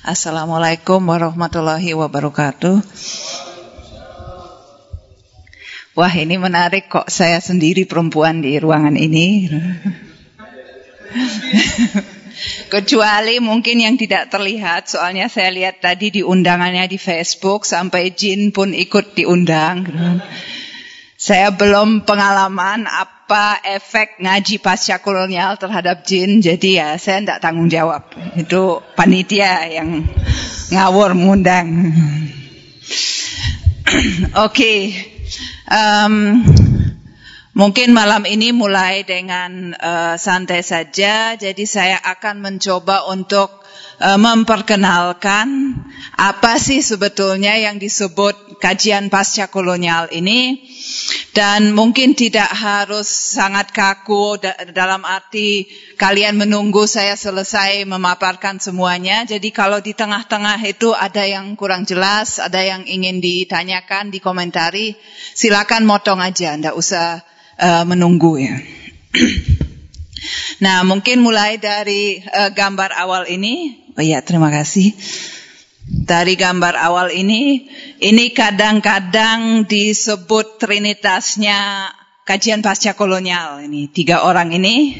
Assalamualaikum warahmatullahi wabarakatuh. Wah, ini menarik kok, saya sendiri perempuan di ruangan ini. Kecuali mungkin yang tidak terlihat, soalnya saya lihat tadi di undangannya di Facebook, sampai jin pun ikut diundang. Saya belum pengalaman apa efek ngaji pasca kolonial terhadap jin, jadi ya saya tidak tanggung jawab. Itu panitia yang ngawur mengundang. Oke, mungkin malam ini mulai dengan santai saja, jadi saya akan mencoba untuk memperkenalkan apa sih sebetulnya yang disebut kajian pasca kolonial ini. Dan mungkin tidak harus sangat kaku dalam arti kalian menunggu saya selesai memaparkan semuanya. Jadi kalau di tengah-tengah itu ada yang kurang jelas, ada yang ingin ditanyakan, dikomentari, silakan motong aja, ndak usah menunggu ya. Nah, mungkin mulai dari gambar awal ini. Oh iya, terima kasih. Dari gambar awal ini kadang-kadang disebut trinitasnya kajian pasca kolonial. Ini tiga orang ini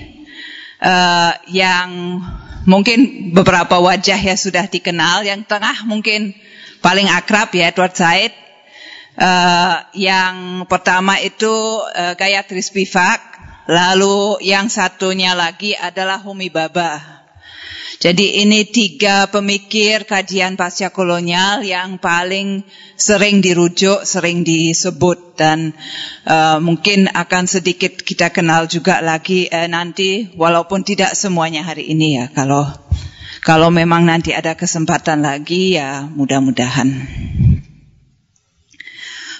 yang mungkin beberapa wajah ya sudah dikenal. Yang tengah mungkin paling akrab ya, Edward Said. Yang pertama itu Gayatri Spivak. Lalu yang satunya lagi adalah Homi Bhabha. Jadi ini tiga pemikir kajian pasca kolonial yang paling sering dirujuk, sering disebut, dan mungkin akan sedikit kita kenal juga lagi nanti, walaupun tidak semuanya hari ini ya. Kalau memang nanti ada kesempatan lagi ya, mudah-mudahan.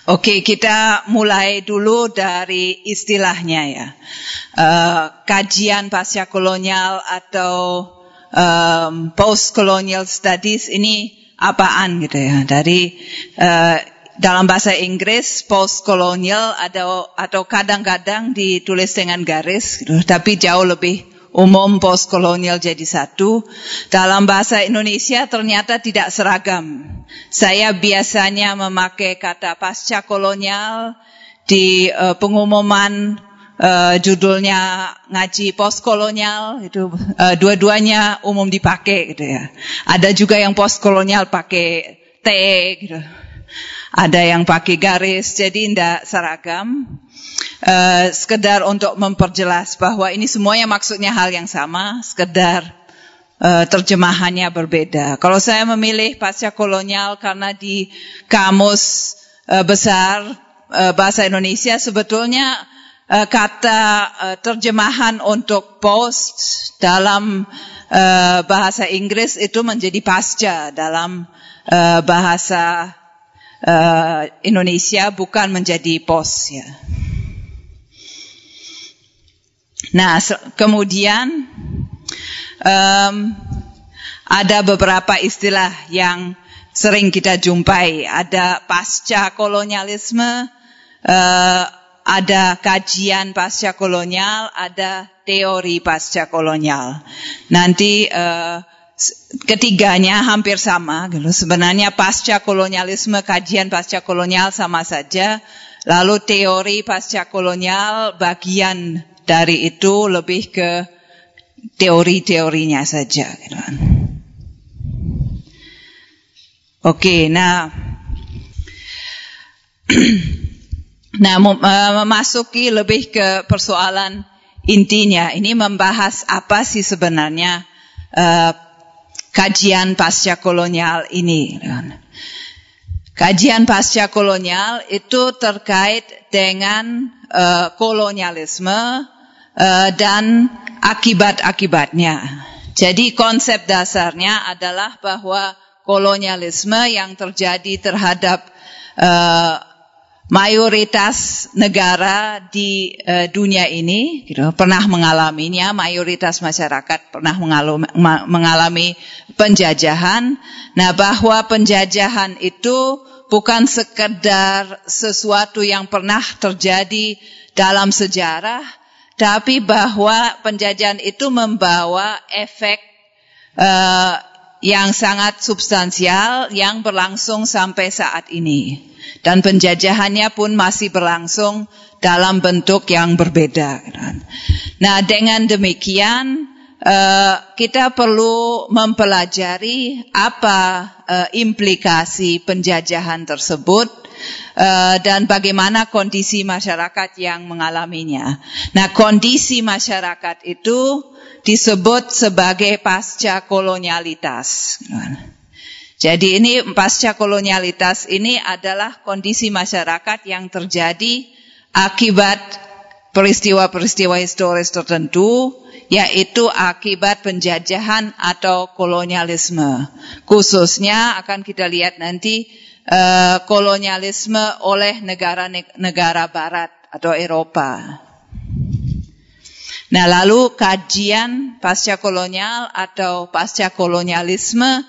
Oke, kita mulai dulu dari istilahnya ya. Kajian pasca kolonial atau post-colonial studies ini apaan gitu ya. Dari dalam bahasa Inggris post-colonial atau kadang-kadang ditulis dengan garis gitu, tapi jauh lebih umum post-colonial jadi satu. Dalam bahasa Indonesia ternyata tidak seragam. Saya biasanya memakai kata pasca kolonial di pengumuman. Judulnya ngaji postkolonial itu dua-duanya umum dipakai gitu ya. Ada juga yang postkolonial pakai T gitu. Ada yang pakai garis, jadi tidak seragam. Sekedar untuk memperjelas bahwa ini semuanya maksudnya hal yang sama, sekedar terjemahannya berbeda. Kalau saya memilih pasca kolonial karena di kamus besar bahasa Indonesia sebetulnya kata terjemahan untuk post dalam bahasa Inggris itu menjadi pasca dalam bahasa Indonesia, bukan menjadi post ya. Nah, kemudian ada beberapa istilah yang sering kita jumpai. Ada pasca kolonialisme, ada kajian pasca kolonial, ada teori pasca kolonial. Nanti ketiganya hampir sama gitu. Sebenarnya pasca kolonialisme, kajian pasca kolonial sama saja. Lalu teori pasca kolonial bagian dari itu lebih ke teori-teorinya saja gitu. Oke, nah memasuki lebih ke persoalan intinya. Ini membahas apa sih sebenarnya kajian pasca kolonial ini. Kajian pasca kolonial itu terkait dengan kolonialisme dan akibat-akibatnya. Jadi konsep dasarnya adalah bahwa kolonialisme yang terjadi terhadap mayoritas negara di dunia ini gitu, pernah mengalaminya, mayoritas masyarakat pernah mengalami penjajahan. Nah, bahwa penjajahan itu bukan sekedar sesuatu yang pernah terjadi dalam sejarah, tapi bahwa penjajahan itu membawa efek yang sangat substansial yang berlangsung sampai saat ini. Dan penjajahannya pun masih berlangsung dalam bentuk yang berbeda. Nah, dengan demikian kita perlu mempelajari apa implikasi penjajahan tersebut dan bagaimana kondisi masyarakat yang mengalaminya. Nah, kondisi masyarakat itu disebut sebagai pasca kolonialitas. Jadi ini pasca kolonialitas ini adalah kondisi masyarakat yang terjadi akibat peristiwa-peristiwa historis tertentu, yaitu akibat penjajahan atau kolonialisme. Khususnya akan kita lihat nanti kolonialisme oleh negara-negara barat atau Eropa. Nah, lalu kajian pasca kolonial atau pasca kolonialisme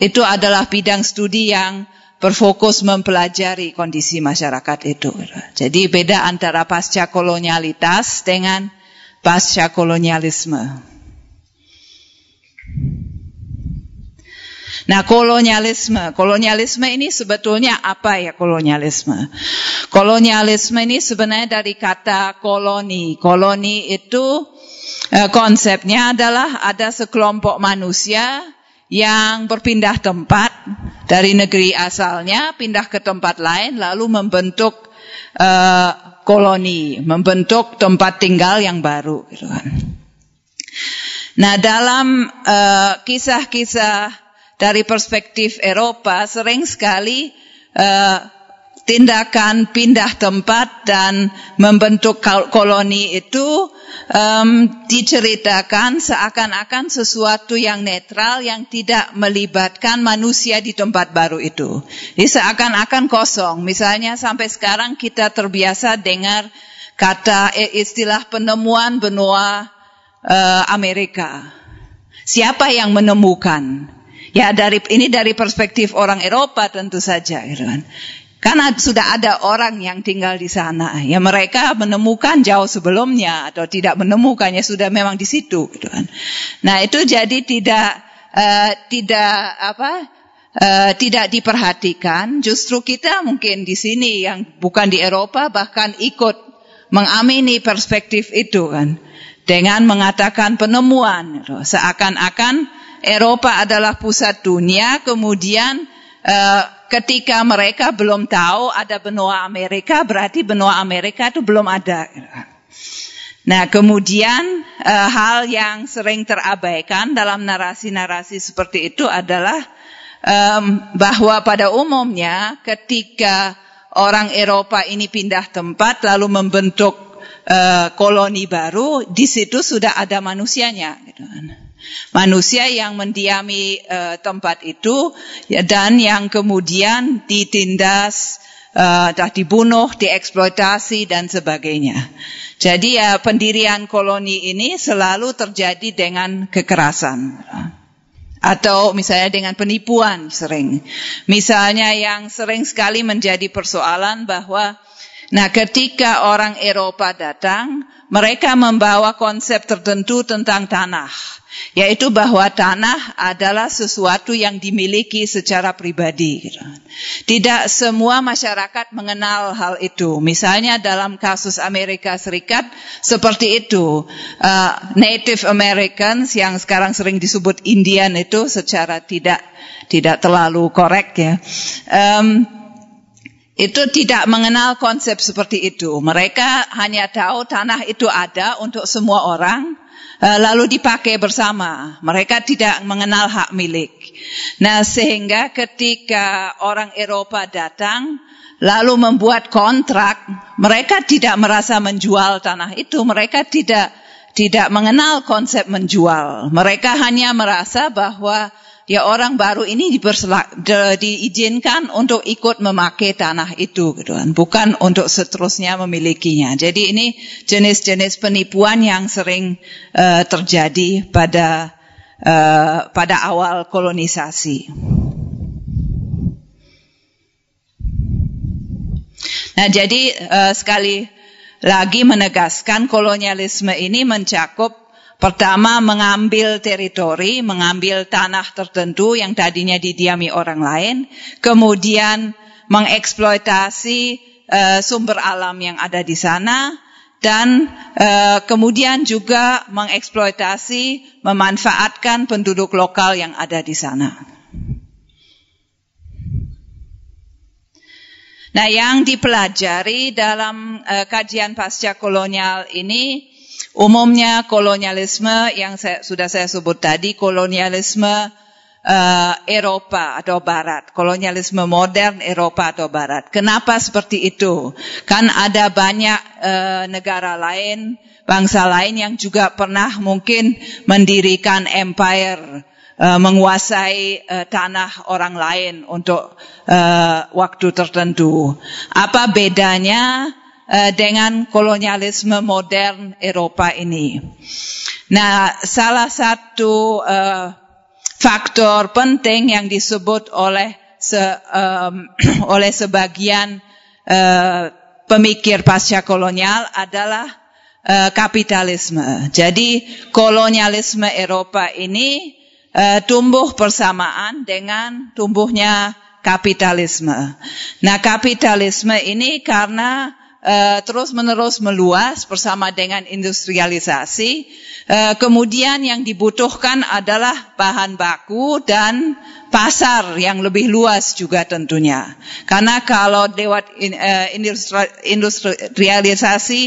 itu adalah bidang studi yang berfokus mempelajari kondisi masyarakat itu. Jadi beda antara pasca kolonialitas dengan pasca kolonialisme. Nah, kolonialisme ini sebetulnya apa ya kolonialisme? Kolonialisme ini sebenarnya dari kata koloni. Koloni itu konsepnya adalah ada sekelompok manusia yang berpindah tempat dari negeri asalnya, pindah ke tempat lain, lalu membentuk koloni, membentuk tempat tinggal yang baru. Gitu kan. Nah, dalam kisah-kisah dari perspektif Eropa sering sekali tindakan pindah tempat dan membentuk koloni itu diceritakan seakan-akan sesuatu yang netral yang tidak melibatkan manusia di tempat baru itu. Jadi seakan-akan kosong. Misalnya sampai sekarang kita terbiasa dengar kata istilah penemuan benua Amerika. Siapa yang menemukan? Ya, ini dari perspektif orang Eropa tentu saja, gitu kan. Karena sudah ada orang yang tinggal di sana, ya mereka menemukan jauh sebelumnya atau tidak menemukannya sudah memang di situ, gitu kan. Nah, itu jadi tidak diperhatikan. Justru kita mungkin di sini yang bukan di Eropa bahkan ikut mengamini perspektif itu kan, dengan mengatakan penemuan, gitu. Seakan-akan Eropa adalah pusat dunia, kemudian ketika mereka belum tahu ada benua Amerika, berarti benua Amerika itu belum ada. Nah, kemudian hal yang sering terabaikan dalam narasi-narasi seperti itu adalah bahwa pada umumnya ketika orang Eropa ini pindah tempat lalu membentuk koloni baru, di situ sudah ada manusianya. Gitu. Manusia yang mendiami tempat itu ya, dan yang kemudian ditindas, dibunuh, dieksploitasi dan sebagainya. Jadi ya, pendirian koloni ini selalu terjadi dengan kekerasan atau misalnya dengan penipuan sering. Misalnya yang sering sekali menjadi persoalan bahwa nah, ketika orang Eropa datang, mereka membawa konsep tertentu tentang tanah, yaitu bahwa tanah adalah sesuatu yang dimiliki secara pribadi. Tidak semua masyarakat mengenal hal itu. Misalnya dalam kasus Amerika Serikat seperti itu, Native Americans yang sekarang sering disebut Indian itu secara tidak terlalu korek ya. Itu tidak mengenal konsep seperti itu. Mereka hanya tahu tanah itu ada untuk semua orang, lalu dipakai bersama. Mereka tidak mengenal hak milik. Nah, sehingga ketika orang Eropa datang, lalu membuat kontrak, mereka tidak merasa menjual tanah itu. Mereka tidak mengenal konsep menjual. Mereka hanya merasa bahwa ya orang baru ini diizinkan untuk ikut memakai tanah itu, gitu kan. Bukan untuk seterusnya memilikinya. Jadi ini jenis-jenis penipuan yang sering terjadi pada awal kolonisasi. Nah, jadi sekali lagi menegaskan kolonialisme ini mencakup Pertama, mengambil teritori, mengambil tanah tertentu yang tadinya didiami orang lain. Kemudian mengeksploitasi sumber alam yang ada di sana. Dan kemudian juga mengeksploitasi, memanfaatkan penduduk lokal yang ada di sana. Nah, yang dipelajari dalam kajian pasca kolonial ini, umumnya kolonialisme yang sudah saya sebut tadi, kolonialisme Eropa atau Barat, kolonialisme modern Eropa atau Barat. Kenapa seperti itu? Kan ada banyak negara lain, bangsa lain yang juga pernah mungkin mendirikan empire, menguasai tanah orang lain untuk waktu tertentu. Apa bedanya dengan kolonialisme modern Eropa ini? Nah, salah satu faktor penting yang disebut oleh sebagian pemikir pasca kolonial adalah kapitalisme. Jadi kolonialisme Eropa ini tumbuh bersamaan dengan tumbuhnya kapitalisme. Nah, kapitalisme ini karena terus-menerus meluas bersama dengan industrialisasi. Kemudian yang dibutuhkan adalah bahan baku dan pasar yang lebih luas juga tentunya. Karena kalau lewat industrialisasi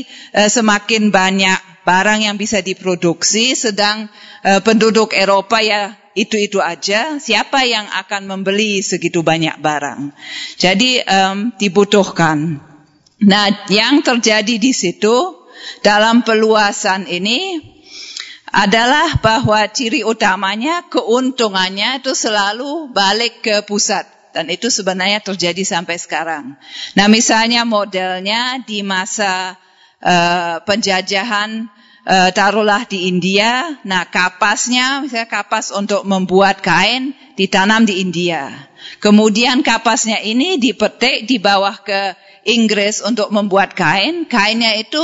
semakin banyak barang yang bisa diproduksi, sedang penduduk Eropa ya itu-itu aja, siapa yang akan membeli segitu banyak barang? Jadi dibutuhkan. Nah, yang terjadi di situ dalam peluasan ini adalah bahwa ciri utamanya keuntungannya itu selalu balik ke pusat, dan itu sebenarnya terjadi sampai sekarang. Nah, misalnya modelnya di masa penjajahan, taruhlah di India. Nah, kapasnya, misalnya kapas untuk membuat kain ditanam di India. Kemudian kapasnya ini dipetik, dibawa ke Inggris untuk membuat kain. Kainnya itu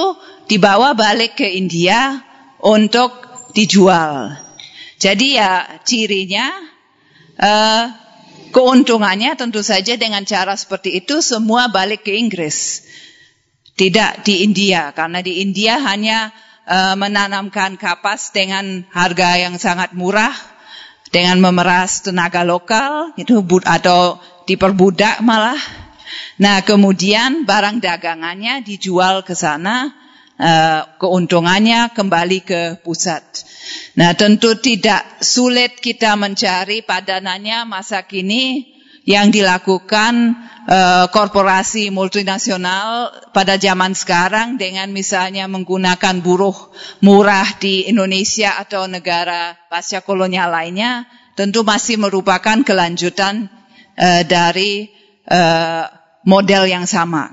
dibawa balik ke India untuk dijual. Jadi ya cirinya, keuntungannya tentu saja dengan cara seperti itu semua balik ke Inggris, tidak di India, karena di India hanya menanamkan kapas dengan harga yang sangat murah, dengan memeras tenaga lokal itu, atau diperbudak malah. Nah, kemudian barang dagangannya dijual ke sana, keuntungannya kembali ke pusat. Nah, tentu tidak sulit kita mencari padanannya masa kini yang dilakukan korporasi multinasional pada zaman sekarang dengan misalnya menggunakan buruh murah di Indonesia atau negara pasca kolonial lainnya, tentu masih merupakan kelanjutan dari model yang sama.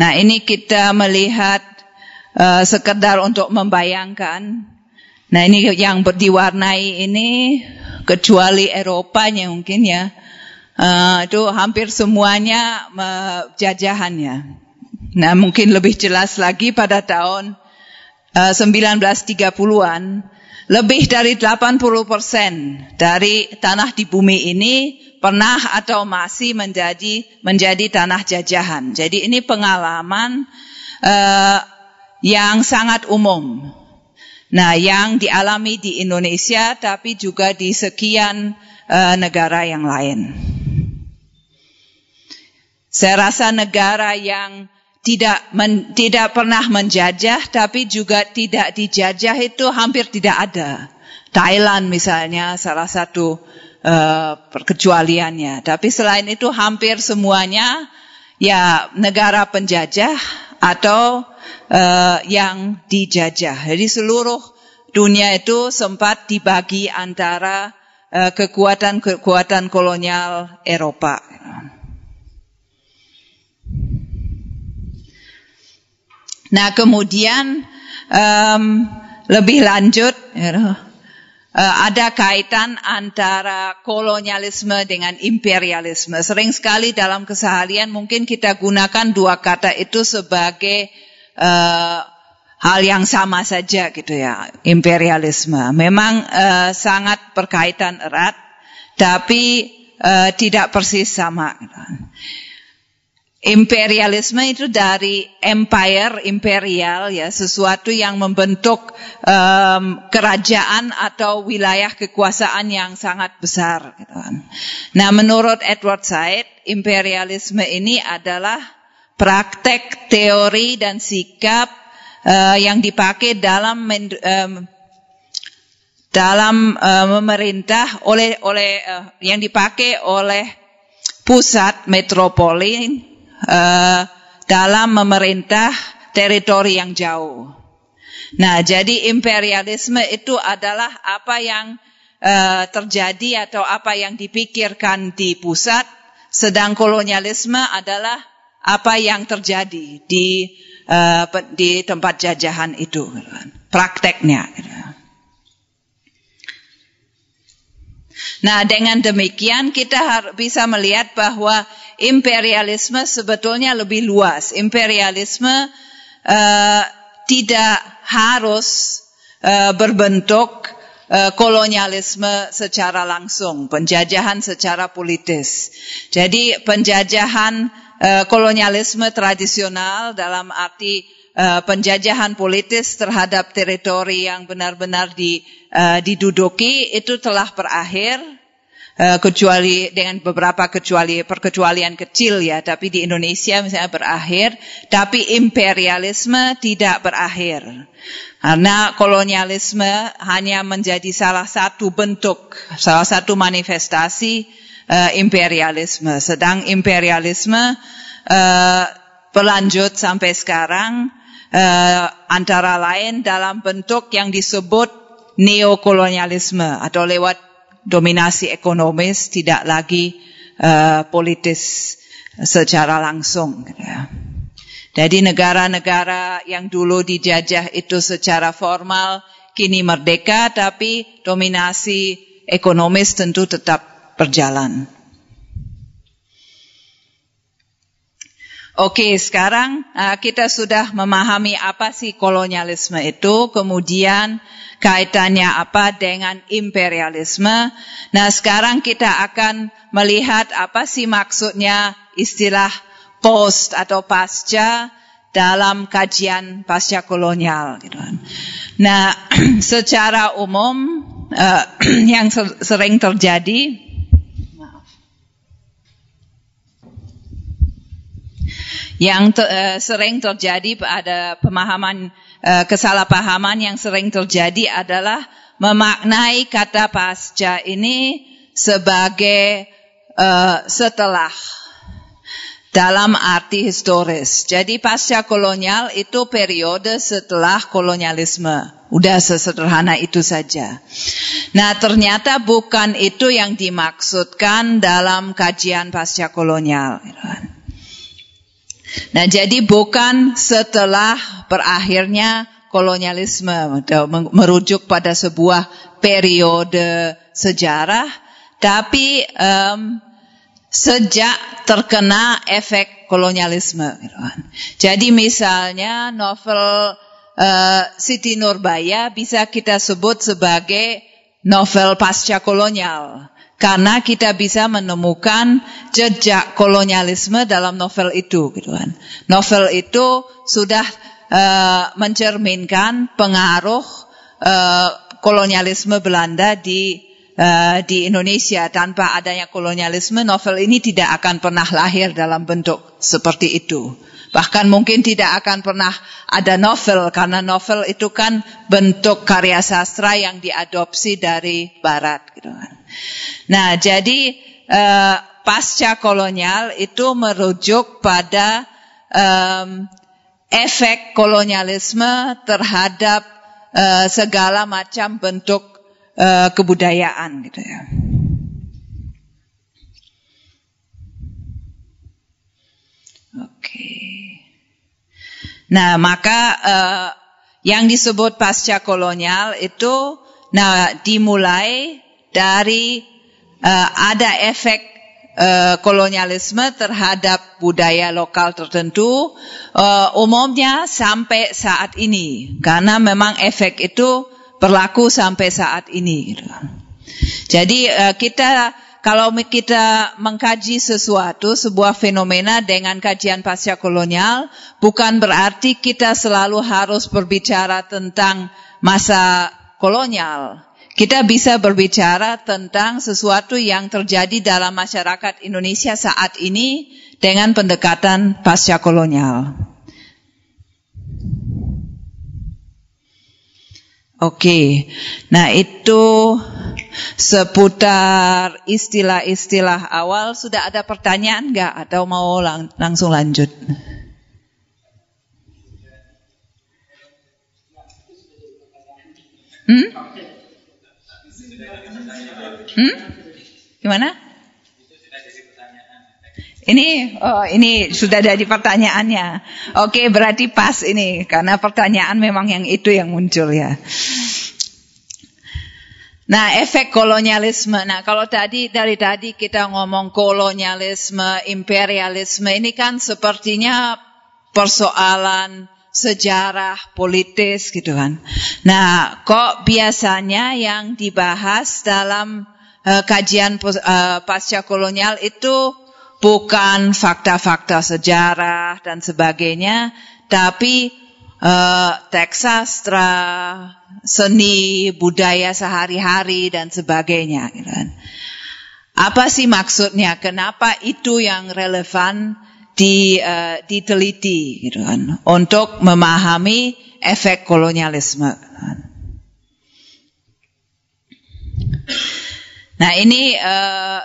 Nah, ini kita melihat sekedar untuk membayangkan. Nah, ini yang diwarnai ini, kecuali Eropanya mungkin ya, itu hampir semuanya jajahannya. Nah, mungkin lebih jelas lagi pada tahun 1930-an, lebih dari 80% dari tanah di bumi ini pernah atau masih menjadi tanah jajahan. Jadi ini pengalaman yang sangat umum. Nah, yang dialami di Indonesia tapi juga di sekian negara yang lain. Saya rasa negara yang tidak pernah menjajah tapi juga tidak dijajah itu hampir tidak ada. Thailand misalnya salah satu perkecualiannya. Tapi selain itu hampir semuanya ya negara penjajah atau yang dijajah. Jadi seluruh dunia itu sempat dibagi antara kekuatan-kekuatan kolonial Eropa. Nah, kemudian lebih lanjut ada kaitan antara kolonialisme dengan imperialisme. Sering sekali dalam keseharian mungkin kita gunakan dua kata itu sebagai hal yang sama saja gitu ya. Imperialisme memang sangat berkaitan erat, tapi tidak persis sama. Imperialisme itu dari empire, imperial ya, sesuatu yang membentuk kerajaan atau wilayah kekuasaan yang sangat besar. Gitu. Nah, menurut Edward Said, imperialisme ini adalah praktek, teori, dan sikap yang dipakai dalam memerintah yang dipakai oleh pusat metropolin dalam memerintah teritori yang jauh. Nah, jadi imperialisme itu adalah apa yang terjadi atau apa yang dipikirkan di pusat, sedang kolonialisme adalah apa yang terjadi di tempat jajahan itu, prakteknya. Nah, dengan demikian kita bisa melihat bahwa imperialisme sebetulnya lebih luas. Imperialisme tidak harus berbentuk kolonialisme secara langsung, penjajahan secara politis. Jadi penjajahan kolonialisme tradisional dalam arti penjajahan politis terhadap teritori yang benar-benar diduduki itu telah berakhir. Kecuali dengan beberapa perkecualian kecil ya, tapi di Indonesia misalnya berakhir, tapi imperialisme tidak berakhir. Karena kolonialisme hanya menjadi salah satu bentuk, salah satu manifestasi imperialisme. Sedang imperialisme berlanjut sampai sekarang, antara lain dalam bentuk yang disebut neokolonialisme atau lewat dominasi ekonomis, tidak lagi politis secara langsung. Jadi negara-negara yang dulu dijajah itu secara formal kini merdeka, tapi dominasi ekonomis tentu tetap berjalan. Oke, sekarang kita sudah memahami apa sih kolonialisme itu, kemudian kaitannya apa dengan imperialisme. Nah, sekarang kita akan melihat apa sih maksudnya istilah post atau pasca dalam kajian pasca kolonial. Nah, secara umum yang sering terjadi, pada pemahaman, kesalahpahaman yang sering terjadi adalah memaknai kata pasca ini sebagai setelah dalam arti historis. Jadi pasca kolonial itu periode setelah kolonialisme. Udah sesederhana itu saja. Nah, ternyata bukan itu yang dimaksudkan dalam kajian pasca kolonial. Nah, jadi bukan setelah berakhirnya kolonialisme, merujuk pada sebuah periode sejarah, tapi sejak terkena efek kolonialisme. Jadi misalnya novel Siti Nurbaya bisa kita sebut sebagai novel pasca kolonial, karena kita bisa menemukan jejak kolonialisme dalam novel itu. Novel itu sudah mencerminkan pengaruh kolonialisme Belanda di Indonesia. Tanpa adanya kolonialisme, novel ini tidak akan pernah lahir dalam bentuk seperti itu. Bahkan mungkin tidak akan pernah ada novel, karena novel itu kan bentuk karya sastra yang diadopsi dari Barat. Nah, jadi pasca kolonial itu merujuk pada efek kolonialisme terhadap segala macam bentuk kebudayaan, gitu ya. Oke. Nah, maka yang disebut pasca kolonial itu Nah, dimulai dari ada efek kolonialisme terhadap budaya lokal tertentu, umumnya sampai saat ini, karena memang efek itu berlaku sampai saat ini. Jadi kalau kita mengkaji sebuah fenomena dengan kajian pasca kolonial, bukan berarti kita selalu harus berbicara tentang masa kolonial. Kita bisa berbicara tentang sesuatu yang terjadi dalam masyarakat Indonesia saat ini dengan pendekatan pasca kolonial. Oke, nah itu seputar istilah-istilah awal. Sudah ada pertanyaan nggak? Atau mau langsung lanjut? Gimana? Ini sudah jadi pertanyaannya. Oke, berarti pas ini, karena pertanyaan memang yang itu yang muncul ya. Nah, efek kolonialisme. Nah, kalau tadi kita ngomong kolonialisme, imperialisme, ini kan sepertinya persoalan sejarah politis gitu kan. Nah, kok biasanya yang dibahas dalam kajian pasca kolonial itu bukan fakta-fakta sejarah dan sebagainya, tapi teks sastra, seni, budaya sehari-hari dan sebagainya gitu kan. Apa sih maksudnya? Kenapa itu yang relevan diteliti gitu kan, untuk memahami efek kolonialisme. Nah, ini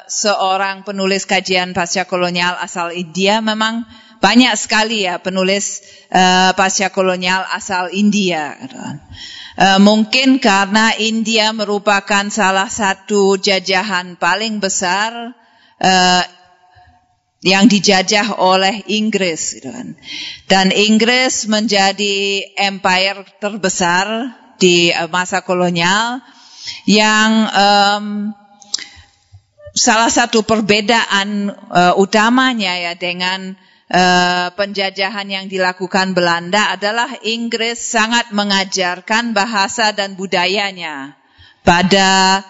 seorang penulis kajian pasca kolonial asal India. Memang banyak sekali ya penulis pasca kolonial asal India gitu kan. Mungkin karena India merupakan salah satu jajahan paling besar yang dijajah oleh Inggris gitu kan. Dan Inggris menjadi empire terbesar di masa kolonial, yang salah satu perbedaan utamanya ya dengan penjajahan yang dilakukan Belanda adalah Inggris sangat mengajarkan bahasa dan budayanya pada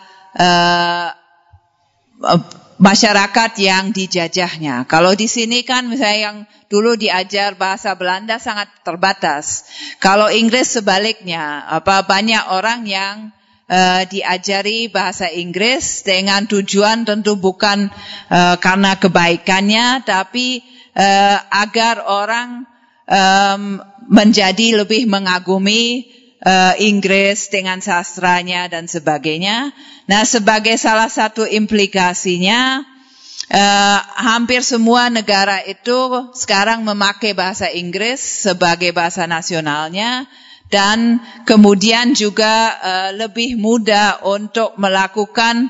masyarakat yang dijajahnya. Kalau di sini kan misalnya yang dulu diajar bahasa Belanda sangat terbatas. Kalau Inggris sebaliknya, banyak orang yang diajari bahasa Inggris dengan tujuan tentu bukan karena kebaikannya, tapi agar orang menjadi lebih mengagumi Inggris dengan sastranya dan sebagainya. Nah, sebagai salah satu implikasinya, hampir semua negara itu sekarang memakai bahasa Inggris sebagai bahasa nasionalnya, dan kemudian juga lebih mudah untuk melakukan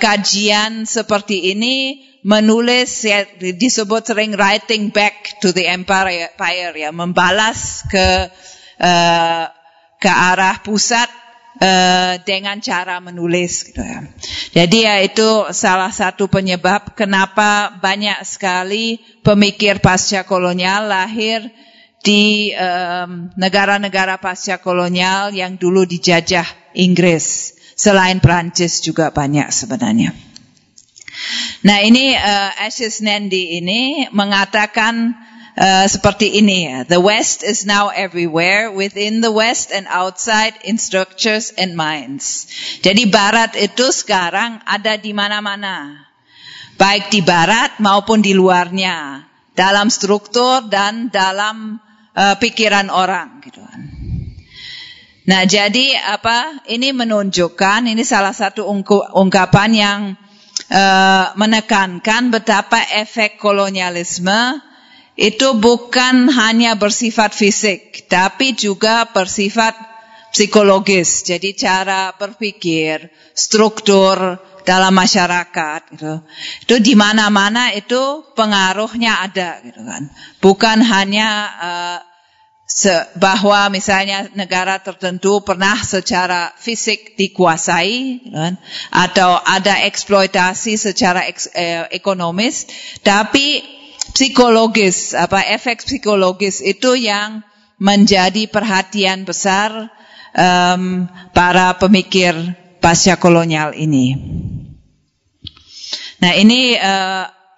kajian seperti ini, menulis ya, disebut sering writing back to the empire ya, membalas ke arah pusat dengan cara menulis gitu ya. Jadi ya itu salah satu penyebab kenapa banyak sekali pemikir pasca kolonial lahir di negara-negara pasca kolonial yang dulu dijajah Inggris. Selain Prancis juga banyak sebenarnya. Nah, ini Ashis Nandy ini mengatakan seperti ini ya. The West is now everywhere, within the West and outside, in structures and minds. Jadi Barat itu sekarang ada di mana-mana, baik di Barat maupun di luarnya, dalam struktur dan dalam pikiran orang gitu kan. Nah, jadi ini menunjukkan, ini salah satu ungkapan yang menekankan betapa efek kolonialisme itu bukan hanya bersifat fisik, tapi juga bersifat psikologis. Jadi cara berpikir, struktur dalam masyarakat, gitu. Itu di mana-mana itu pengaruhnya ada, gitu kan. Bukan hanya bahwa misalnya negara tertentu pernah secara fisik dikuasai kan? Atau ada eksploitasi secara ekonomis, tapi psikologis, efek psikologis itu yang menjadi perhatian besar para pemikir pasca kolonial ini. Nah, ini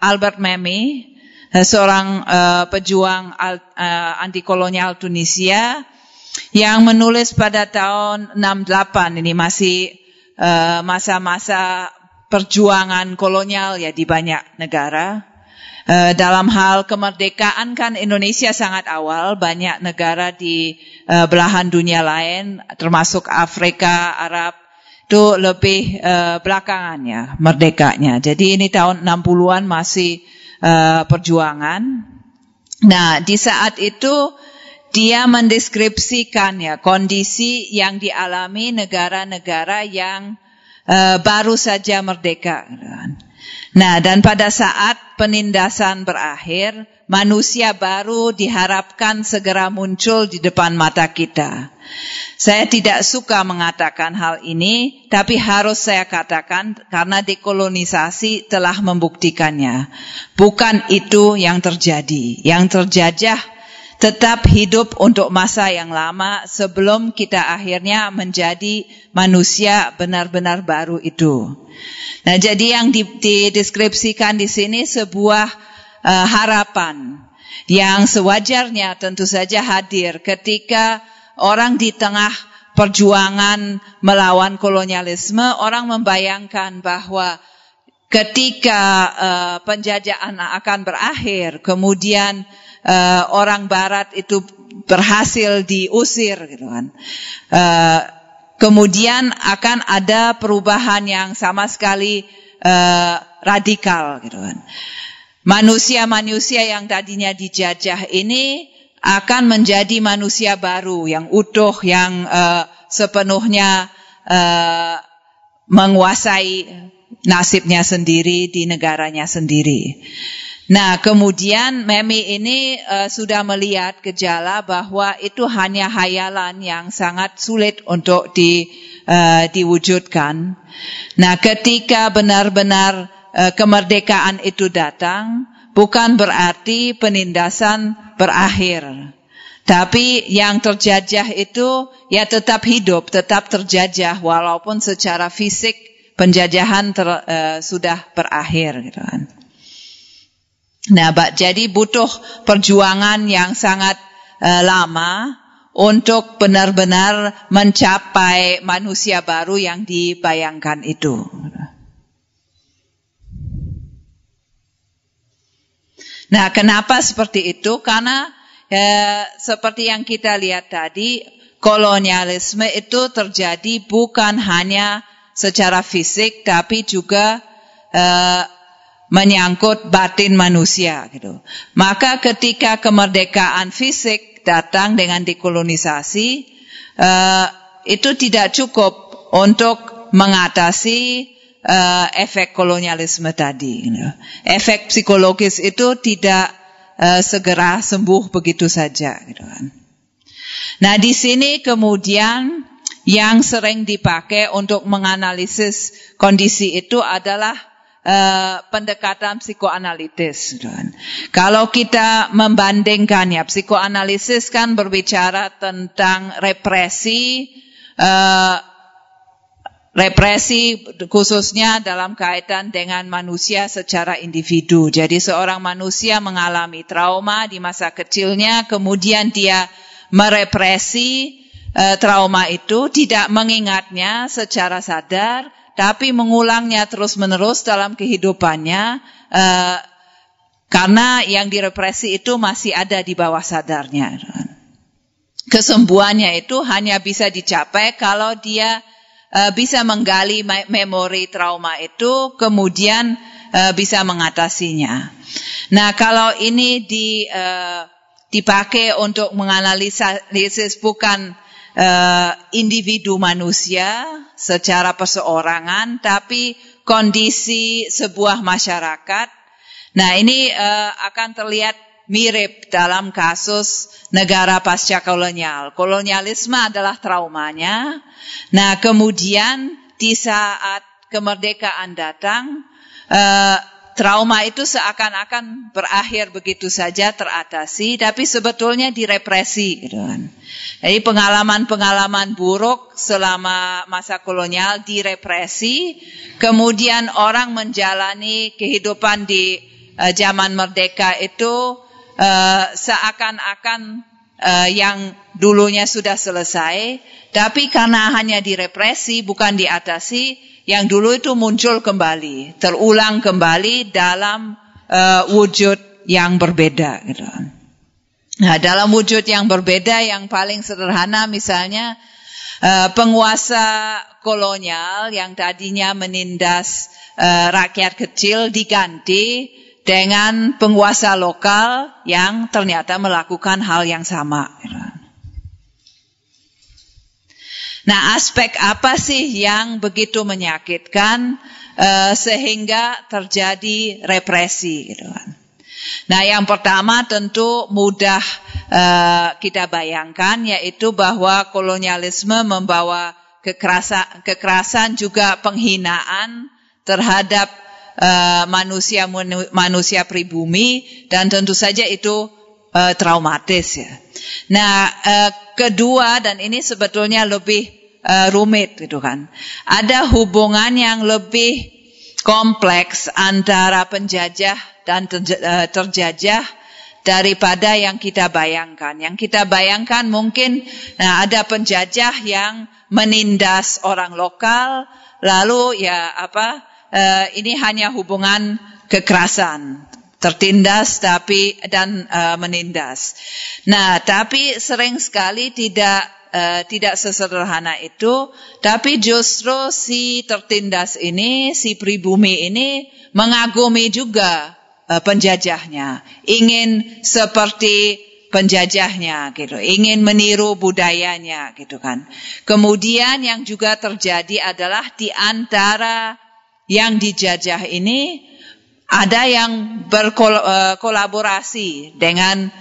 Albert Memmi, seorang pejuang antikolonial Tunisia yang menulis pada tahun 68. Ini masih masa-masa perjuangan kolonial ya di banyak negara. Dalam hal kemerdekaan kan Indonesia sangat awal, banyak negara di belahan dunia lain termasuk Afrika, Arab itu lebih belakangannya merdekanya. Jadi ini tahun 60-an masih perjuangan. Nah, di saat itu dia mendeskripsikan ya kondisi yang dialami negara-negara yang baru saja merdeka. Nah, dan pada saat penindasan berakhir, manusia baru diharapkan segera muncul di depan mata kita. Saya tidak suka mengatakan hal ini, tapi harus saya katakan karena dekolonisasi telah membuktikannya. Bukan itu yang terjadi. Yang terjajah tetap hidup untuk masa yang lama sebelum kita akhirnya menjadi manusia benar-benar baru itu. Nah, jadi yang dideskripsikan di sini sebuah harapan yang sewajarnya tentu saja hadir ketika orang di tengah perjuangan melawan kolonialisme, orang membayangkan bahwa ketika penjajahan akan berakhir, kemudian orang barat itu berhasil diusir gitu kan. Kemudian akan ada perubahan yang sama sekali radikal gitu kan. Manusia-manusia yang tadinya dijajah ini akan menjadi manusia baru yang utuh, yang sepenuhnya menguasai nasibnya sendiri di negaranya sendiri. Nah, kemudian Memmi ini sudah melihat gejala bahwa itu hanya hayalan yang sangat sulit untuk diwujudkan. Nah, ketika benar-benar kemerdekaan itu datang, bukan berarti penindasan berakhir. Tapi yang terjajah itu ya tetap hidup, tetap terjajah walaupun secara fisik penjajahan sudah berakhir gitu kan. Nah, jadi butuh perjuangan yang sangat lama untuk benar-benar mencapai manusia baru yang dibayangkan itu. Nah, kenapa seperti itu? Karena seperti yang kita lihat tadi, kolonialisme itu terjadi bukan hanya secara fisik, tapi juga menyangkut batin manusia. Gitu. Maka ketika kemerdekaan fisik datang dengan dekolonisasi, itu tidak cukup untuk mengatasi efek kolonialisme tadi. Efek psikologis itu tidak segera sembuh begitu saja. Nah, di sini kemudian yang sering dipakai untuk menganalisis kondisi itu adalah pendekatan psikoanalitis. Kalau kita membandingkannya, psikoanalisis kan berbicara tentang represi khususnya dalam kaitan dengan manusia secara individu. Jadi seorang manusia mengalami trauma di masa kecilnya, kemudian dia merepresi trauma itu, tidak mengingatnya secara sadar, tapi mengulangnya terus-menerus dalam kehidupannya karena yang direpresi itu masih ada di bawah sadarnya. Kesembuhannya itu hanya bisa dicapai kalau dia bisa menggali memori trauma itu, kemudian bisa mengatasinya. Nah, kalau ini dipakai untuk menganalisis bukan individu manusia secara perseorangan, tapi kondisi sebuah masyarakat. Nah, ini akan terlihat mirip dalam kasus negara pasca kolonial. Kolonialisme adalah traumanya. Nah, kemudian di saat kemerdekaan datang, trauma itu seakan-akan berakhir begitu saja, teratasi, tapi sebetulnya direpresi. Gitu kan. Jadi pengalaman-pengalaman buruk selama masa kolonial direpresi, kemudian orang menjalani kehidupan di zaman merdeka itu seakan-akan yang dulunya sudah selesai, tapi karena hanya direpresi, bukan diatasi, yang dulu itu muncul kembali, terulang kembali dalam wujud yang berbeda. Gitu. Nah, dalam wujud yang berbeda yang paling sederhana misalnya penguasa kolonial yang tadinya menindas rakyat kecil diganti dengan penguasa lokal yang ternyata melakukan hal yang sama. Gitu. Nah, aspek apa sih yang begitu menyakitkan sehingga terjadi represi? Gitu kan. Nah, yang pertama tentu mudah kita bayangkan, yaitu bahwa kolonialisme membawa kekerasan juga penghinaan terhadap manusia pribumi, dan tentu saja itu traumatis ya. Nah, kedua, dan ini sebetulnya lebih rumit gitu kan. Ada hubungan yang lebih kompleks antara penjajah dan terjajah daripada yang kita bayangkan. Yang kita bayangkan mungkin ada penjajah yang menindas orang lokal, lalu ini hanya hubungan kekerasan. Tertindas tapi menindas. Nah, tapi sering sekali tidak sesederhana itu, tapi justru si tertindas ini, si pribumi ini mengagumi juga penjajahnya, ingin seperti penjajahnya gitu, ingin meniru budayanya gitu kan. Kemudian yang juga terjadi adalah di antara yang dijajah ini ada yang berkolaborasi dengan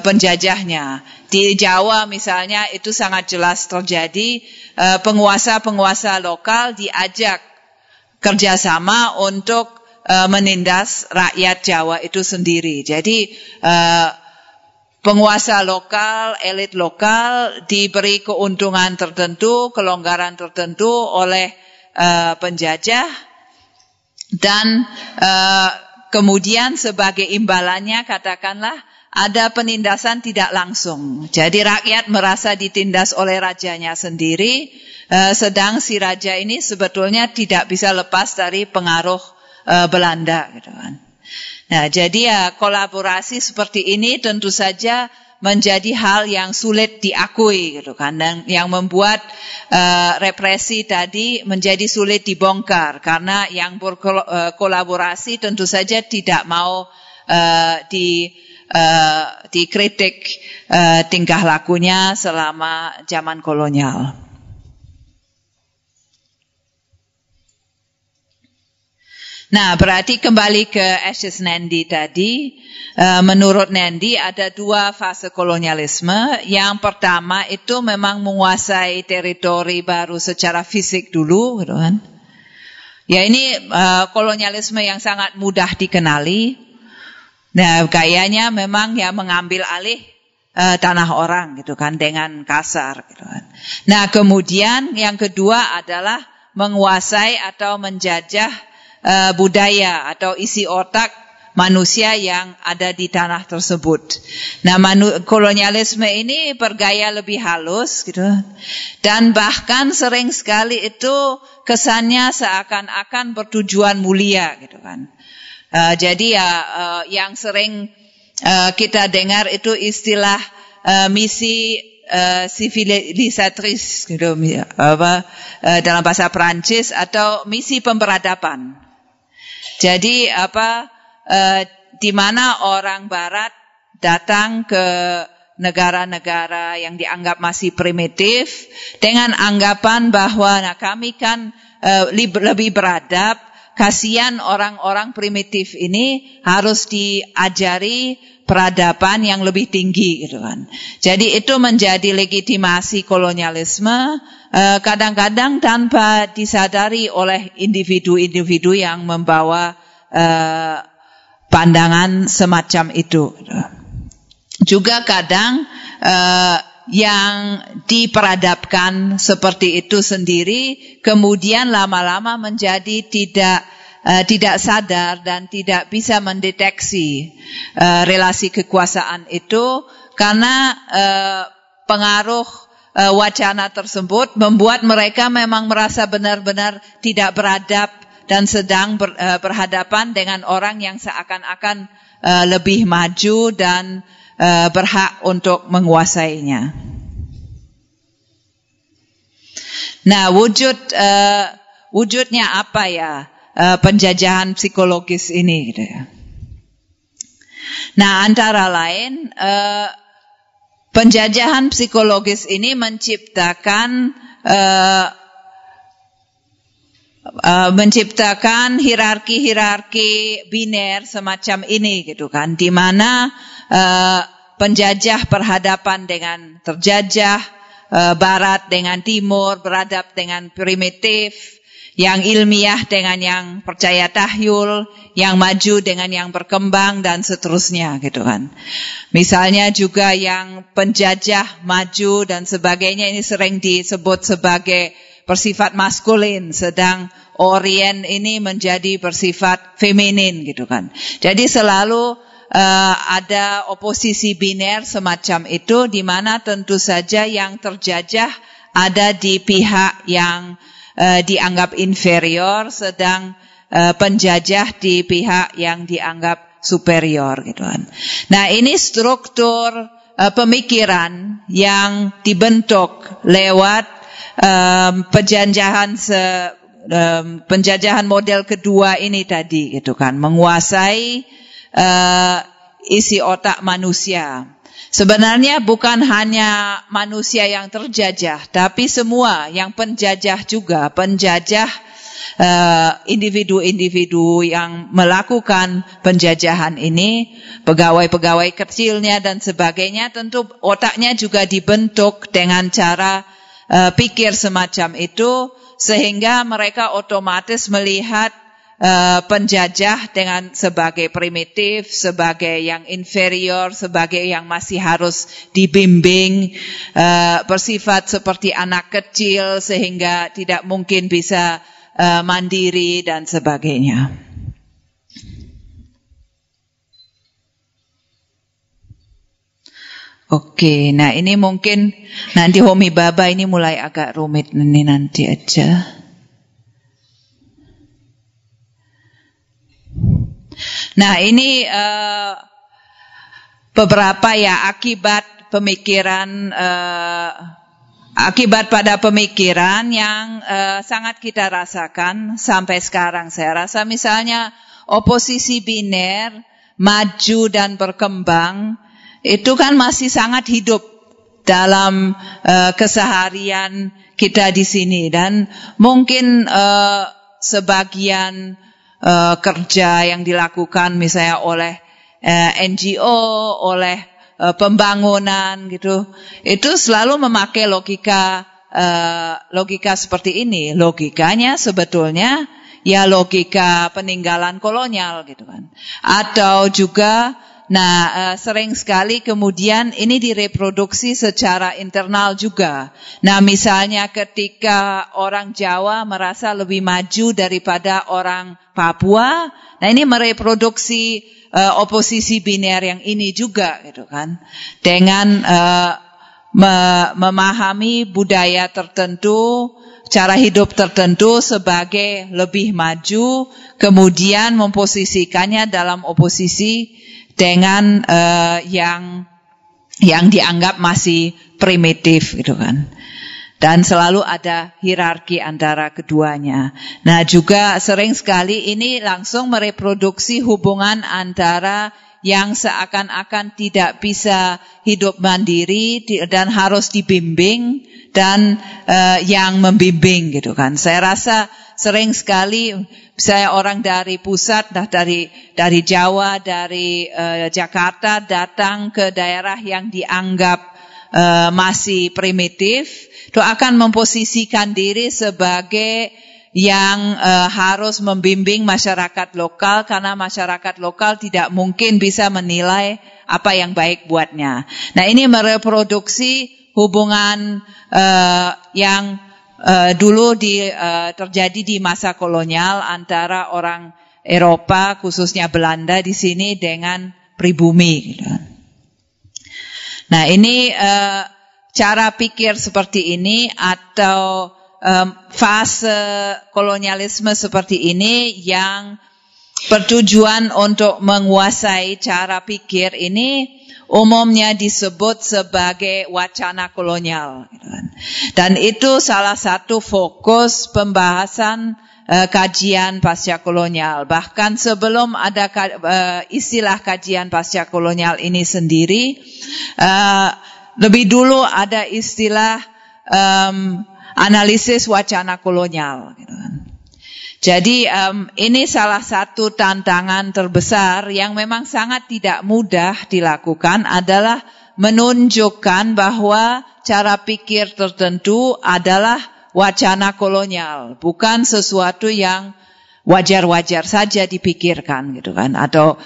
penjajahnya. Di Jawa misalnya itu sangat jelas terjadi, penguasa-penguasa lokal diajak kerjasama untuk menindas rakyat Jawa itu sendiri. Jadi penguasa lokal, elit lokal diberi keuntungan tertentu, kelonggaran tertentu oleh penjajah. Dan kemudian sebagai imbalannya katakanlah ada penindasan tidak langsung. Jadi rakyat merasa ditindas oleh rajanya sendiri, sedang si raja ini sebetulnya tidak bisa lepas dari pengaruh Belanda. Gitu kan. Nah, jadi ya kolaborasi seperti ini tentu saja menjadi hal yang sulit diakui, gitu kan, dan yang membuat represi tadi menjadi sulit dibongkar karena yang berkolaborasi tentu saja tidak mau dikritik tingkah lakunya selama zaman kolonial. Nah, berarti kembali ke Ashis Nandy tadi, menurut Nandy ada dua fase kolonialisme. Yang pertama itu memang menguasai teritori baru secara fisik dulu, gitu kan. Ya, ini kolonialisme yang sangat mudah dikenali. Nah, gayanya memang ya mengambil alih tanah orang, gitu kan, dengan kasar, gitu kan. Nah, kemudian yang kedua adalah menguasai atau menjajah budaya atau isi otak manusia yang ada di tanah tersebut. Nah, kolonialisme ini bergaya lebih halus gitu. Dan bahkan sering sekali itu kesannya seakan-akan bertujuan mulia gitu kan. Jadi ya yang sering kita dengar itu istilah misi sivilisatrice gitu, dalam bahasa Perancis, atau misi pemberadaban. Jadi di mana orang Barat datang ke negara-negara yang dianggap masih primitif dengan anggapan bahwa kami kan lebih beradab, kasihan orang-orang primitif ini harus diajari peradaban yang lebih tinggi gitu kan. Jadi itu menjadi legitimasi kolonialisme kadang-kadang tanpa disadari oleh individu-individu yang membawa pandangan semacam itu. Juga kadang yang diperadabkan seperti itu sendiri kemudian lama-lama menjadi tidak sadar dan tidak bisa mendeteksi relasi kekuasaan itu karena pengaruh wacana tersebut membuat mereka memang merasa benar-benar tidak beradab dan sedang berhadapan dengan orang yang seakan-akan lebih maju dan berhak untuk menguasainya. Nah, wujudnya apa ya penjajahan psikologis ini? Gitu ya. Nah, antara lain penjajahan psikologis ini menciptakan hierarki-hierarki biner semacam ini, gitu kan? Di mana penjajah berhadapan dengan terjajah, barat dengan timur, beradab dengan primitif, yang ilmiah dengan yang percaya tahyul, yang maju dengan yang berkembang dan seterusnya gitu kan. Misalnya juga yang penjajah maju dan sebagainya ini sering disebut sebagai bersifat maskulin, sedang orien ini menjadi bersifat feminin gitu kan. Jadi selalu ada oposisi biner semacam itu di mana tentu saja yang terjajah ada di pihak yang dianggap inferior, sedang penjajah di pihak yang dianggap superior gitu kan. Nah, ini struktur pemikiran yang dibentuk lewat penjajahan model kedua ini tadi gitu kan, menguasai isi otak manusia. Sebenarnya bukan hanya manusia yang terjajah, tapi semua yang penjajah juga, penjajah individu-individu yang melakukan penjajahan ini, pegawai-pegawai kecilnya dan sebagainya, tentu otaknya juga dibentuk dengan cara pikir semacam itu, sehingga mereka otomatis melihat penjajah dengan sebagai primitif, sebagai yang inferior, sebagai yang masih harus dibimbing, bersifat seperti anak kecil sehingga tidak mungkin bisa mandiri dan sebagainya. Oke, nah ini mungkin nanti Homi Bhabha ini mulai agak rumit ini nanti aja. Nah, ini beberapa ya akibat pada pemikiran yang sangat kita rasakan sampai sekarang. Saya rasa misalnya oposisi biner, maju dan berkembang itu kan masih sangat hidup dalam keseharian kita di sini, dan mungkin sebagian kerja yang dilakukan misalnya oleh NGO, oleh pembangunan gitu, itu selalu memakai logika seperti ini. Logikanya sebetulnya ya logika peninggalan kolonial gitu kan. Atau juga, nah sering sekali kemudian ini direproduksi secara internal juga. Nah, misalnya ketika orang Jawa merasa lebih maju daripada orang Papua, nah ini mereproduksi oposisi biner yang ini juga gitu kan, dengan memahami budaya tertentu, cara hidup tertentu sebagai lebih maju, kemudian memposisikannya dalam oposisi dengan yang dianggap masih primitif gitu kan. Dan selalu ada hierarki antara keduanya. Nah, juga sering sekali ini langsung mereproduksi hubungan antara yang seakan-akan tidak bisa hidup mandiri dan harus dibimbing, dan yang membimbing gitu kan. Saya rasa sering sekali saya orang dari pusat, dari Jawa, dari Jakarta datang ke daerah yang dianggap masih primitif, itu akan memposisikan diri sebagai yang harus membimbing masyarakat lokal, karena masyarakat lokal tidak mungkin bisa menilai apa yang baik buatnya. Nah, ini mereproduksi hubungan yang dulu terjadi di masa kolonial antara orang Eropa, khususnya Belanda di sini, dengan pribumi. Nah, ini cara pikir seperti ini atau fase kolonialisme seperti ini yang bertujuan untuk menguasai cara pikir ini umumnya disebut sebagai wacana kolonial, dan itu salah satu fokus pembahasan kajian pasca kolonial. Bahkan sebelum ada istilah kajian pasca kolonial ini sendiri, lebih dulu ada istilah analisis wacana kolonial. Jadi ini salah satu tantangan terbesar yang memang sangat tidak mudah dilakukan, adalah menunjukkan bahwa cara pikir tertentu adalah wacana kolonial, bukan sesuatu yang wajar-wajar saja dipikirkan, gitu kan, atau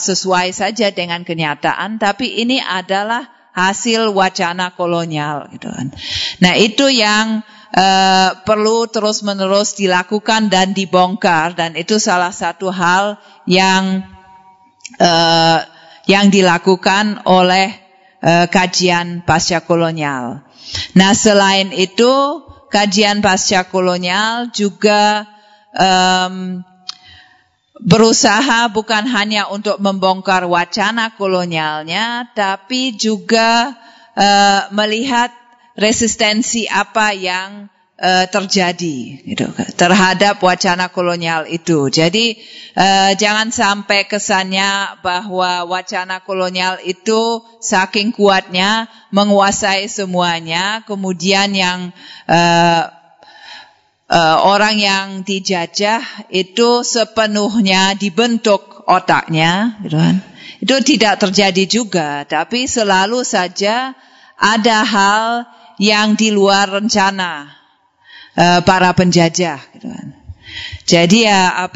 sesuai saja dengan kenyataan, tapi ini adalah hasil wacana kolonial, gitu kan. Nah, itu yang perlu terus-menerus dilakukan dan dibongkar, dan itu salah satu hal yang dilakukan oleh kajian pasca kolonial. Nah, selain itu, kajian pasca kolonial juga berusaha bukan hanya untuk membongkar wacana kolonialnya, tapi juga melihat resistensi apa yang terjadi, gitu, terhadap wacana kolonial itu. Jadi jangan sampai kesannya bahwa wacana kolonial itu saking kuatnya menguasai semuanya, kemudian yang orang yang dijajah itu sepenuhnya dibentuk otaknya, gitu kan. Itu tidak terjadi juga, tapi selalu saja ada hal yang di luar rencana para penjajah, gitu kan. Jadi ya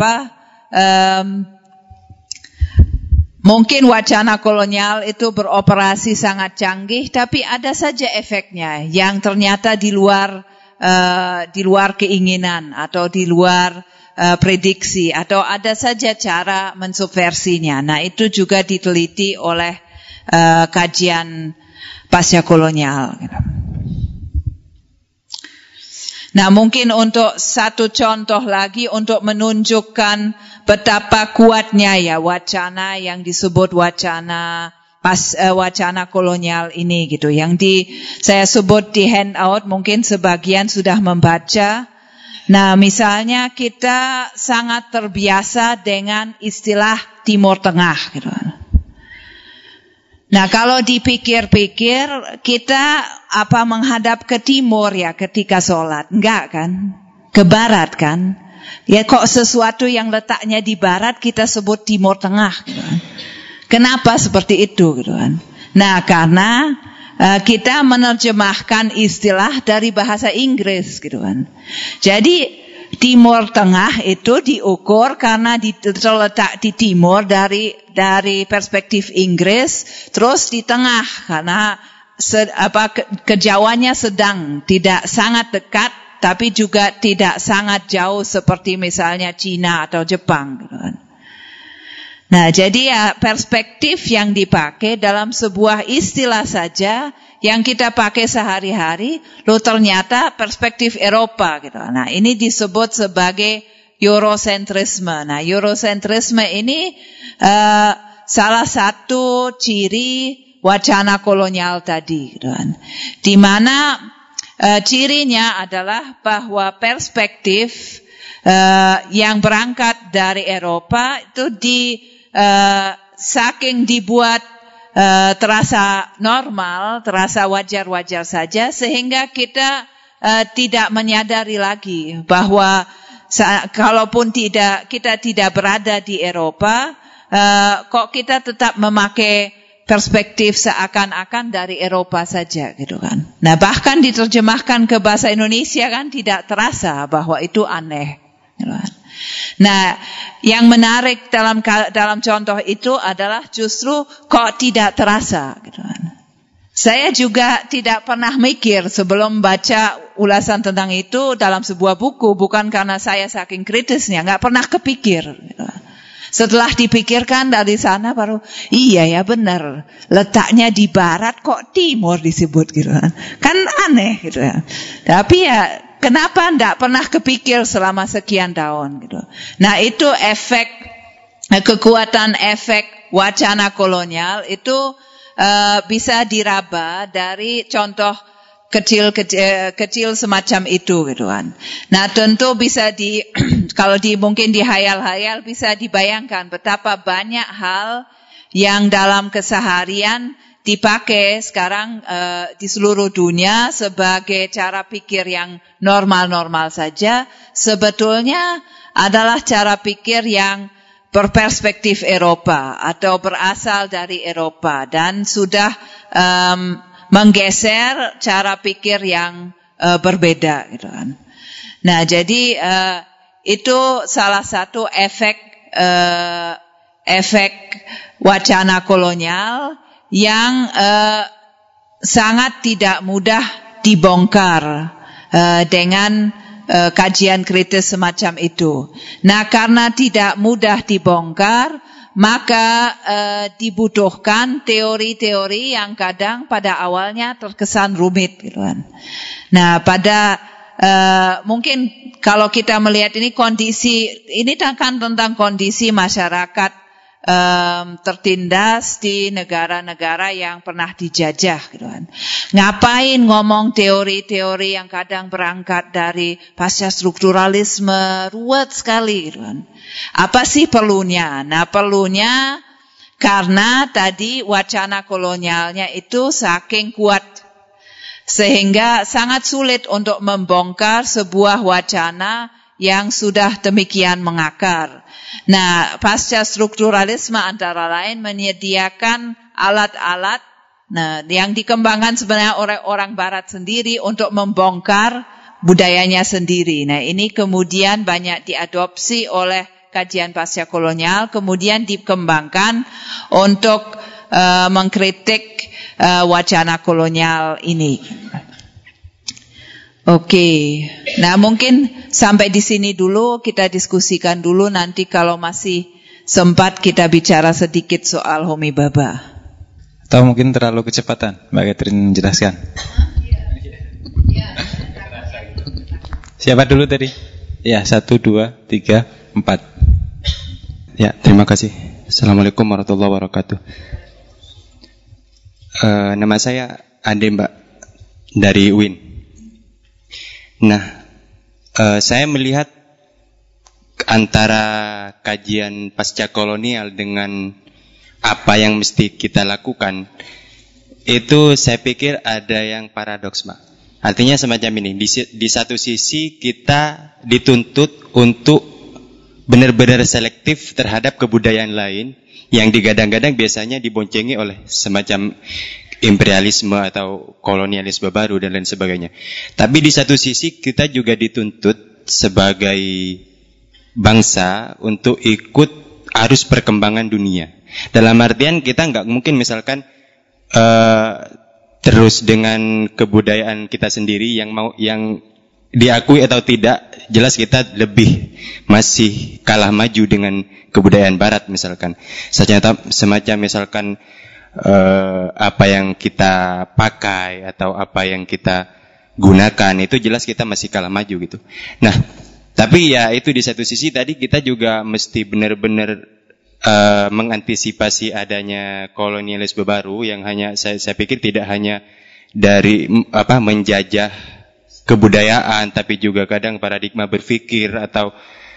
mungkin wacana kolonial itu beroperasi sangat canggih, tapi ada saja efeknya yang ternyata di luar keinginan atau di luar prediksi, atau ada saja cara mensubversinya. Nah, itu juga diteliti oleh kajian pasca kolonial. Nah, mungkin untuk satu contoh lagi untuk menunjukkan betapa kuatnya ya wacana yang disebut wacana kolonial ini, gitu, yang saya sebut di handout, mungkin sebagian sudah membaca. Nah, misalnya kita sangat terbiasa dengan istilah Timur Tengah, gitu. Nah, kalau dipikir-pikir, kita menghadap ke timur ya ketika sholat? Enggak, kan? Ke barat, kan? Ya, kok sesuatu yang letaknya di barat kita sebut Timur Tengah, gitu. Kenapa seperti itu, gitu kan? Nah, karena kita menerjemahkan istilah dari bahasa Inggris, gitu kan. Jadi Timur Tengah itu diukur karena terletak di timur dari perspektif Inggris, terus di tengah karena kejauhannya sedang, tidak sangat dekat tapi juga tidak sangat jauh seperti misalnya Cina atau Jepang, gitu kan. Nah, jadi ya perspektif yang dipakai dalam sebuah istilah saja yang kita pakai sehari-hari, ternyata perspektif Eropa, gitu. Nah, ini disebut sebagai Eurocentrisme. Nah, Eurocentrisme ini salah satu ciri wacana kolonial tadi, gitu kan. Di mana cirinya adalah bahwa perspektif yang berangkat dari Eropa itu saking dibuat terasa normal, terasa wajar-wajar saja, sehingga kita tidak menyadari lagi bahwa kalaupun tidak kita tidak berada di Eropa, kok kita tetap memakai perspektif seakan-akan dari Eropa saja gitu kan. Nah, bahkan diterjemahkan ke bahasa Indonesia kan tidak terasa bahwa itu aneh. Gitu kan. Nah, yang menarik dalam contoh itu adalah justru kok tidak terasa gitu kan. Saya juga tidak pernah mikir sebelum baca ulasan tentang itu dalam sebuah buku, bukan karena saya saking kritisnya, nggak pernah kepikir. Gitu. Setelah dipikirkan dari sana baru, iya ya benar, letaknya di barat kok timur disebut gitu kan aneh gitu ya. Tapi ya kenapa enggak pernah kepikir selama sekian tahun gitu. Nah itu efek, kekuatan efek wacana kolonial itu bisa diraba dari contoh kecil semacam itu gitu kan. Nah tentu bisa mungkin dihayal-hayal bisa dibayangkan betapa banyak hal yang dalam keseharian dipakai sekarang di seluruh dunia sebagai cara pikir yang normal-normal saja, sebetulnya adalah cara pikir yang berperspektif Eropa atau berasal dari Eropa dan sudah menggeser cara pikir yang berbeda gitu kan. Nah, jadi itu salah satu efek wacana kolonial yang sangat tidak mudah dibongkar dengan kajian kritis semacam itu. Nah, karena tidak mudah dibongkar, maka dibutuhkan teori-teori yang kadang pada awalnya terkesan rumit gitu kan. Nah, mungkin kalau kita melihat ini kondisi, ini kan tentang kondisi masyarakat tertindas di negara-negara yang pernah dijajah gitu kan. Ngapain ngomong teori-teori yang kadang berangkat dari pasca strukturalisme, ruwet sekali gitu kan. Apa sih perlunya? Nah, perlunya karena tadi wacana kolonialnya itu saking kuat sehingga sangat sulit untuk membongkar sebuah wacana yang sudah demikian mengakar. Nah, pasca strukturalisme antara lain menyediakan alat-alat yang dikembangkan sebenarnya oleh orang barat sendiri untuk membongkar budayanya sendiri. Nah, ini kemudian banyak diadopsi oleh kajian pasca kolonial, kemudian dikembangkan untuk mengkritik wacana kolonial ini. Oke, nah mungkin sampai di sini dulu, kita diskusikan dulu, nanti kalau masih sempat kita bicara sedikit soal Homi Bhabha. Atau mungkin terlalu kecepatan, Mbak Gayatri jelaskan. Siapa dulu tadi? Ya, 1, 2, 3, 4. Ya, terima kasih. Assalamualaikum warahmatullahi wabarakatuh. Nama saya Ade, Mbak, dari UIN. Nah, saya melihat antara kajian pasca kolonial dengan apa yang mesti kita lakukan, itu saya pikir ada yang paradoks, Mbak. Artinya semacam ini, di satu sisi kita dituntut untuk benar-benar selektif terhadap kebudayaan lain yang digadang-gadang biasanya diboncengi oleh semacam imperialisme atau kolonialisme baru dan lain sebagainya. Tapi di satu sisi kita juga dituntut sebagai bangsa untuk ikut arus perkembangan dunia. Dalam artian kita nggak mungkin misalkan terus dengan kebudayaan kita sendiri yang diakui atau tidak, jelas kita lebih masih kalah maju dengan kebudayaan barat misalkan. Semacam misalkan apa yang kita pakai atau apa yang kita gunakan itu jelas kita masih kalah maju gitu. Nah, tapi ya itu di satu sisi tadi kita juga mesti benar-benar mengantisipasi adanya kolonialisme baru yang hanya saya pikir tidak hanya dari menjajah kebudayaan, tapi juga kadang paradigma berpikir atau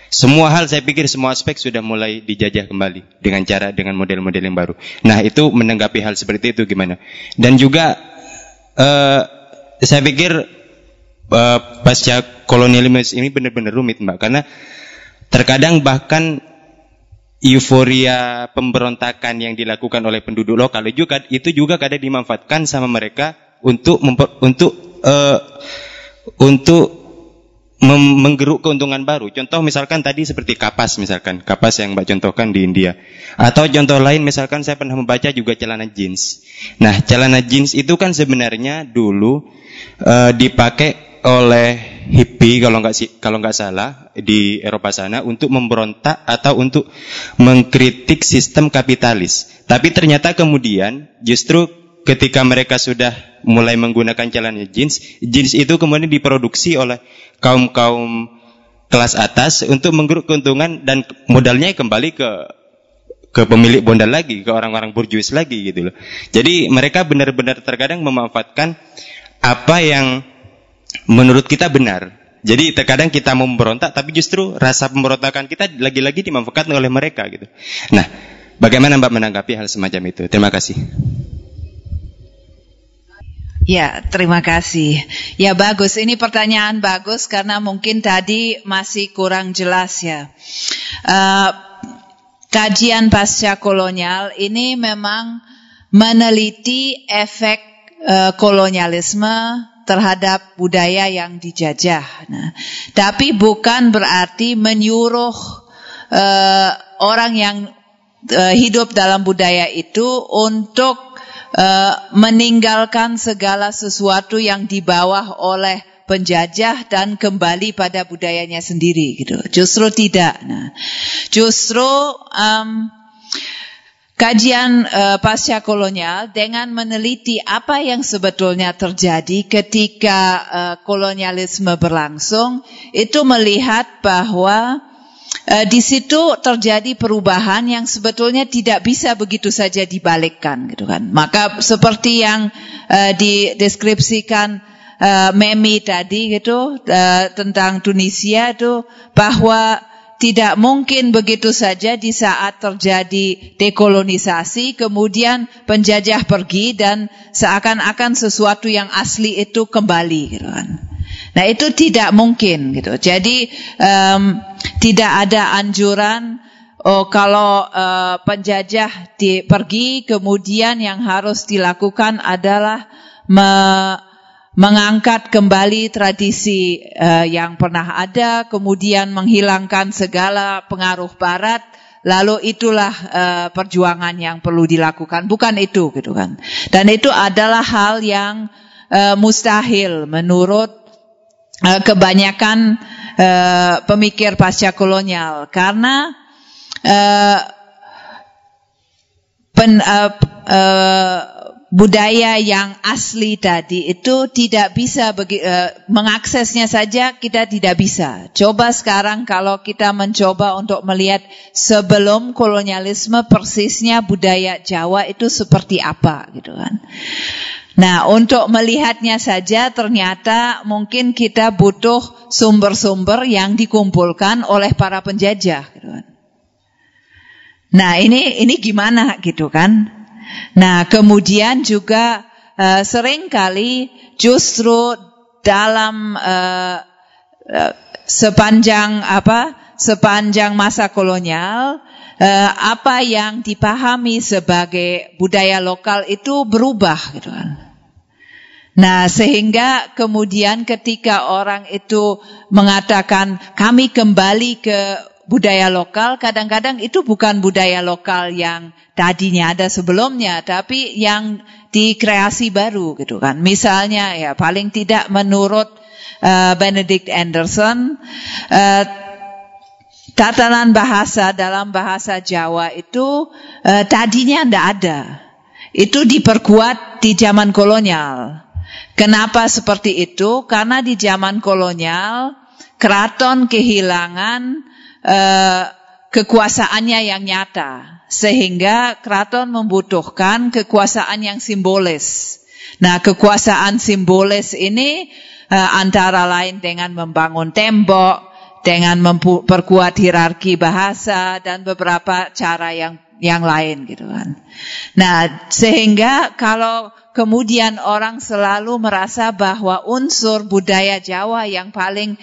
semua hal, saya pikir semua aspek sudah mulai dijajah kembali dengan model-model yang baru. Nah, itu menanggapi hal seperti itu gimana? Dan juga saya pikir pasca kolonialisme ini benar-benar rumit, Mbak, karena terkadang bahkan euforia pemberontakan yang dilakukan oleh penduduk lokal juga itu juga kadang dimanfaatkan sama mereka untuk menggeruk keuntungan baru. Contoh misalkan tadi seperti kapas, misalkan kapas yang Mbak contohkan di India. Atau contoh lain misalkan saya pernah membaca juga celana jeans. Nah, celana jeans itu kan sebenarnya dulu dipakai oleh hippie kalau nggak salah di Eropa sana untuk memberontak atau untuk mengkritik sistem kapitalis. Tapi ternyata kemudian justru ketika mereka sudah mulai menggunakan celana jeans itu kemudian diproduksi oleh kaum kelas atas untuk menggeruk keuntungan dan modalnya kembali ke pemilik bondal lagi, ke orang-orang borjuis lagi gitu loh. Jadi mereka benar-benar terkadang memanfaatkan apa yang menurut kita benar. Jadi terkadang kita memberontak tapi justru rasa pemberontakan kita lagi-lagi dimanfaatkan oleh mereka gitu. Nah, bagaimana Mbak menanggapi hal semacam itu? Terima kasih. Ya, terima kasih. Ya, bagus. Ini pertanyaan bagus karena mungkin tadi masih kurang jelas ya. Kajian pasca kolonial ini memang meneliti efek kolonialisme terhadap budaya yang dijajah. Nah, tapi bukan berarti menyuruh orang yang hidup dalam budaya itu untuk meninggalkan segala sesuatu yang dibawa oleh penjajah dan kembali pada budayanya sendiri gitu. Justru tidak. Nah, justru kajian pasca kolonial dengan meneliti apa yang sebetulnya terjadi ketika kolonialisme berlangsung itu melihat bahwa di situ terjadi perubahan yang sebetulnya tidak bisa begitu saja dibalikkan gitu kan. Maka seperti yang dideskripsikan Memmi tadi gitu tentang Tunisia itu, bahwa tidak mungkin begitu saja di saat terjadi dekolonisasi kemudian penjajah pergi dan seakan-akan sesuatu yang asli itu kembali gitu kan. Nah, itu tidak mungkin gitu. Jadi tidak ada anjuran kalau penjajah pergi kemudian yang harus dilakukan adalah mengangkat kembali tradisi yang pernah ada, kemudian menghilangkan segala pengaruh barat, lalu itulah perjuangan yang perlu dilakukan. Bukan itu gitu kan. Dan itu adalah hal yang mustahil menurut kebanyakan pemikir pasca kolonial, karena budaya yang asli tadi itu tidak bisa mengaksesnya saja kita tidak bisa. Coba sekarang kalau kita mencoba untuk melihat sebelum kolonialisme persisnya budaya Jawa itu seperti apa gitu kan. Nah, untuk melihatnya saja ternyata mungkin kita butuh sumber-sumber yang dikumpulkan oleh para penjajah gitu kan. Nah, ini gimana gitu kan. Nah, kemudian juga seringkali justru dalam sepanjang masa kolonial apa yang dipahami sebagai budaya lokal itu berubah gitu kan. Nah, sehingga kemudian ketika orang itu mengatakan kami kembali ke budaya lokal, kadang-kadang itu bukan budaya lokal yang tadinya ada sebelumnya, tapi yang dikreasi baru gitu kan. Misalnya ya paling tidak menurut Benedict Anderson, tatanan bahasa dalam bahasa Jawa itu tadinya tidak ada. Itu diperkuat di zaman kolonial. Kenapa seperti itu? Karena di zaman kolonial keraton kehilangan kekuasaannya yang nyata, sehingga keraton membutuhkan kekuasaan yang simbolis. Nah, kekuasaan simbolis ini antara lain dengan membangun tembok, dengan memperkuat hierarki bahasa dan beberapa cara yang lain gitu kan. Nah, sehingga kalau kemudian orang selalu merasa bahwa unsur budaya Jawa yang paling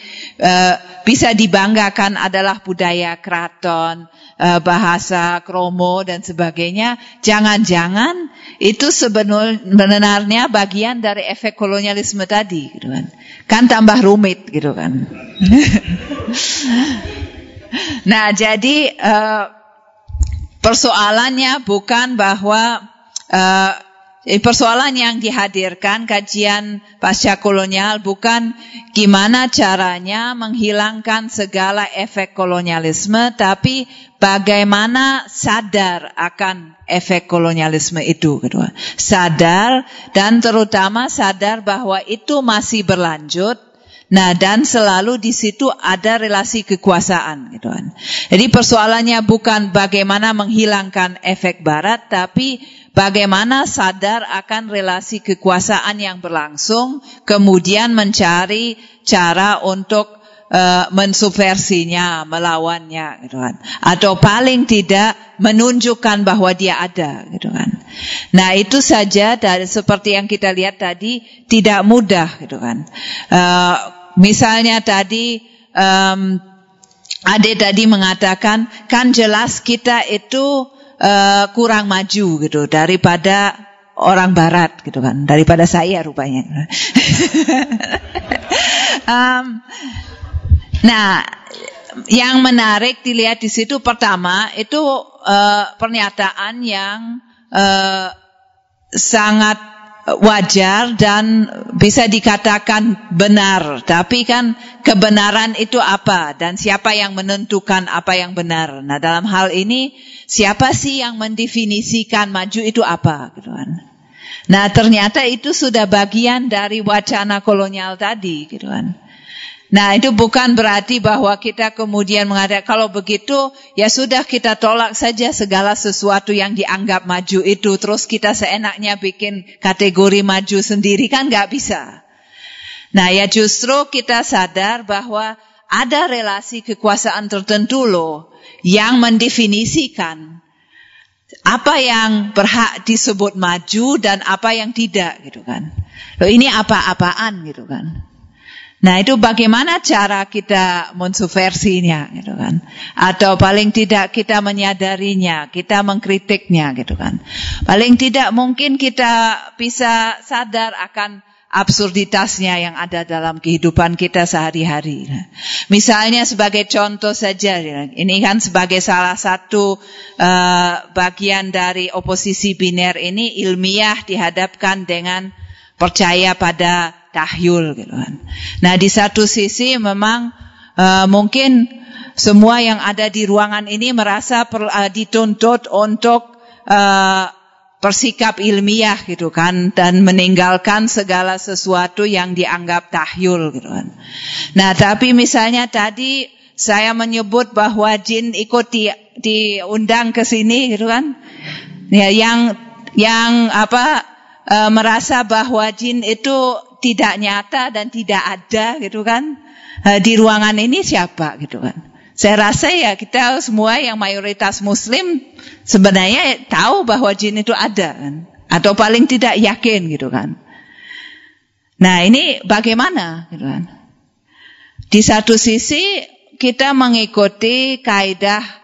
bisa dibanggakan adalah budaya keraton, bahasa kromo dan sebagainya. Jangan-jangan itu sebenarnya bagian dari efek kolonialisme tadi, gitu kan? Kan tambah rumit, gitu kan? Nah, jadi persoalannya bukan bahwa persoalan yang dihadirkan kajian pasca kolonial bukan gimana caranya menghilangkan segala efek kolonialisme, tapi bagaimana sadar akan efek kolonialisme itu. Sadar, dan terutama sadar bahwa itu masih berlanjut. Nah, dan selalu di situ ada relasi kekuasaan, gitu kan. Jadi persoalannya bukan bagaimana menghilangkan efek barat, tapi bagaimana sadar akan relasi kekuasaan yang berlangsung, kemudian mencari cara untuk mensubversinya, melawannya, gitu kan. Atau paling tidak menunjukkan bahwa dia ada, gitu kan. Nah, itu saja dari seperti yang kita lihat tadi tidak mudah, gitu kan. Misalnya tadi Ade tadi mengatakan kan jelas kita itu kurang maju, gitu, daripada orang barat, gitu kan, daripada saya rupanya. Nah, yang menarik dilihat di situ pertama itu pernyataan yang sangat wajar dan bisa dikatakan benar. Tapi kan kebenaran itu apa dan siapa yang menentukan apa yang benar? Nah, dalam hal ini siapa sih yang mendefinisikan maju itu apa? Gitu kan. Nah, ternyata itu sudah bagian dari wacana kolonial tadi, gitu kan. Nah, itu bukan berarti bahwa kita kemudian mengatakan kalau begitu ya sudah kita tolak saja segala sesuatu yang dianggap maju itu, terus kita seenaknya bikin kategori maju sendiri, kan nggak bisa. Nah, ya justru kita sadar bahwa ada relasi kekuasaan tertentu loh yang mendefinisikan apa yang berhak disebut maju dan apa yang tidak, gitu kan. Loh, ini apa-apaan, gitu kan. Nah, itu bagaimana cara kita mensubversinya, gitu kan. Atau paling tidak kita menyadarinya, kita mengkritiknya, gitu kan. Paling tidak mungkin kita bisa sadar akan absurditasnya yang ada dalam kehidupan kita sehari-hari. Misalnya sebagai contoh saja, ini kan sebagai salah satu bagian dari oposisi biner ini, ilmiah dihadapkan dengan percaya pada tahyul, gitu kan. Nah, di satu sisi memang mungkin semua yang ada di ruangan ini merasa dituntut untuk bersikap ilmiah, gitu kan, dan meninggalkan segala sesuatu yang dianggap tahyul, gitu kan. Nah, tapi misalnya tadi saya menyebut bahwa jin ikut diundang ke sini, gitu kan. Ya, yang merasa bahwa jin itu tidak nyata dan tidak ada, gitu kan, di ruangan ini siapa, gitu kan. Saya rasa ya kita semua yang mayoritas muslim sebenarnya tahu bahwa jin itu ada, kan? Atau paling tidak yakin, gitu kan. Nah, ini bagaimana, gitu kan. Di satu sisi kita mengikuti kaidah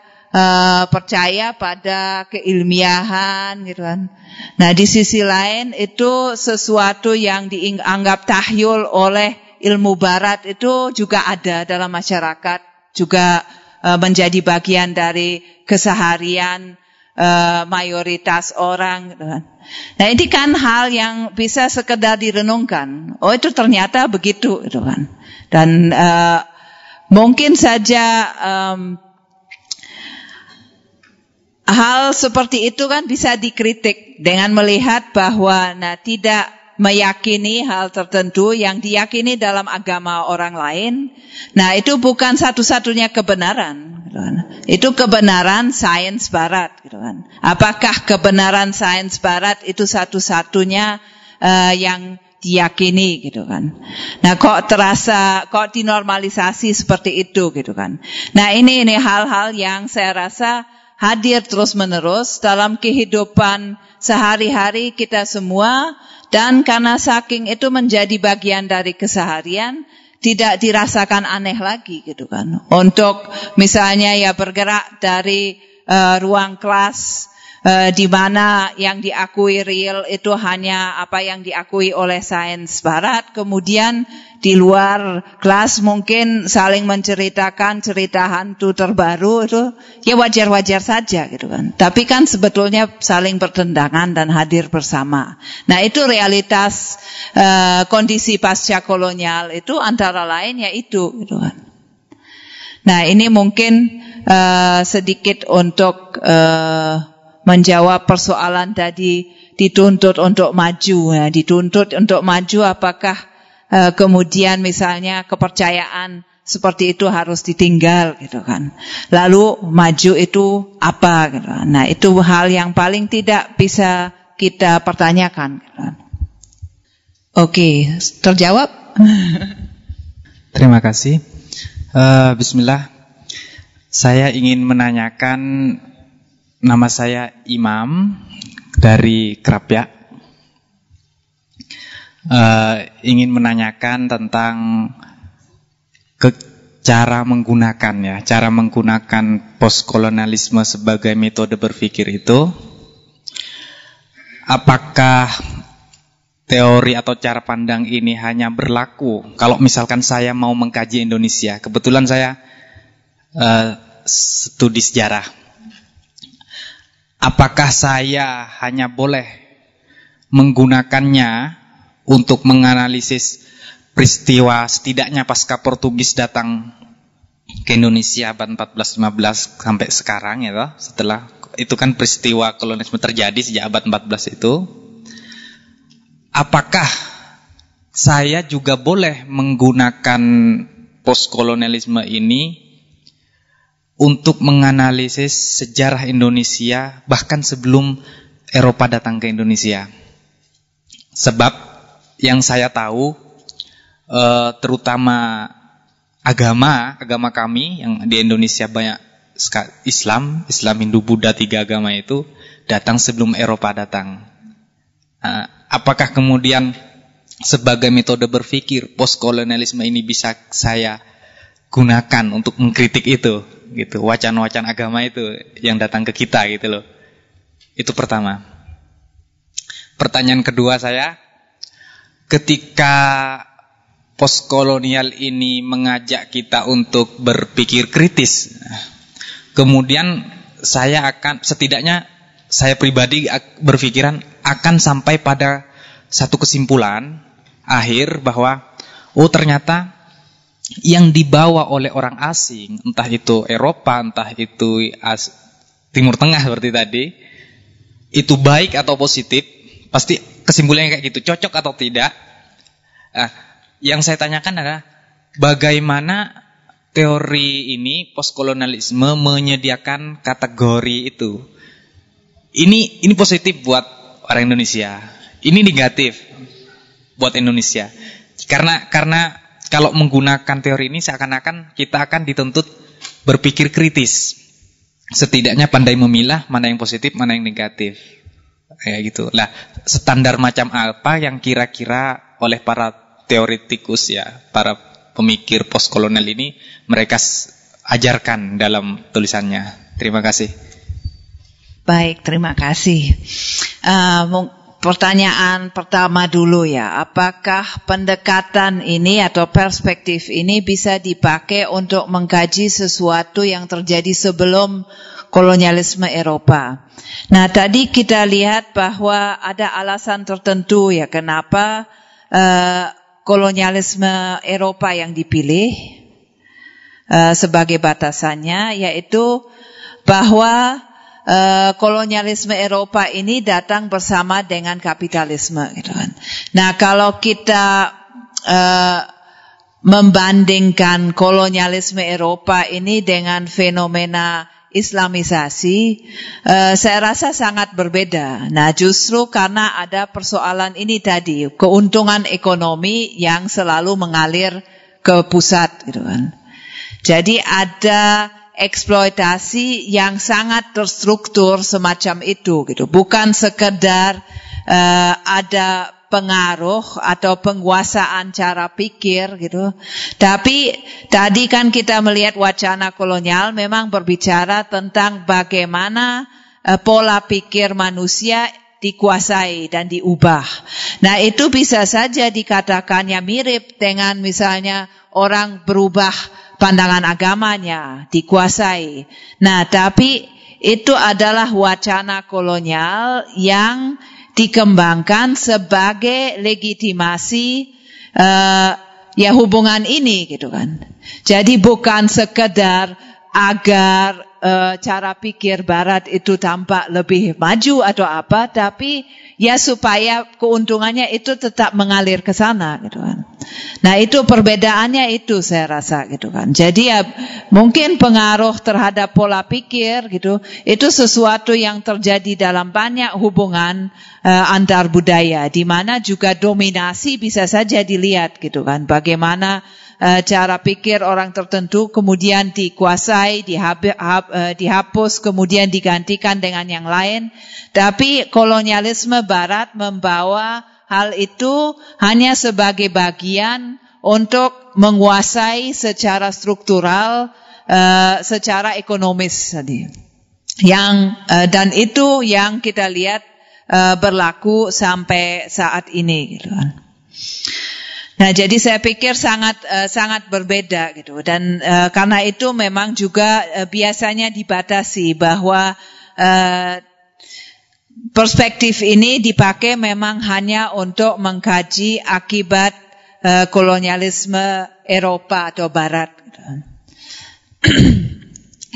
percaya pada keilmiahan, gitu kan. Nah, di sisi lain itu sesuatu yang dianggap tahyul oleh ilmu barat itu juga ada dalam masyarakat, juga menjadi bagian dari keseharian mayoritas orang. Nah, ini kan hal yang bisa sekedar direnungkan. Oh, itu ternyata begitu, gitu kan. Dan mungkin saja hal seperti itu kan bisa dikritik dengan melihat bahwa nah, tidak meyakini hal tertentu yang diyakini dalam agama orang lain. Nah, itu bukan satu-satunya kebenaran, gitu kan. Itu kebenaran sains barat, gitu kan. Apakah kebenaran sains barat itu satu-satunya yang diyakini, gitu kan. Nah, kok terasa, kok dinormalisasi seperti itu, gitu kan. Nah, ini hal-hal yang saya rasa hadir terus-menerus dalam kehidupan sehari-hari kita semua. Dan karena saking itu menjadi bagian dari keseharian, tidak dirasakan aneh lagi gitu kan. Untuk misalnya ya bergerak dari ruang kelas di mana yang diakui real itu hanya apa yang diakui oleh sains barat, kemudian di luar kelas mungkin saling menceritakan cerita hantu terbaru, itu ya wajar-wajar saja gitu kan. Tapi kan sebetulnya saling bertentangan dan hadir bersama. Nah, itu realitas kondisi pasca kolonial itu antara lain ya itu gitu kan. Nah, ini mungkin sedikit untuk menjawab persoalan tadi, dituntut untuk maju. Ya. Dituntut untuk maju, apakah kemudian misalnya kepercayaan seperti itu harus ditinggal gitu kan. Lalu maju itu apa gitu kan. Nah, itu hal yang paling tidak bisa kita pertanyakan gitu kan. Oke, terjawab? Terima kasih. Bismillah. Saya ingin menanyakan, nama saya Imam dari Krapyak. Ingin menanyakan tentang cara menggunakan ya, cara menggunakan postkolonialisme sebagai metode berpikir itu. Apakah teori atau cara pandang ini hanya berlaku kalau misalkan saya mau mengkaji Indonesia? Kebetulan saya studi sejarah. Apakah saya hanya boleh menggunakannya untuk menganalisis peristiwa setidaknya pasca Portugis datang ke Indonesia abad 14-15 sampai sekarang ya toh? Setelah itu kan peristiwa kolonialisme terjadi sejak abad 14 itu. Apakah saya juga boleh menggunakan postkolonialisme ini untuk menganalisis sejarah Indonesia bahkan sebelum Eropa datang ke Indonesia? Sebab yang saya tahu, terutama agama kami yang di Indonesia banyak Islam, Islam Hindu Buddha, tiga agama itu datang sebelum Eropa datang. Apakah kemudian sebagai metode berpikir postkolonialisme ini bisa saya gunakan untuk mengkritik itu, gitu, wacana-wacana agama itu yang datang ke kita gitu loh. Itu pertama. Pertanyaan kedua saya, ketika postkolonial ini mengajak kita untuk berpikir kritis, kemudian saya akan setidaknya saya pribadi berpikiran akan sampai pada satu kesimpulan akhir bahwa oh ternyata yang dibawa oleh orang asing, entah itu Eropa, entah itu Timur Tengah seperti tadi, itu baik atau positif, pasti kesimpulannya kayak gitu, cocok atau tidak. Nah, yang saya tanyakan adalah bagaimana teori ini postkolonialisme menyediakan kategori itu. Ini positif buat orang Indonesia, ini negatif buat Indonesia. Karena kalau menggunakan teori ini seakan-akan kita akan dituntut berpikir kritis, setidaknya pandai memilah mana yang positif, mana yang negatif, kayak gitu. Lah, standar macam apa yang kira-kira oleh para teoretikus ya, para pemikir postkolonial ini mereka ajarkan dalam tulisannya. Terima kasih. Baik, terima kasih. Pertanyaan pertama dulu ya, apakah pendekatan ini atau perspektif ini bisa dipakai untuk mengkaji sesuatu yang terjadi sebelum kolonialisme Eropa? Nah, tadi kita lihat bahwa ada alasan tertentu ya, kenapa kolonialisme Eropa yang dipilih sebagai batasannya, yaitu bahwa kolonialisme Eropa ini datang bersama dengan kapitalisme gitu kan. Nah, kalau kita membandingkan kolonialisme Eropa ini dengan fenomena Islamisasi, saya rasa sangat berbeda. Nah, justru karena ada persoalan ini tadi, keuntungan ekonomi yang selalu mengalir ke pusat gitu kan. Jadi ada eksploitasi yang sangat terstruktur semacam itu gitu. Bukan sekedar ada pengaruh atau penguasaan cara pikir gitu. Tapi tadi kan kita melihat wacana kolonial memang berbicara tentang bagaimana pola pikir manusia dikuasai dan diubah. Nah, itu bisa saja dikatakannya mirip dengan misalnya orang berubah pandangan agamanya, dikuasai. Nah, tapi itu adalah wacana kolonial yang dikembangkan sebagai legitimasi ya hubungan ini gitu kan. Jadi bukan sekedar agar cara pikir barat itu tampak lebih maju atau apa, tapi ya supaya keuntungannya itu tetap mengalir ke sana gitu kan. Nah, itu perbedaannya itu saya rasa gitu kan. Jadi ya mungkin pengaruh terhadap pola pikir gitu, itu sesuatu yang terjadi dalam banyak hubungan antar budaya, di mana juga dominasi bisa saja dilihat gitu kan. Bagaimana cara pikir orang tertentu kemudian dikuasai, dihapus, kemudian digantikan dengan yang lain. Tapi kolonialisme barat membawa hal itu hanya sebagai bagian untuk menguasai secara struktural, secara ekonomis tadi. Yang dan itu yang kita lihat berlaku sampai saat ini gitu kan. Nah, jadi saya pikir sangat berbeda gitu, dan karena itu memang juga biasanya dibatasi bahwa perspektif ini dipakai memang hanya untuk mengkaji akibat kolonialisme Eropa atau Barat gitu.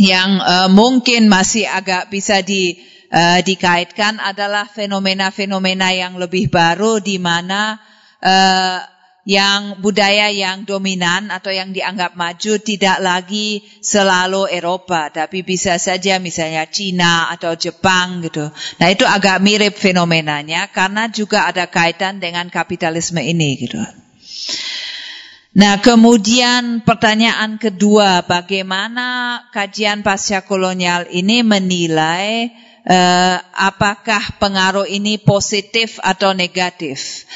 Yang mungkin masih agak bisa dikaitkan adalah fenomena-fenomena yang lebih baru, di mana yang budaya yang dominan atau yang dianggap maju tidak lagi selalu Eropa, tapi bisa saja misalnya Cina atau Jepang gitu. Nah, itu agak mirip fenomenanya karena juga ada kaitan dengan kapitalisme ini gitu. Nah, kemudian pertanyaan kedua, bagaimana kajian pasca kolonial ini menilai apakah pengaruh ini positif atau negatif?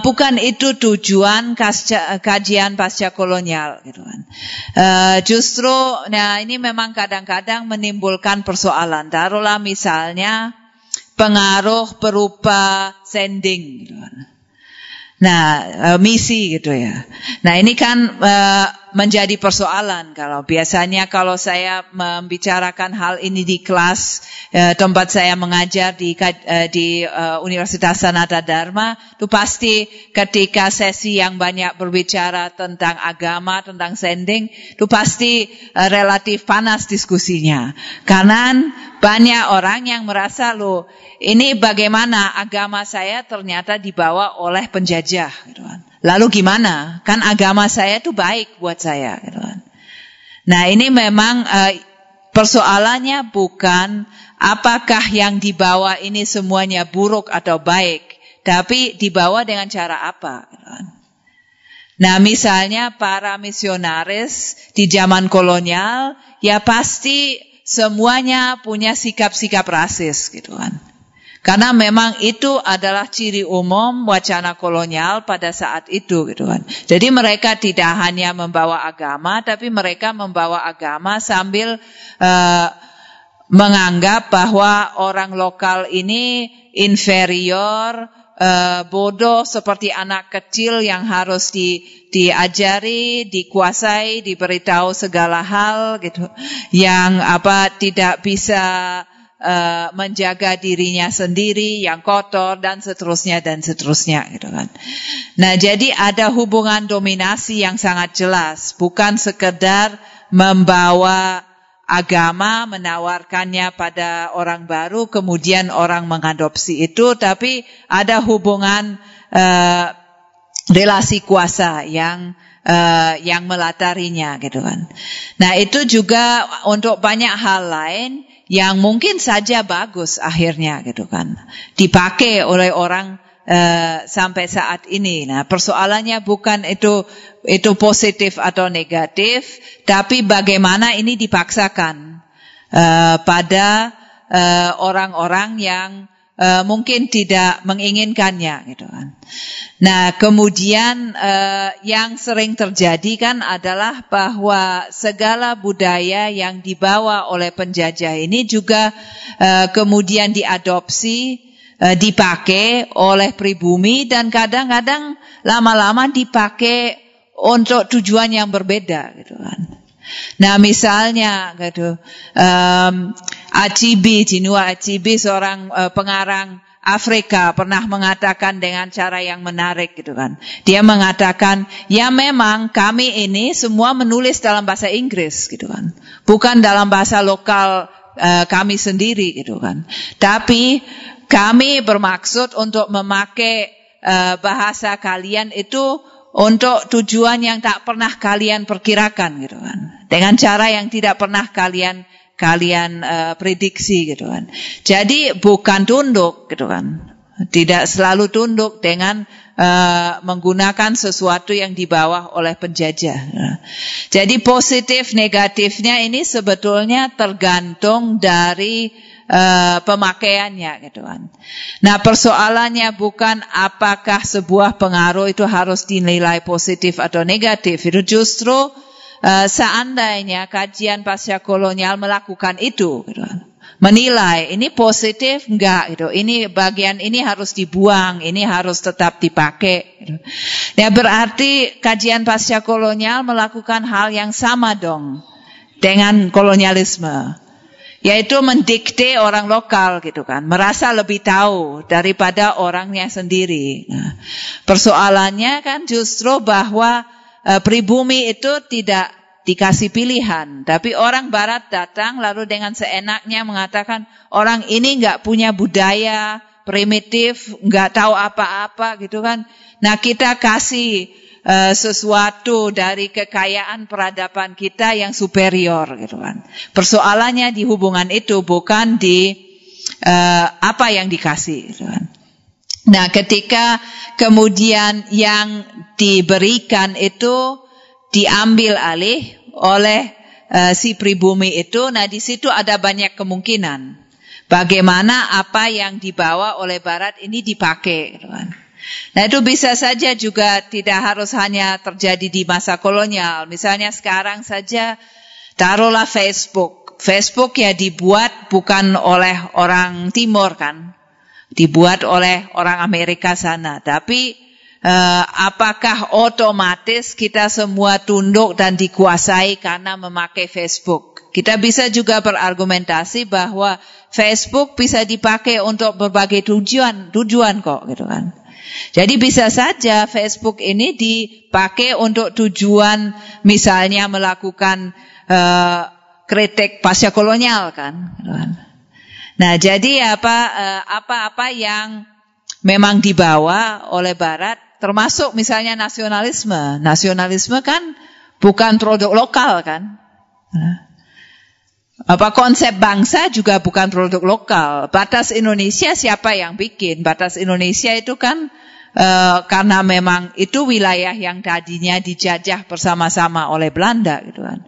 Bukan itu tujuan kajian pasca kolonial gitu kan. Justru nah ini memang kadang-kadang menimbulkan persoalan. Taruhlah misalnya pengaruh berupa sending gitu kan. Nah, misi gitu ya. Nah, ini kan menjadi persoalan. Kalau biasanya kalau saya membicarakan hal ini di kelas tempat saya mengajar di Universitas Sanata Dharma, itu pasti ketika sesi yang banyak berbicara tentang agama, tentang sending, itu pasti relatif panas diskusinya. Karena banyak orang yang merasa, loh, ini bagaimana agama saya ternyata dibawa oleh penjajah gitu kan. Lalu gimana? Kan agama saya itu baik buat saya gitu kan. Nah, ini memang persoalannya bukan apakah yang dibawa ini semuanya buruk atau baik, tapi dibawa dengan cara apa gitu kan. Nah, misalnya para misionaris di zaman kolonial ya pasti semuanya punya sikap-sikap rasis gitu kan. Karena memang itu adalah ciri umum wacana kolonial pada saat itu gitu kan. Jadi mereka tidak hanya membawa agama, tapi mereka membawa agama sambil menganggap bahwa orang lokal ini inferior, bodoh, seperti anak kecil yang harus diajari, dikuasai, diberitahu segala hal gitu, yang tidak bisa menjaga dirinya sendiri, yang kotor dan seterusnya gitu kan. Nah, jadi ada hubungan dominasi yang sangat jelas, bukan sekedar membawa agama, menawarkannya pada orang baru, kemudian orang mengadopsi itu, tapi ada hubungan relasi kuasa yang melatarinya gitu kan. Nah, itu juga untuk banyak hal lain yang mungkin saja bagus akhirnya gitu kan, dipakai oleh orang sampai saat ini. Nah, persoalannya bukan itu positif atau negatif, tapi bagaimana ini dipaksakan pada orang-orang yang mungkin tidak menginginkannya gitu kan. Nah, kemudian yang sering terjadi kan adalah bahwa segala budaya yang dibawa oleh penjajah ini juga kemudian diadopsi, dipakai oleh pribumi, dan kadang-kadang lama-lama dipakai untuk tujuan yang berbeda gitu kan. Nah, misalnya gitu, Achebe, Chinua Achebe, seorang pengarang Afrika, pernah mengatakan dengan cara yang menarik gitu kan. Dia mengatakan, ya memang kami ini semua menulis dalam bahasa Inggris gitu kan, bukan dalam bahasa lokal kami sendiri gitu kan. Tapi kami bermaksud untuk memakai bahasa kalian itu untuk tujuan yang tak pernah kalian perkirakan gitu kan, dengan cara yang tidak pernah kalian prediksi gitu kan. Jadi bukan tunduk gitu kan, tidak selalu tunduk dengan menggunakan sesuatu yang dibawa oleh penjajah. Jadi positif negatifnya ini sebetulnya tergantung dari pemakaiannya gitu kan. Nah, persoalannya bukan apakah sebuah pengaruh itu harus dinilai positif atau negatif. Itu justru seandainya kajian pasca kolonial melakukan itu gitu kan. Menilai ini positif enggak gitu. Ini bagian ini harus dibuang, ini harus tetap dipakai gitu. Ya berarti kajian pasca kolonial melakukan hal yang sama dong dengan kolonialisme, yaitu mendikte orang lokal gitu kan, merasa lebih tahu daripada orangnya sendiri. Nah, persoalannya kan justru bahwa pribumi itu tidak dikasih pilihan, tapi orang barat datang lalu dengan seenaknya mengatakan orang ini nggak punya budaya, primitif, nggak tahu apa-apa gitu kan. Nah, kita kasih sesuatu dari kekayaan peradaban kita yang superior gitu kan. Persoalannya di hubungan itu, bukan di apa yang dikasih gitu kan. Nah, ketika kemudian yang diberikan itu diambil alih oleh si pribumi itu, nah di situ ada banyak kemungkinan bagaimana apa yang dibawa oleh barat ini dipakai gitu kan. Nah, itu bisa saja juga tidak harus hanya terjadi di masa kolonial. Misalnya sekarang saja, taruhlah Facebook. Facebook ya dibuat bukan oleh orang timur kan, dibuat oleh orang Amerika sana. Tapi apakah otomatis kita semua tunduk dan dikuasai karena memakai Facebook? Kita bisa juga berargumentasi bahwa Facebook bisa dipakai untuk berbagai tujuan kok gitu kan. Jadi bisa saja Facebook ini dipakai untuk tujuan misalnya melakukan kritik pasca kolonial kan. Nah, jadi apa-apa yang memang dibawa oleh barat, termasuk misalnya nasionalisme. Nasionalisme kan bukan produk lokal kan. Apa konsep bangsa juga bukan produk lokal. Batas Indonesia siapa yang bikin? Batas Indonesia itu kan karena memang itu wilayah yang tadinya dijajah bersama-sama oleh Belanda gitu kan.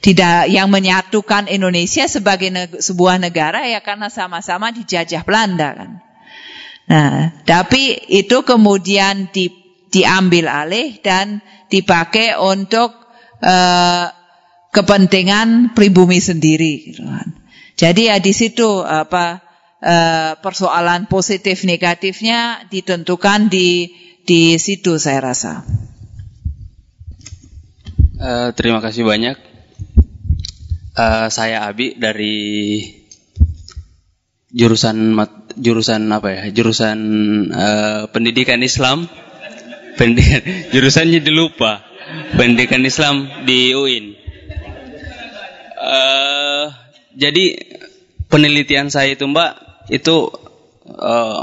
Tidak, yang menyatukan Indonesia sebagai sebuah negara ya karena sama-sama dijajah Belanda kan. Nah, tapi itu kemudian diambil alih dan dipakai untuk kepentingan pribumi sendiri gitu kan. Jadi ya di situ persoalan positif negatifnya ditentukan di situ, saya rasa. Terima kasih banyak. Saya Abi dari pendidikan Islam. Jurusannya dilupa. Pendidikan Islam di UIN. Jadi penelitian saya itu Mbak itu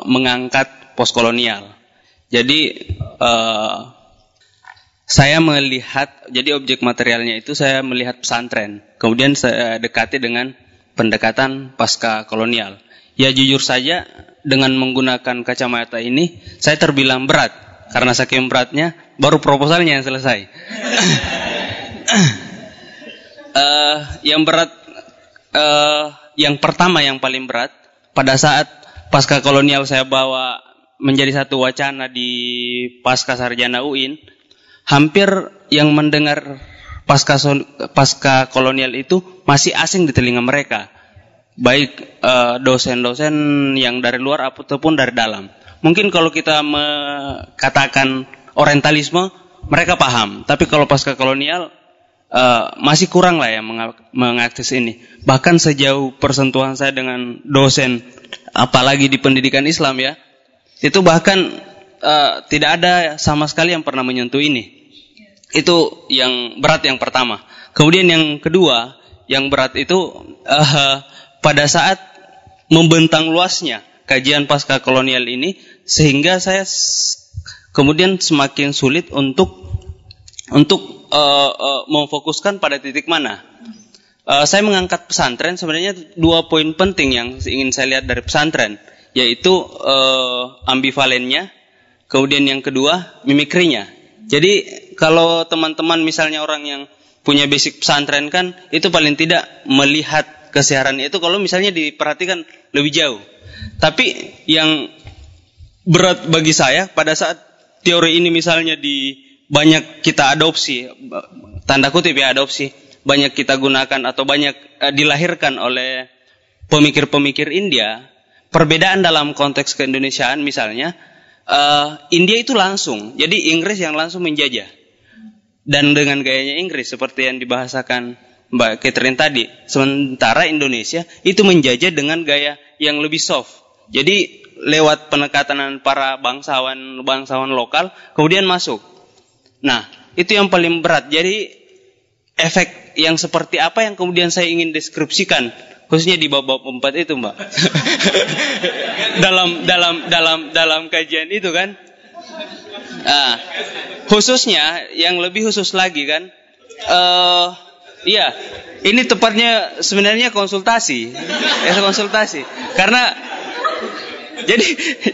mengangkat postkolonial. Jadi saya melihat, jadi objek materialnya itu saya melihat pesantren. Kemudian saya dekati dengan pendekatan pasca kolonial. Ya jujur saja dengan menggunakan kacamata ini saya terbilang berat, karena saking beratnya baru proposalnya yang selesai. Yang berat, yang pertama yang paling berat pada saat pasca kolonial saya bawa menjadi satu wacana di pasca sarjana UIN, hampir yang mendengar pasca kolonial itu masih asing di telinga mereka, baik dosen-dosen yang dari luar ataupun dari dalam. Mungkin kalau kita mengatakan orientalisme, mereka paham, tapi kalau pasca kolonial masih kurang lah ya mengakses ini. Bahkan sejauh persentuhan saya dengan dosen, apalagi di pendidikan Islam ya, itu bahkan tidak ada sama sekali yang pernah menyentuh ini. Itu yang berat yang pertama. Kemudian yang kedua, yang berat itu pada saat membentang luasnya kajian pasca kolonial ini, sehingga saya kemudian semakin sulit untuk memfokuskan pada titik mana. Saya mengangkat pesantren, sebenarnya dua poin penting yang ingin saya lihat dari pesantren, yaitu ambivalennya, kemudian yang kedua mimikrinya. Jadi kalau teman-teman misalnya orang yang punya basic pesantren kan, itu paling tidak melihat kesiarannya itu kalau misalnya diperhatikan lebih jauh. Tapi yang berat bagi saya pada saat teori ini misalnya banyak kita adopsi, tanda kutip ya adopsi, banyak kita gunakan atau banyak dilahirkan oleh pemikir-pemikir India. Perbedaan dalam konteks keindonesiaan misalnya, India itu langsung, jadi Inggris yang langsung menjajah. Dan dengan gayanya Inggris seperti yang dibahasakan Mbak Catherine tadi. Sementara Indonesia itu menjajah dengan gaya yang lebih soft. Jadi lewat penekatan para bangsawan lokal kemudian masuk. Nah, itu yang paling berat. Jadi efek yang seperti apa yang kemudian saya ingin deskripsikan, khususnya di bab 4 itu, Mbak. dalam kajian itu kan. Nah, khususnya yang lebih khusus lagi kan. Iya, ini tepatnya sebenarnya konsultasi. Konsultasi. Karena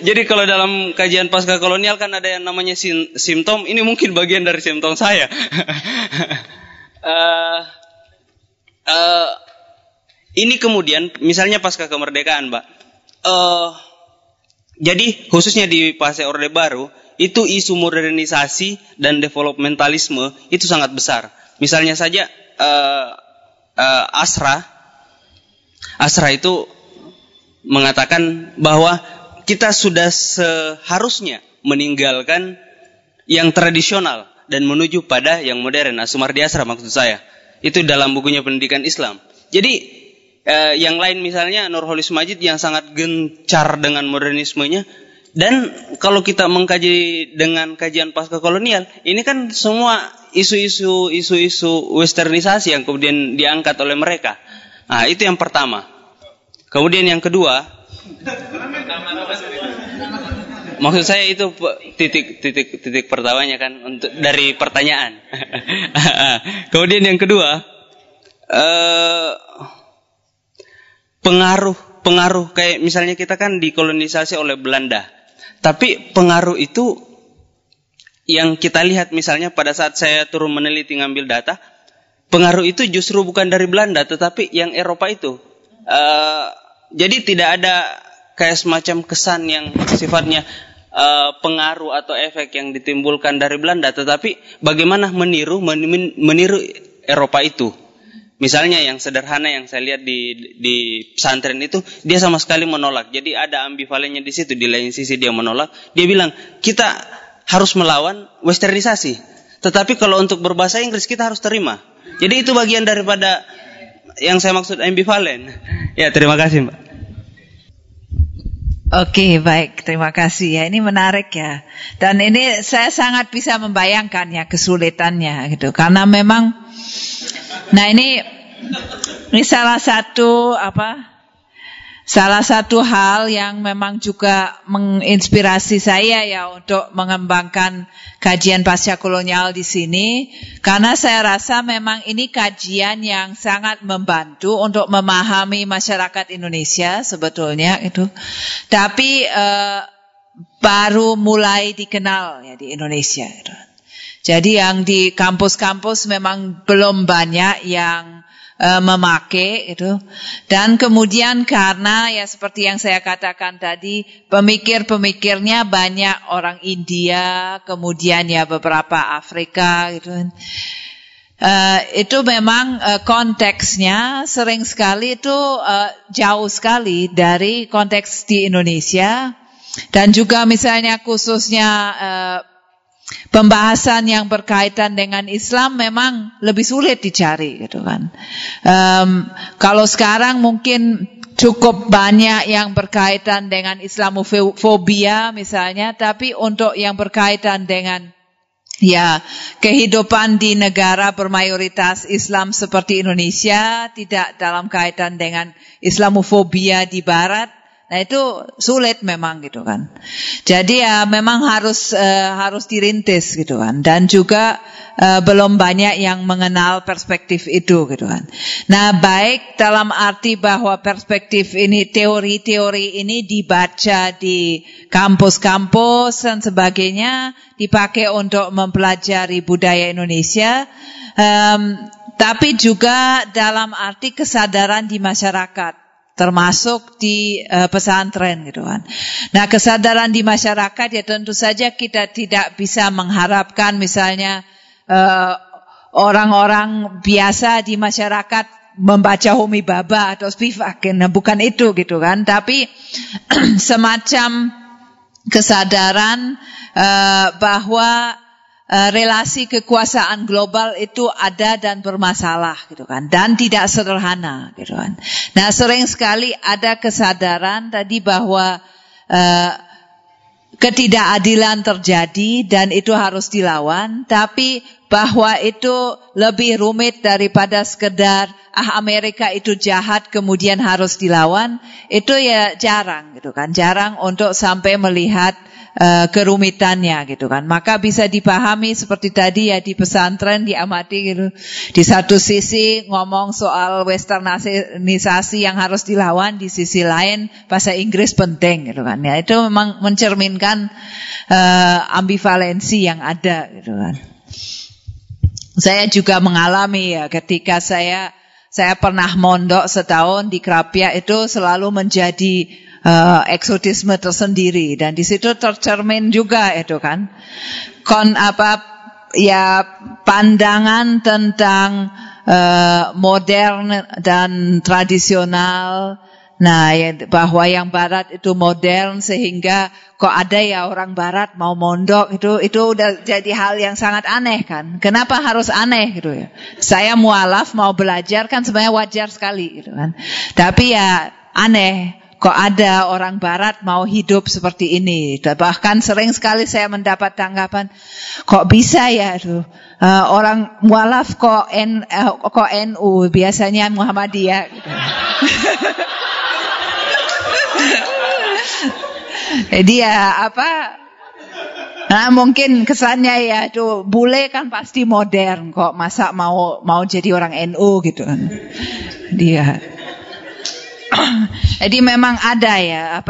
jadi kalau dalam kajian pasca kolonial kan ada yang namanya simptom, ini mungkin bagian dari simptom saya. Ini kemudian, misalnya pasca kemerdekaan, Mbak. Jadi, khususnya di pasca Orde Baru, itu isu modernisasi dan developmentalisme itu sangat besar. Misalnya saja, Asra itu mengatakan bahwa kita sudah seharusnya meninggalkan yang tradisional dan menuju pada yang modern. Sumardi Asra maksud saya. Itu dalam bukunya Pendidikan Islam. Jadi, yang lain misalnya Nurholis Majid yang sangat gencar dengan modernismenya. Dan kalau kita mengkaji dengan kajian pasca kolonial, ini kan semua isu-isu westernisasi yang kemudian diangkat oleh mereka. Nah, itu yang pertama. Kemudian yang kedua, maksud saya itu titik pertamanya kan untuk dari pertanyaan. Kemudian yang kedua, pengaruh kayak misalnya kita kan dikolonisasi oleh Belanda, tapi pengaruh itu yang kita lihat misalnya pada saat saya turun meneliti ngambil data, pengaruh itu justru bukan dari Belanda tetapi yang Eropa itu. Jadi tidak ada kayak semacam kesan yang sifatnya pengaruh atau efek yang ditimbulkan dari Belanda, tetapi bagaimana meniru Eropa itu. Misalnya yang sederhana yang saya lihat di pesantren itu, dia sama sekali menolak. Jadi ada ambivalennya di situ, di lain sisi dia menolak. Dia bilang, kita harus melawan westernisasi. Tetapi kalau untuk berbahasa Inggris kita harus terima. Jadi itu bagian daripada yang saya maksud ambivalen. Ya, terima kasih, Mbak. Oke, baik. Terima kasih ya. Ini menarik ya. Dan ini saya sangat bisa membayangkan ya kesulitannya gitu. Karena memang nah ini salah satu hal yang memang juga menginspirasi saya ya untuk mengembangkan kajian pasca kolonial di sini, karena saya rasa memang ini kajian yang sangat membantu untuk memahami masyarakat Indonesia sebetulnya itu, tapi baru mulai dikenal ya di Indonesia gitu. Jadi yang di kampus-kampus memang belum banyak yang memakai itu. Dan kemudian karena ya seperti yang saya katakan tadi, pemikir-pemikirnya banyak orang India, kemudian ya beberapa Afrika gitu. Itu memang konteksnya sering sekali itu jauh sekali dari konteks di Indonesia. Dan juga misalnya khususnya pembahasan yang berkaitan dengan Islam memang lebih sulit dicari gitu kan. Kalau sekarang mungkin cukup banyak yang berkaitan dengan Islamofobia misalnya, tapi untuk yang berkaitan dengan ya, kehidupan di negara bermayoritas Islam seperti Indonesia tidak dalam kaitan dengan Islamofobia di Barat. Nah, itu sulit memang gitu kan. Jadi ya memang harus dirintis gitu kan. Dan juga belum banyak yang mengenal perspektif itu gitu kan. Nah, baik dalam arti bahwa perspektif ini, teori-teori ini dibaca di kampus-kampus dan sebagainya, dipakai untuk mempelajari budaya Indonesia. Tapi juga dalam arti kesadaran di masyarakat, termasuk di pesantren gitu kan. Nah, kesadaran di masyarakat ya tentu saja kita tidak bisa mengharapkan misalnya orang-orang biasa di masyarakat membaca Homi Bhabha atau Spivak, nah, bukan itu gitu kan. Tapi semacam kesadaran bahwa relasi kekuasaan global itu ada dan bermasalah gitu kan, dan tidak sederhana gitu kan. Nah, sering sekali ada kesadaran tadi bahwa ketidakadilan terjadi dan itu harus dilawan, tapi bahwa itu lebih rumit daripada sekedar Amerika itu jahat kemudian harus dilawan, itu ya jarang gitu kan. Jarang untuk sampai melihat kerumitannya gitu kan. Maka bisa dipahami seperti tadi ya di pesantren diamati gitu. Di satu sisi ngomong soal westernisasi yang harus dilawan, di sisi lain bahasa Inggris penting gitu kan. Ya itu memang mencerminkan ambivalensi yang ada gitu kan. Saya juga mengalami ya ketika saya pernah mondok setahun di Krapia, itu selalu menjadi eksotisme tersendiri, dan di situ tercermin juga itu kan pandangan tentang modern dan tradisional. Nah, ya, bahwa yang Barat itu modern sehingga kok ada ya orang Barat mau mondok, itu udah jadi hal yang sangat aneh kan. Kenapa harus aneh gitu ya? Saya mualaf mau belajar kan sebenarnya wajar sekali gitu kan. Tapi ya aneh. Kok ada orang Barat mau hidup seperti ini? Bahkan sering sekali saya mendapat tanggapan, kok bisa ya tuh orang mualaf kok NU, biasanya Muhammadiyah. Gitu. Jadi ya nah, mungkin kesannya ya tuh bule kan pasti modern, kok masa mau jadi orang NU gitu kan. Dia jadi memang ada ya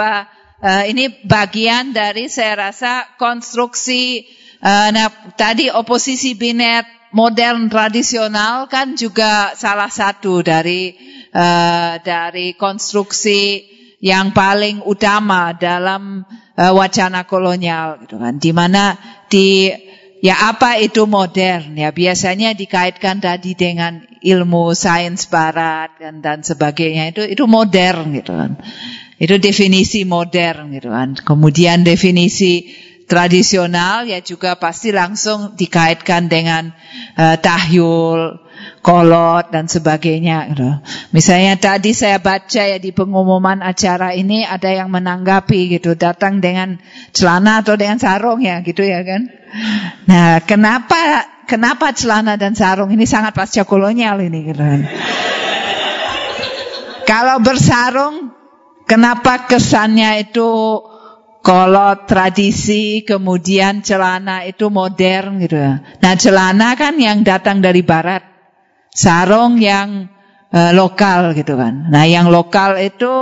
ini bagian dari saya rasa konstruksi tadi oposisi biner modern tradisional kan juga salah satu dari konstruksi yang paling utama dalam wacana kolonial gitu kan, dimana apa itu modern ya biasanya dikaitkan tadi dengan ilmu sains Barat dan sebagainya, itu modern gitu kan. Itu definisi modern gitu kan. Kemudian definisi tradisional ya juga pasti langsung dikaitkan dengan tahyul, kolot dan sebagainya gitu. Misalnya tadi saya baca ya di pengumuman acara ini ada yang menanggapi gitu, datang dengan celana atau dengan sarung ya gitu ya kan. Nah, kenapa celana dan sarung ini sangat pasca kolonial ini gitu kan. Kalau bersarung kenapa kesannya itu kolot tradisi, kemudian celana itu modern gitu. Nah, celana kan yang datang dari Barat, sarung yang lokal gitu kan. Nah, yang lokal itu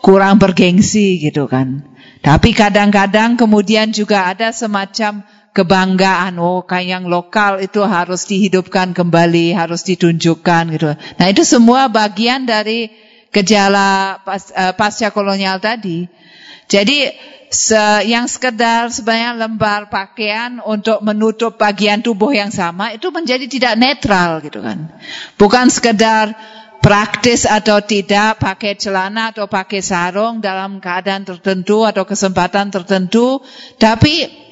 kurang bergengsi gitu kan. Tapi kadang-kadang kemudian juga ada semacam kebanggaan, oh kayak yang lokal itu harus dihidupkan kembali, harus ditunjukkan gitu. Nah itu semua bagian dari gejala pasca kolonial tadi. Jadi yang sekedar sebanyak lembar pakaian untuk menutup bagian tubuh yang sama itu menjadi tidak netral gitu kan. Bukan sekedar praktis atau tidak pakai celana atau pakai sarung dalam keadaan tertentu atau kesempatan tertentu, tapi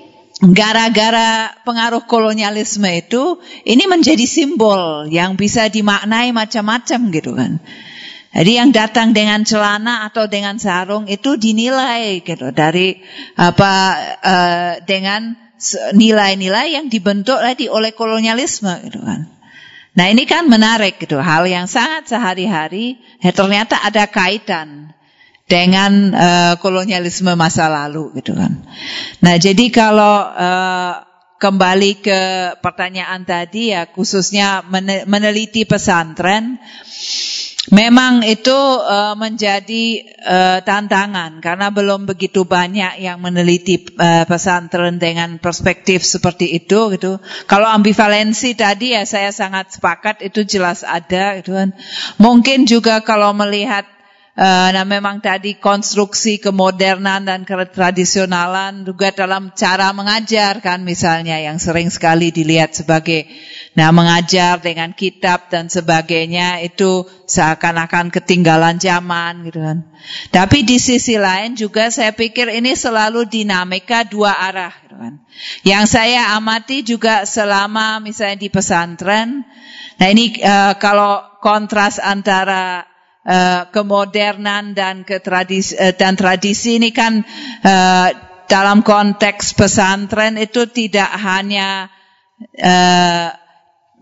gara-gara pengaruh kolonialisme itu, ini menjadi simbol yang bisa dimaknai macam-macam gitu kan. Jadi yang datang dengan celana atau dengan sarung itu dinilai gitu dari dengan nilai-nilai yang dibentuk tadi oleh kolonialisme gitu kan. Nah ini kan menarik gitu, hal yang sangat sehari-hari ternyata ada kaitan dengan kolonialisme masa lalu gitu kan. Nah jadi kalau kembali ke pertanyaan tadi ya, khususnya meneliti pesantren, memang itu menjadi tantangan karena belum begitu banyak yang meneliti pesantren dengan perspektif seperti itu gitu. Kalau ambivalensi tadi ya saya sangat sepakat, itu jelas ada gitu kan. Mungkin juga kalau melihat nah memang tadi konstruksi kemodernan dan ketradisionalan juga dalam cara mengajar kan, misalnya yang sering sekali dilihat sebagai mengajar dengan kitab dan sebagainya itu seakan-akan ketinggalan zaman gitu kan. Tapi di sisi lain juga saya pikir ini selalu dinamika dua arah gitu kan. Yang saya amati juga selama misalnya di pesantren, nah ini kalau kontras antara kemodernan dan tradisi ini kan dalam konteks pesantren itu tidak hanya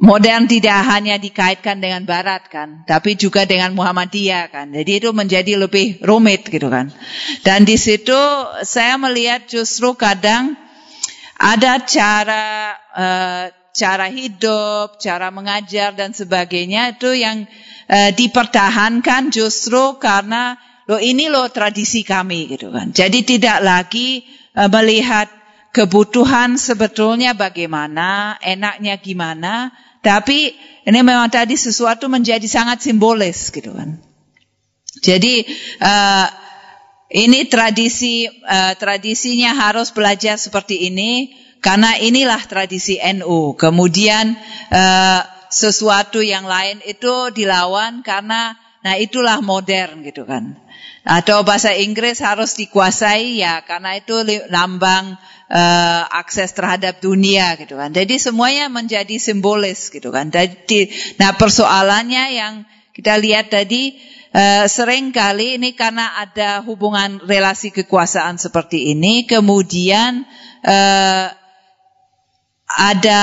modern, tidak hanya dikaitkan dengan barat kan, tapi juga dengan Muhammadiyah kan. Jadi itu menjadi lebih rumit gitu kan. Dan di situ saya melihat justru kadang ada cara hidup, cara mengajar dan sebagainya itu yang dipertahankan justru karena ini tradisi kami gitu kan. Jadi tidak lagi melihat kebutuhan sebetulnya bagaimana, enaknya gimana, tapi ini memang tadi sesuatu menjadi sangat simbolis gitu kan. Jadi ini tradisinya harus belajar seperti ini karena inilah tradisi NU. Kemudian sesuatu yang lain itu dilawan karena itulah modern gitu kan. Atau bahasa Inggris harus dikuasai ya karena itu lambang akses terhadap dunia gitu kan. Jadi semuanya menjadi simbolis gitu kan. Jadi persoalannya yang kita lihat tadi sering kali ini karena ada hubungan relasi kekuasaan seperti ini, kemudian ada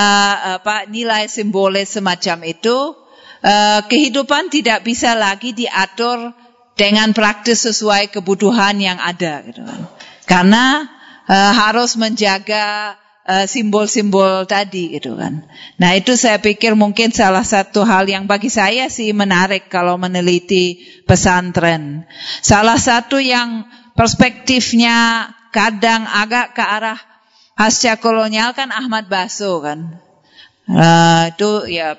nilai simbolis semacam itu, kehidupan tidak bisa lagi diatur dengan praktis sesuai kebutuhan yang ada gitu kan. Karena harus menjaga simbol-simbol tadi gitu kan. Nah itu saya pikir mungkin salah satu hal yang bagi saya sih menarik kalau meneliti pesantren. Salah satu yang perspektifnya kadang agak ke arah pasca kolonial kan Ahmad Baso kan, itu ya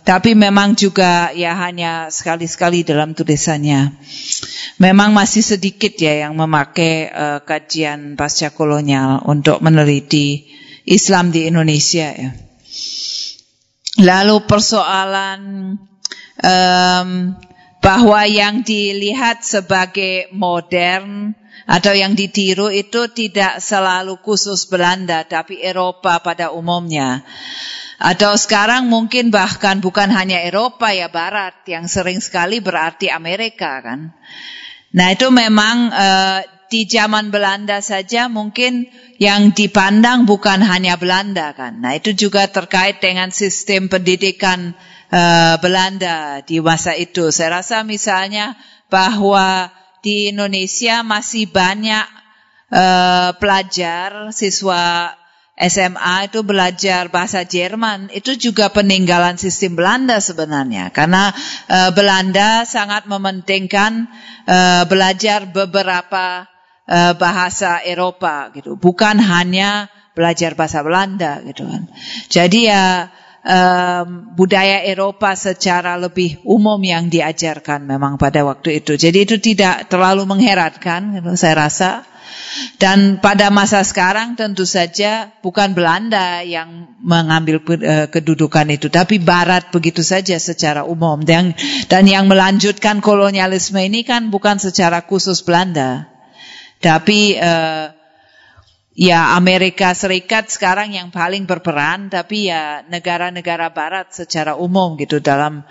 tapi memang juga ya hanya sekali-sekali dalam tulisannya. Memang masih sedikit ya yang memakai kajian pasca kolonial untuk meneliti Islam di Indonesia ya. Lalu persoalan bahwa yang dilihat sebagai modern atau yang ditiru itu tidak selalu khusus Belanda, tapi Eropa pada umumnya. Atau sekarang mungkin bahkan bukan hanya Eropa ya, Barat yang sering sekali berarti Amerika kan. Nah itu memang di zaman Belanda saja mungkin yang dipandang bukan hanya Belanda kan. Nah itu juga terkait dengan sistem pendidikan Belanda di masa itu. Saya rasa misalnya bahwa di Indonesia masih banyak pelajar, siswa SMA itu belajar bahasa Jerman, itu juga peninggalan sistem Belanda sebenarnya. Karena Belanda sangat mementingkan belajar beberapa bahasa Eropa gitu. Bukan hanya belajar bahasa Belanda gitu kan. Jadi ya budaya Eropa secara lebih umum yang diajarkan memang pada waktu itu. Jadi itu tidak terlalu mengherankan gitu, saya rasa. Dan pada masa sekarang tentu saja bukan Belanda yang mengambil kedudukan itu, tapi Barat begitu saja secara umum. Dan yang melanjutkan kolonialisme ini kan bukan secara khusus Belanda, tapi ya Amerika Serikat sekarang yang paling berperan, tapi ya negara-negara Barat secara umum gitu dalam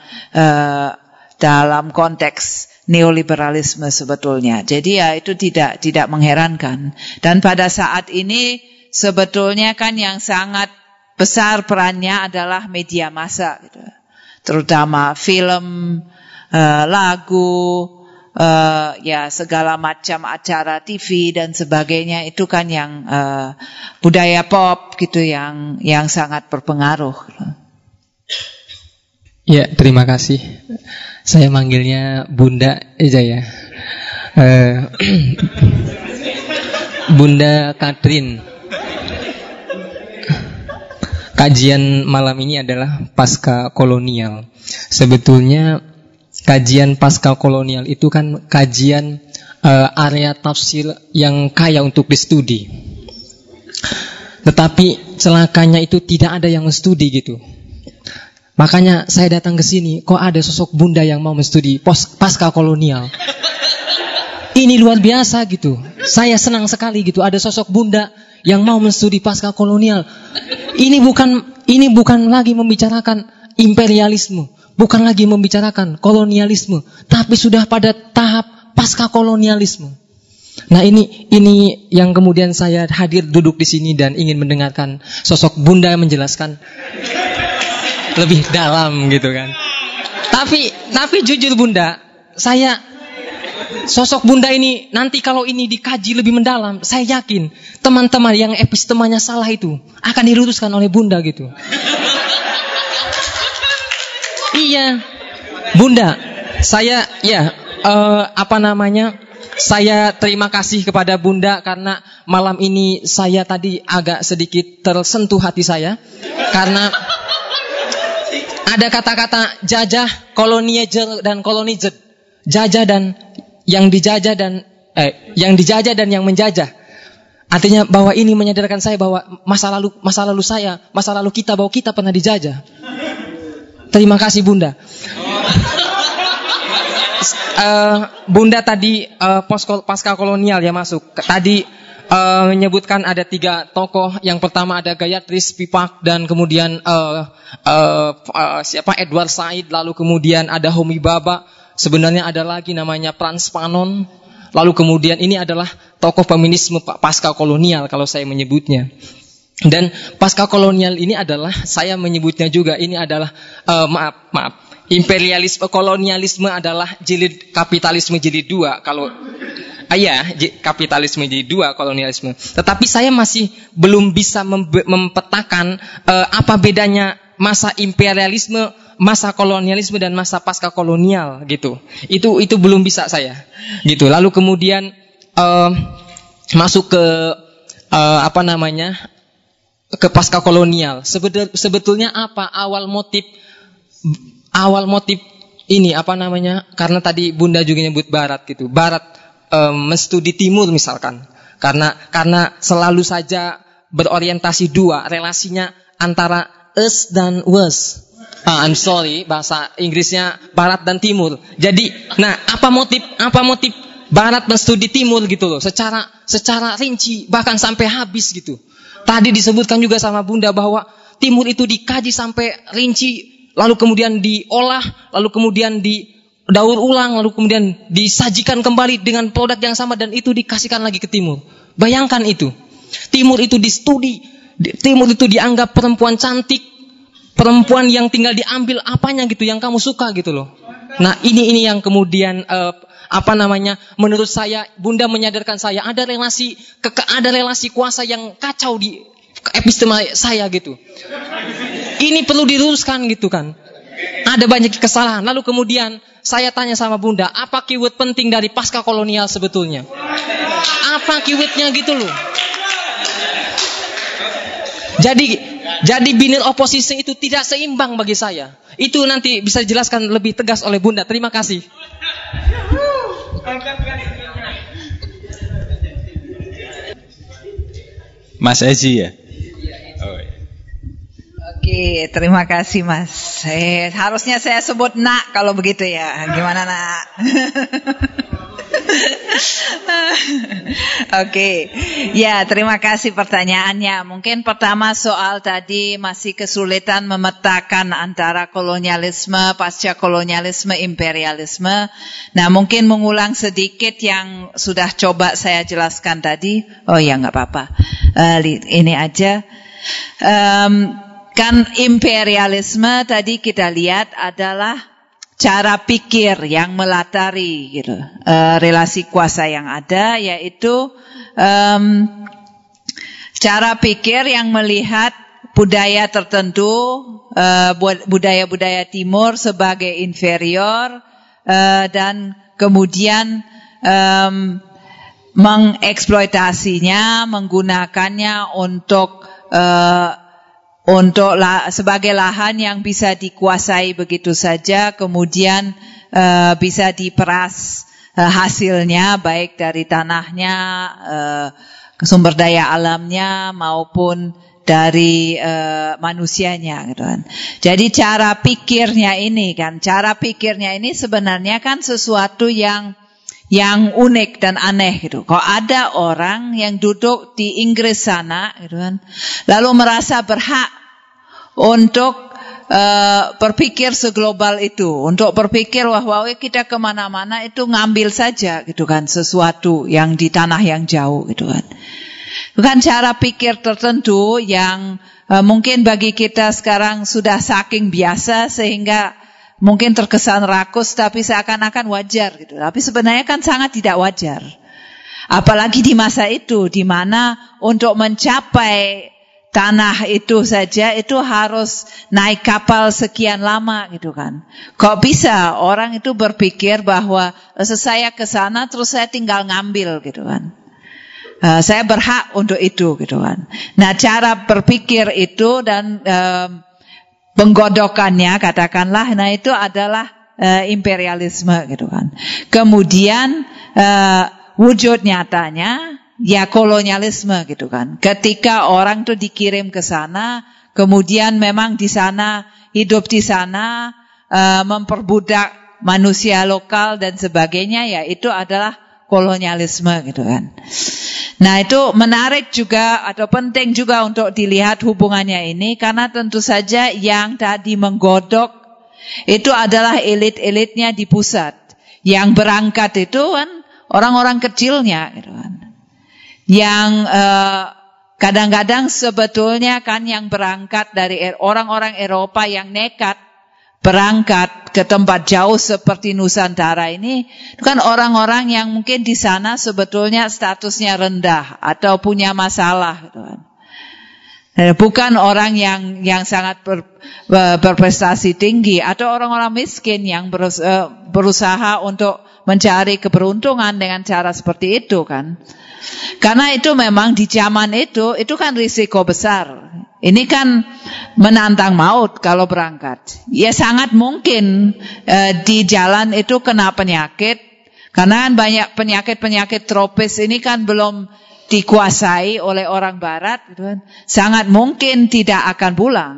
konteks neoliberalisme sebetulnya. Jadi ya itu tidak mengherankan. Dan pada saat ini sebetulnya kan yang sangat besar perannya adalah media massa gitu. Terutama film, lagu, ya segala macam acara TV dan sebagainya, itu kan yang budaya pop gitu yang sangat berpengaruh. Ya, terima kasih. Saya manggilnya Bunda aja ya. Bunda Katrin. Kajian malam ini adalah pasca kolonial. Sebetulnya kajian pasca kolonial itu kan kajian area tafsir yang kaya untuk distudi. Tetapi celakanya itu tidak ada yang studi gitu. Makanya saya datang ke sini, kok ada sosok bunda yang mau menstudi pasca kolonial. Ini luar biasa gitu. Saya senang sekali gitu, ada sosok bunda yang mau menstudi pasca kolonial. Ini bukan lagi membicarakan imperialisme, bukan lagi membicarakan kolonialisme, tapi sudah pada tahap pasca kolonialisme. Nah, ini yang kemudian saya hadir duduk di sini dan ingin mendengarkan sosok bunda yang menjelaskan lebih dalam gitu kan. Tapi jujur Bunda, saya sosok Bunda ini nanti kalau ini dikaji lebih mendalam, saya yakin teman-teman yang epistemanya salah itu akan diluruskan oleh Bunda gitu. Iya, Bunda. Saya saya terima kasih kepada Bunda karena malam ini saya tadi agak sedikit tersentuh hati saya karena ada kata-kata jajah, kolonizer dan kolonizer. Jajah dan yang dijajah dan yang dijajah dan yang menjajah. Artinya bahwa ini menyadarkan saya bahwa masa lalu saya, masa lalu kita, bahwa kita pernah dijajah. Terima kasih Bunda. Bunda tadi pasca kolonial ya masuk. Tadi menyebutkan ada 3 tokoh. Yang pertama ada Gayatri Spivak dan kemudian Edward Said, lalu kemudian ada Homi Bhabha. Sebenarnya ada lagi namanya Frantz Fanon. Lalu kemudian ini adalah tokoh feminisme pasca kolonial kalau saya menyebutnya. Dan pasca kolonial ini adalah, saya menyebutnya juga, ini adalah imperialisme kolonialisme adalah jilid kapitalisme jilid 2 kalau kapitalisme jilid 2 kolonialisme. Tetapi saya masih belum bisa mempetakan apa bedanya masa imperialisme, masa kolonialisme dan masa pasca kolonial gitu. Itu belum bisa saya gitu. Lalu kemudian masuk ke ke pasca kolonial. Sebetulnya apa awal motif ini karena tadi Bunda juga nyebut Barat gitu. Barat menstudi Timur misalkan. Karena selalu saja berorientasi dua, relasinya antara us dan was. I'm sorry, bahasa Inggrisnya Barat dan Timur. Jadi, nah, apa motif Barat menstudi Timur gitu loh, secara rinci bahkan sampai habis gitu. Tadi disebutkan juga sama Bunda bahwa Timur itu dikaji sampai rinci, lalu kemudian diolah, lalu kemudian didaur ulang, lalu kemudian disajikan kembali dengan produk yang sama dan itu dikasihkan lagi ke Timur. Bayangkan itu. Timur itu distudi, Timur itu dianggap perempuan cantik, perempuan yang tinggal diambil apanya gitu, yang kamu suka gitu loh. Nah, ini yang kemudian menurut saya Bunda menyadarkan saya ada relasi kuasa yang kacau di episteme saya gitu. Ini perlu diluruskan gitu kan. Ada banyak kesalahan. Lalu kemudian saya tanya sama Bunda, apa keyword penting dari pasca kolonial sebetulnya? Apa keywordnya gitu loh? Jadi binary opposition itu tidak seimbang bagi saya. Itu nanti bisa dijelaskan lebih tegas oleh Bunda. Terima kasih. Mas Eji ya. Oh, iya. Oke, terima kasih Mas. Harusnya saya sebut Nak kalau begitu ya. Gimana Nak? Oke, ya terima kasih pertanyaannya. Mungkin pertama soal tadi masih kesulitan memetakan antara kolonialisme, pasca kolonialisme, imperialisme. Nah mungkin mengulang sedikit yang sudah coba saya jelaskan tadi. Oh ya nggak apa-apa, ini aja. Kan imperialisme tadi kita lihat adalah cara pikir yang melatari gitu, relasi kuasa yang ada, yaitu cara pikir yang melihat budaya tertentu, budaya-budaya timur sebagai inferior, dan kemudian mengeksploitasinya, menggunakannya untuk sebagai lahan yang bisa dikuasai begitu saja, kemudian bisa diperas hasilnya, baik dari tanahnya, sumber daya alamnya, maupun dari manusianya gitu kan. Jadi cara pikirnya ini sebenarnya kan sesuatu yang unik dan aneh gitu. Kalau ada orang yang duduk di Inggris sana gitu kan, lalu merasa berhak untuk berpikir seglobal itu, untuk berpikir wah kita kemana-mana itu ngambil saja gitu kan, sesuatu yang di tanah yang jauh gitu kan. Bukan cara pikir tertentu yang mungkin bagi kita sekarang sudah saking biasa sehingga mungkin terkesan rakus, tapi seakan-akan wajar gitu. Tapi sebenarnya kan sangat tidak wajar. Apalagi di masa itu, di mana untuk mencapai tanah itu saja itu harus naik kapal sekian lama gitu kan. Kok bisa orang itu berpikir bahwa saya ke sana terus saya tinggal ngambil gitu kan. Saya berhak untuk itu gitu kan. Nah, cara berpikir itu dan penggodokannya katakanlah, nah itu adalah imperialisme gitu kan. Kemudian wujud nyatanya ya kolonialisme gitu kan. Ketika orang tuh dikirim ke sana, kemudian memang di sana, hidup di sana, memperbudak manusia lokal dan sebagainya, ya itu adalah kolonialisme gitu kan. Nah itu menarik juga atau penting juga untuk dilihat hubungannya ini, karena tentu saja yang tadi menggodok itu adalah elit-elitnya di pusat. Yang berangkat itu kan orang-orang kecilnya gitu kan. Yang kadang-kadang sebetulnya kan yang berangkat dari orang-orang Eropa yang nekat berangkat ke tempat jauh seperti Nusantara ini, itu kan orang-orang yang mungkin di sana sebetulnya statusnya rendah atau punya masalah gitu kan. Bukan orang yang sangat berprestasi tinggi, atau orang-orang miskin yang berusaha untuk mencari keberuntungan dengan cara seperti itu kan. Karena itu memang di zaman itu kan risiko besar. Ini kan menantang maut kalau berangkat. Ya sangat mungkin di jalan itu kena penyakit. Karena kan banyak penyakit-penyakit tropis ini kan belum dikuasai oleh orang barat. Gitu kan. Sangat mungkin tidak akan pulang.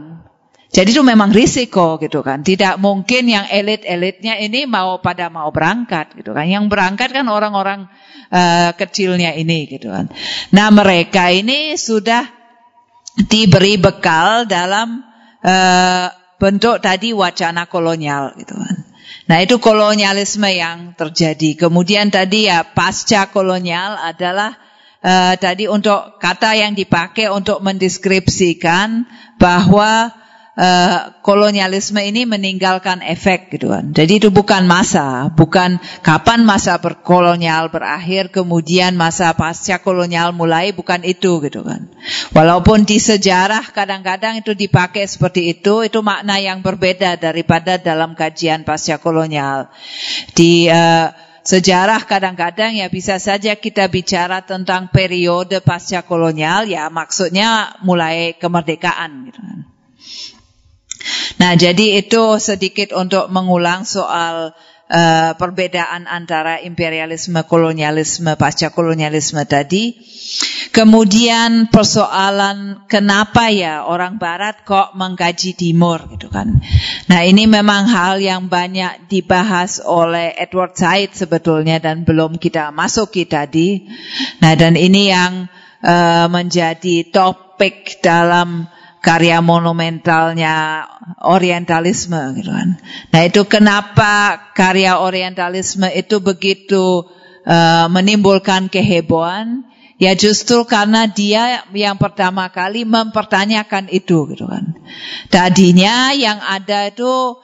Jadi itu memang risiko gitu kan. Tidak mungkin yang elit-elitnya ini mau berangkat gitu kan. Yang berangkat kan orang-orang kecilnya ini gitu kan. Nah mereka ini sudah diberi bekal dalam bentuk tadi wacana kolonial gitu kan. Nah itu kolonialisme yang terjadi. Kemudian tadi ya pasca kolonial adalah tadi untuk kata yang dipakai untuk mendeskripsikan bahwa kolonialisme ini meninggalkan efek gitu kan. Jadi itu bukan masa, bukan kapan masa kolonial berakhir kemudian masa pasca kolonial mulai, bukan itu gitu kan. Walaupun di sejarah kadang-kadang itu dipakai seperti itu makna yang berbeda daripada dalam kajian pasca kolonial. Di sejarah kadang-kadang ya bisa saja kita bicara tentang periode pasca kolonial, ya maksudnya mulai kemerdekaan. Gitu. Nah, jadi itu sedikit untuk mengulang soal perbedaan antara imperialisme, kolonialisme, pasca kolonialisme tadi. Kemudian persoalan kenapa ya orang barat kok mengkaji timur gitu kan. Nah, ini memang hal yang banyak dibahas oleh Edward Said sebetulnya dan belum kita masuki tadi. Nah, dan ini yang menjadi topik dalam karya monumentalnya orientalisme gitu kan. Nah, itu kenapa karya orientalisme itu begitu menimbulkan kehebohan? Ya justru karena dia yang pertama kali mempertanyakan itu gitu kan. Tadinya yang ada itu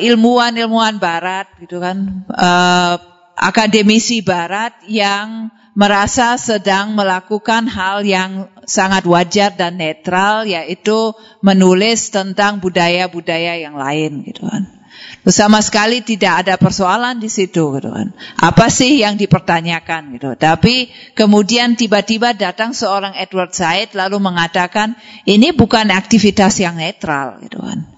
ilmuwan-ilmuwan barat gitu kan, akademisi barat yang merasa sedang melakukan hal yang sangat wajar dan netral, yaitu menulis tentang budaya-budaya yang lain gitu kan. Sama sekali tidak ada persoalan di situ gitu kan. Apa sih yang dipertanyakan gitu. Tapi kemudian tiba-tiba datang seorang Edward Said lalu mengatakan ini bukan aktivitas yang netral gitu kan.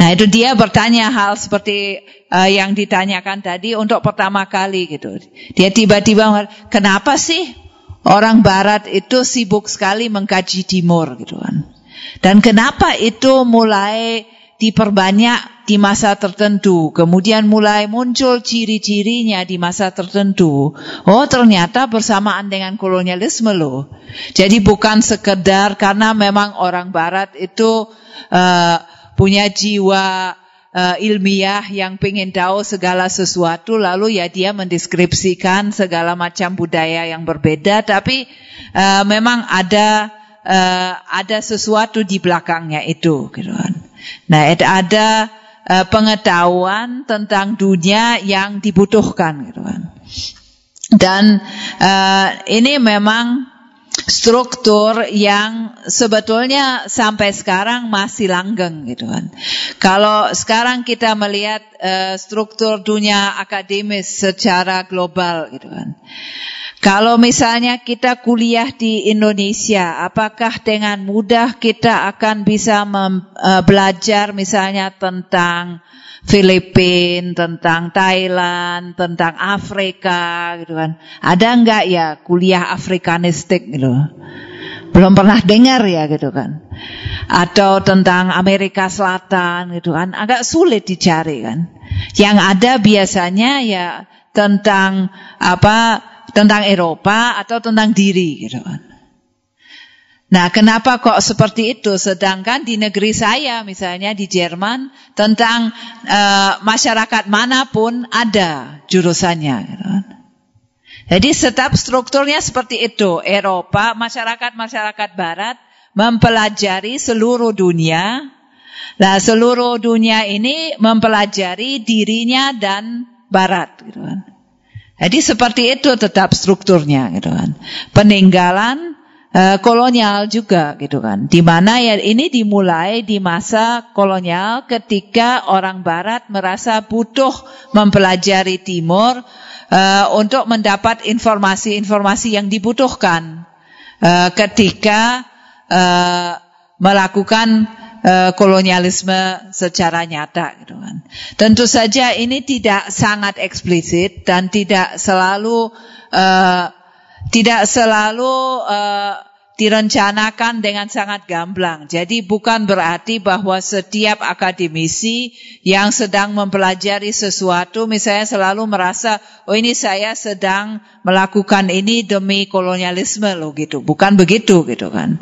Nah, itu dia bertanya hal seperti yang ditanyakan tadi untuk pertama kali gitu. Dia tiba-tiba, kenapa sih orang barat itu sibuk sekali mengkaji timur gitu kan. Dan kenapa itu mulai diperbanyak di masa tertentu, kemudian mulai muncul ciri-cirinya di masa tertentu. Oh, ternyata bersamaan dengan kolonialisme loh. Jadi bukan sekedar karena memang orang barat itu punya jiwa ilmiah yang pengen tahu segala sesuatu, lalu ya dia mendeskripsikan segala macam budaya yang berbeda, tapi memang ada sesuatu di belakangnya itu gitu kan. Nah, ada pengetahuan tentang dunia yang dibutuhkan gitu kan. Dan ini memang struktur yang sebetulnya sampai sekarang masih langgeng gitu kan. Kalau sekarang kita melihat struktur dunia akademis secara global gitu kan. Kalau misalnya kita kuliah di Indonesia, apakah dengan mudah kita akan bisa belajar misalnya tentang Filipina, tentang Thailand, tentang Afrika gitu kan. Ada enggak ya kuliah Afrikanistik gitu? Belum pernah dengar ya gitu kan. Atau tentang Amerika Selatan gitu kan. Agak sulit dicari kan. Yang ada biasanya ya tentang tentang Eropa atau tentang diri gitu kan. Nah, kenapa kok seperti itu? Sedangkan di negeri saya, misalnya di Jerman, tentang masyarakat manapun ada jurusannya. Gitu. Jadi setiap strukturnya seperti itu. Eropa, masyarakat-masyarakat barat mempelajari seluruh dunia. Nah, seluruh dunia ini mempelajari dirinya dan barat. Gitu. Jadi seperti itu tetap strukturnya. Gitu. Peninggalan kolonial juga gitu kan. Di mana ya ini dimulai di masa kolonial ketika orang barat merasa butuh mempelajari timur untuk mendapat informasi-informasi yang dibutuhkan ketika melakukan kolonialisme secara nyata gitu kan. Tentu saja ini tidak sangat eksplisit dan tidak selalu direncanakan dengan sangat gamblang. Jadi bukan berarti bahwa setiap akademisi yang sedang mempelajari sesuatu misalnya selalu merasa, oh ini saya sedang melakukan ini demi kolonialisme loh gitu. Bukan begitu gitu kan.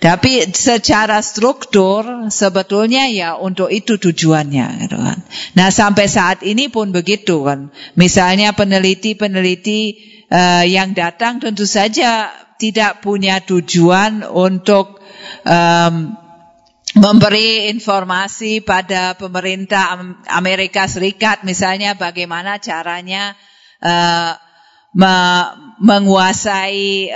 Tapi secara struktur sebetulnya ya untuk itu tujuannya gitu kan. Nah, sampai saat ini pun begitu kan. Misalnya peneliti-peneliti yang datang tentu saja tidak punya tujuan untuk memberi informasi pada pemerintah Amerika Serikat misalnya bagaimana caranya menguasai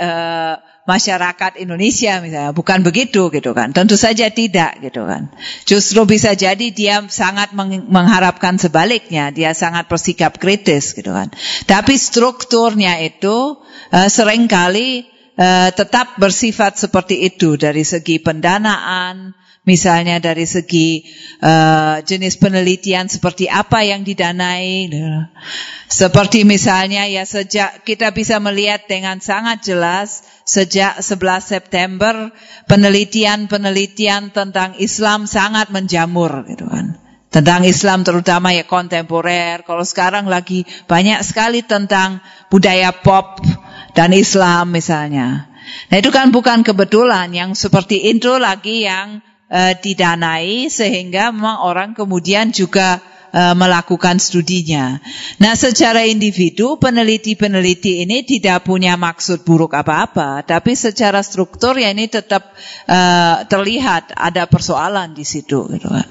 masyarakat Indonesia misalnya, bukan begitu gitu kan. Tentu saja tidak gitu kan. Justru bisa jadi dia sangat mengharapkan sebaliknya, dia sangat bersikap kritis gitu kan. Tapi strukturnya itu seringkali tetap bersifat seperti itu dari segi pendanaan. Misalnya dari segi jenis penelitian seperti apa yang didanai. Seperti misalnya ya sejak kita bisa melihat dengan sangat jelas sejak 11 September penelitian-penelitian tentang Islam sangat menjamur gitu kan. Tentang Islam terutama ya kontemporer. Kalau sekarang lagi banyak sekali tentang budaya pop dan Islam misalnya. Nah itu kan bukan kebetulan yang seperti itu lagi yang didanai sehingga memang orang kemudian juga melakukan studinya. Nah, secara individu peneliti-peneliti ini tidak punya maksud buruk apa-apa, tapi secara struktur ya ini tetap terlihat ada persoalan di situ gitu kan.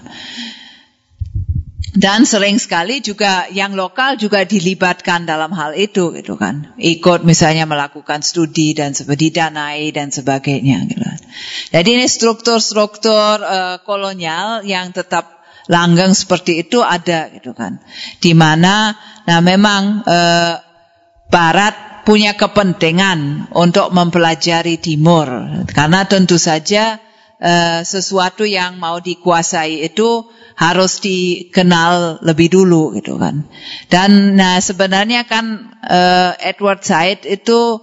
Dan sering sekali juga yang lokal juga dilibatkan dalam hal itu gitu kan. Ikut misalnya melakukan studi dan didanai dan sebagainya gitu kan. Jadi ini struktur-struktur kolonial yang tetap langgeng seperti itu ada gitu kan. Di mana nah memang barat punya kepentingan untuk mempelajari timur karena tentu saja sesuatu yang mau dikuasai itu harus dikenal lebih dulu gitu kan. Dan nah sebenarnya kan Edward Said itu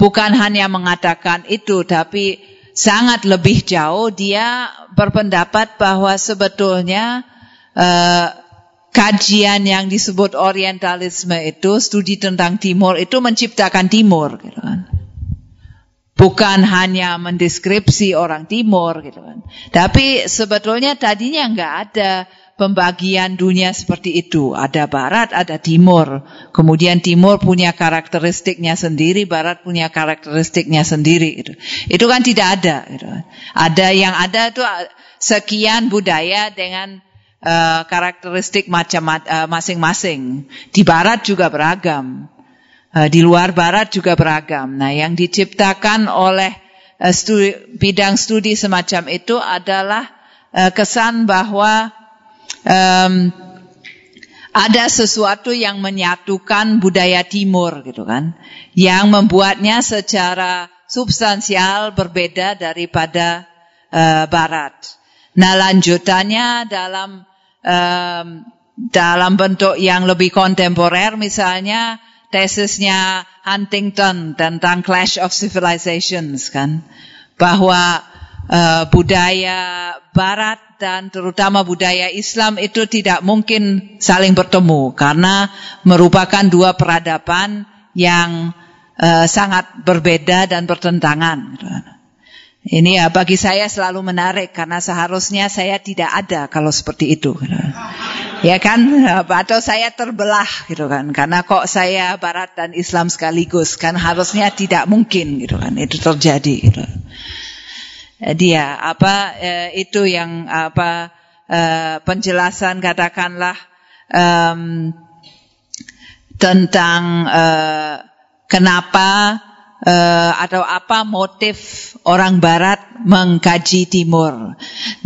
bukan hanya mengatakan itu, tapi sangat lebih jauh dia berpendapat bahwa sebetulnya kajian yang disebut orientalisme itu, studi tentang timur itu menciptakan timur gitu kan. Bukan hanya mendeskripsi orang timur gitu kan. Tapi sebetulnya tadinya enggak ada pembagian dunia seperti itu. Ada barat, ada timur. Kemudian timur punya karakteristiknya sendiri, barat punya karakteristiknya sendiri gitu. Itu kan tidak ada gitu. Ada yang ada itu sekian budaya dengan karakteristik masing-masing. Di barat juga beragam. Di luar barat juga beragam. Nah, yang diciptakan oleh bidang studi semacam itu adalah kesan bahwa ada sesuatu yang menyatukan budaya timur gitu kan, yang membuatnya secara substansial berbeda daripada barat. Nah, lanjutannya dalam bentuk yang lebih kontemporer misalnya tesisnya Huntington tentang Clash of Civilizations kan, bahwa budaya barat dan terutama budaya Islam itu tidak mungkin saling bertemu karena merupakan dua peradaban yang sangat berbeda dan bertentangan. Ini ya bagi saya selalu menarik karena seharusnya saya tidak ada kalau seperti itu. Ya kan? Atau saya terbelah gitu kan. Karena kok saya barat dan Islam sekaligus kan harusnya tidak mungkin gitu kan. Itu terjadi gitu. Jadi ya itu yang penjelasan katakanlah tentang kenapa atau apa motif orang barat mengkaji timur.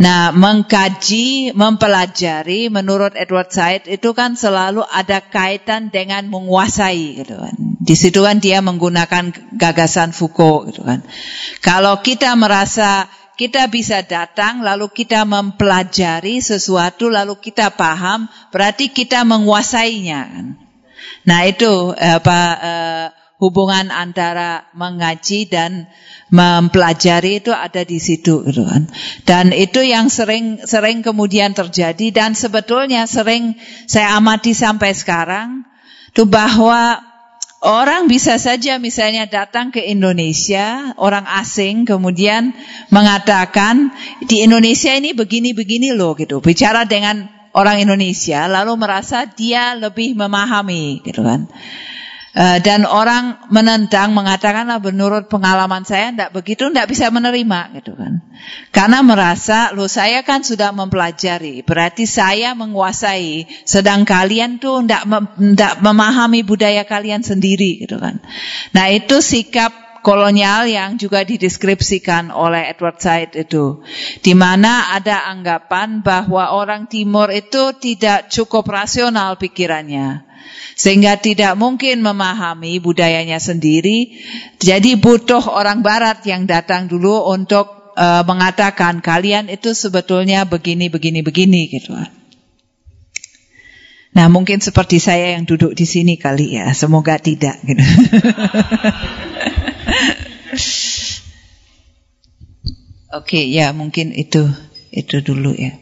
Nah, mengkaji, mempelajari menurut Edward Said itu kan selalu ada kaitan dengan menguasai gitu kan. Di situ kan dia menggunakan gagasan Foucault gitu kan. Kalau kita merasa kita bisa datang lalu kita mempelajari sesuatu lalu kita paham, berarti kita menguasainya kan. Nah, itu hubungan antara mengaji dan mempelajari itu ada di situ gitu kan. Dan itu yang sering kemudian terjadi dan sebetulnya sering saya amati sampai sekarang itu bahwa orang bisa saja misalnya datang ke Indonesia, orang asing kemudian mengatakan di Indonesia ini begini-begini loh gitu. Bicara dengan orang Indonesia lalu merasa dia lebih memahami gitu kan. Dan orang menentang mengatakanlah menurut pengalaman saya tidak begitu, tidak bisa menerima gitu kan. Karena merasa loh saya kan sudah mempelajari, berarti saya menguasai, sedang kalian tuh tidak memahami budaya kalian sendiri gitu kan. Nah itu sikap kolonial yang juga dideskripsikan oleh Edward Said itu, di mana ada anggapan bahwa orang Timur itu tidak cukup rasional pikirannya, sehingga tidak mungkin memahami budayanya sendiri. Jadi butuh orang Barat yang datang dulu untuk mengatakan kalian itu sebetulnya begini, begini, begini gitu. Nah, mungkin seperti saya yang duduk di sini kali ya, semoga tidak gitu. Oke, ya mungkin itu dulu ya.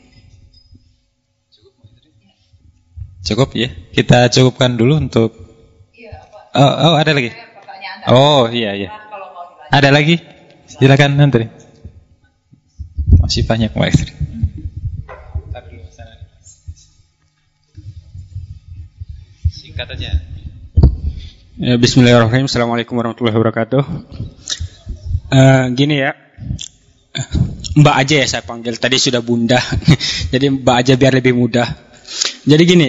Cukup ya, kita cukupkan dulu untuk. Oh, ada lagi. Oh iya. Ada lagi? Silakan nanti. Masih banyak Mbak Istri. Katanya. Bismillahirrahmanirrahim. Assalamualaikum warahmatullahi wabarakatuh. Gini ya, Mbak aja ya saya panggil. Tadi sudah Bunda, jadi Mbak aja biar lebih mudah. Jadi gini,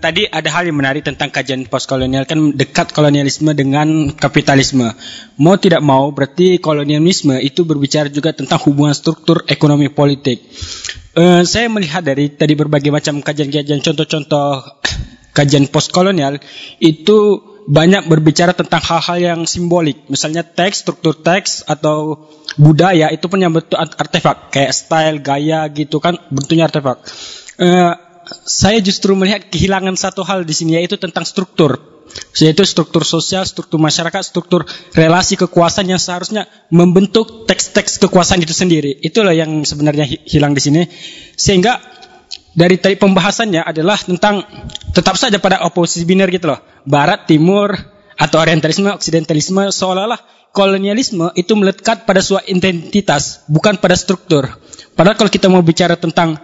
tadi ada hal yang menarik tentang kajian postkolonial, kan dekat kolonialisme dengan kapitalisme. Mau tidak mau berarti kolonialisme itu berbicara juga tentang hubungan struktur ekonomi politik. Saya melihat dari tadi berbagai macam kajian-kajian, contoh-contoh kajian postkolonial itu banyak berbicara tentang hal-hal yang simbolik, misalnya teks, struktur teks atau budaya itu punya bentuk artefak, kayak style, gaya gitu kan, bentuknya artefak. Saya justru melihat kehilangan satu hal di sini, yaitu tentang struktur. Yaitu struktur sosial, struktur masyarakat, struktur relasi kekuasaan yang seharusnya membentuk teks-teks kekuasaan itu sendiri. Itulah yang sebenarnya hilang di sini, sehingga dari tadi pembahasannya adalah tentang tetap saja pada oposisi biner gitu loh, Barat, Timur, atau orientalisme, oksidentalisme, seolah-olah kolonialisme itu melekat pada suatu identitas, bukan pada struktur. Padahal kalau kita mau bicara tentang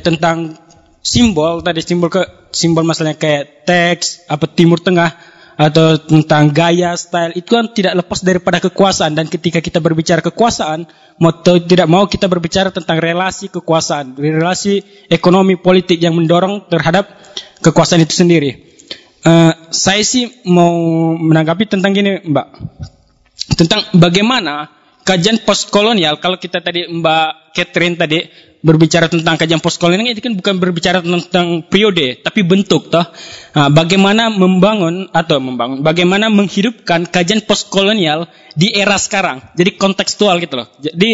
tentang simbol masalahnya kayak teks, Timur Tengah, atau tentang gaya, style, itu kan tidak lepas daripada kekuasaan. Dan ketika kita berbicara kekuasaan, mau tidak mau kita berbicara tentang relasi kekuasaan, relasi ekonomi politik yang mendorong terhadap kekuasaan itu sendiri. Saya sih mau menanggapi tentang gini Mbak, tentang bagaimana kajian postkolonial. Kalau kita tadi Mbak Catherine tadi berbicara tentang kajian postkolonial, itu kan bukan berbicara tentang periode, tapi bentuk toh. Nah, bagaimana bagaimana menghidupkan kajian postkolonial di era sekarang. Jadi kontekstual gitu loh. Jadi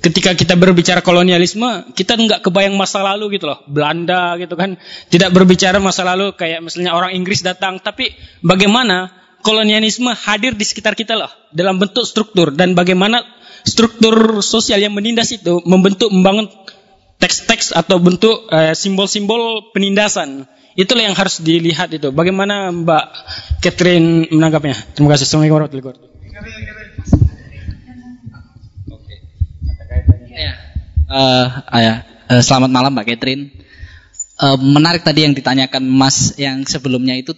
ketika kita berbicara kolonialisme, kita nggak kebayang masa lalu gitu loh, Belanda gitu kan. Tidak berbicara masa lalu kayak misalnya orang Inggris datang, tapi bagaimana kolonialisme hadir di sekitar kita loh, dalam bentuk struktur, dan bagaimana struktur sosial yang menindas itu membentuk, membangun teks-teks atau bentuk simbol-simbol penindasan. Itulah yang harus dilihat itu. Bagaimana Mbak Catherine menangkapnya? Terima kasih. Assalamualaikum warahmatullahi wabarakatuh. Selamat malam Mbak Catherine. Menarik tadi yang ditanyakan Mas yang sebelumnya itu.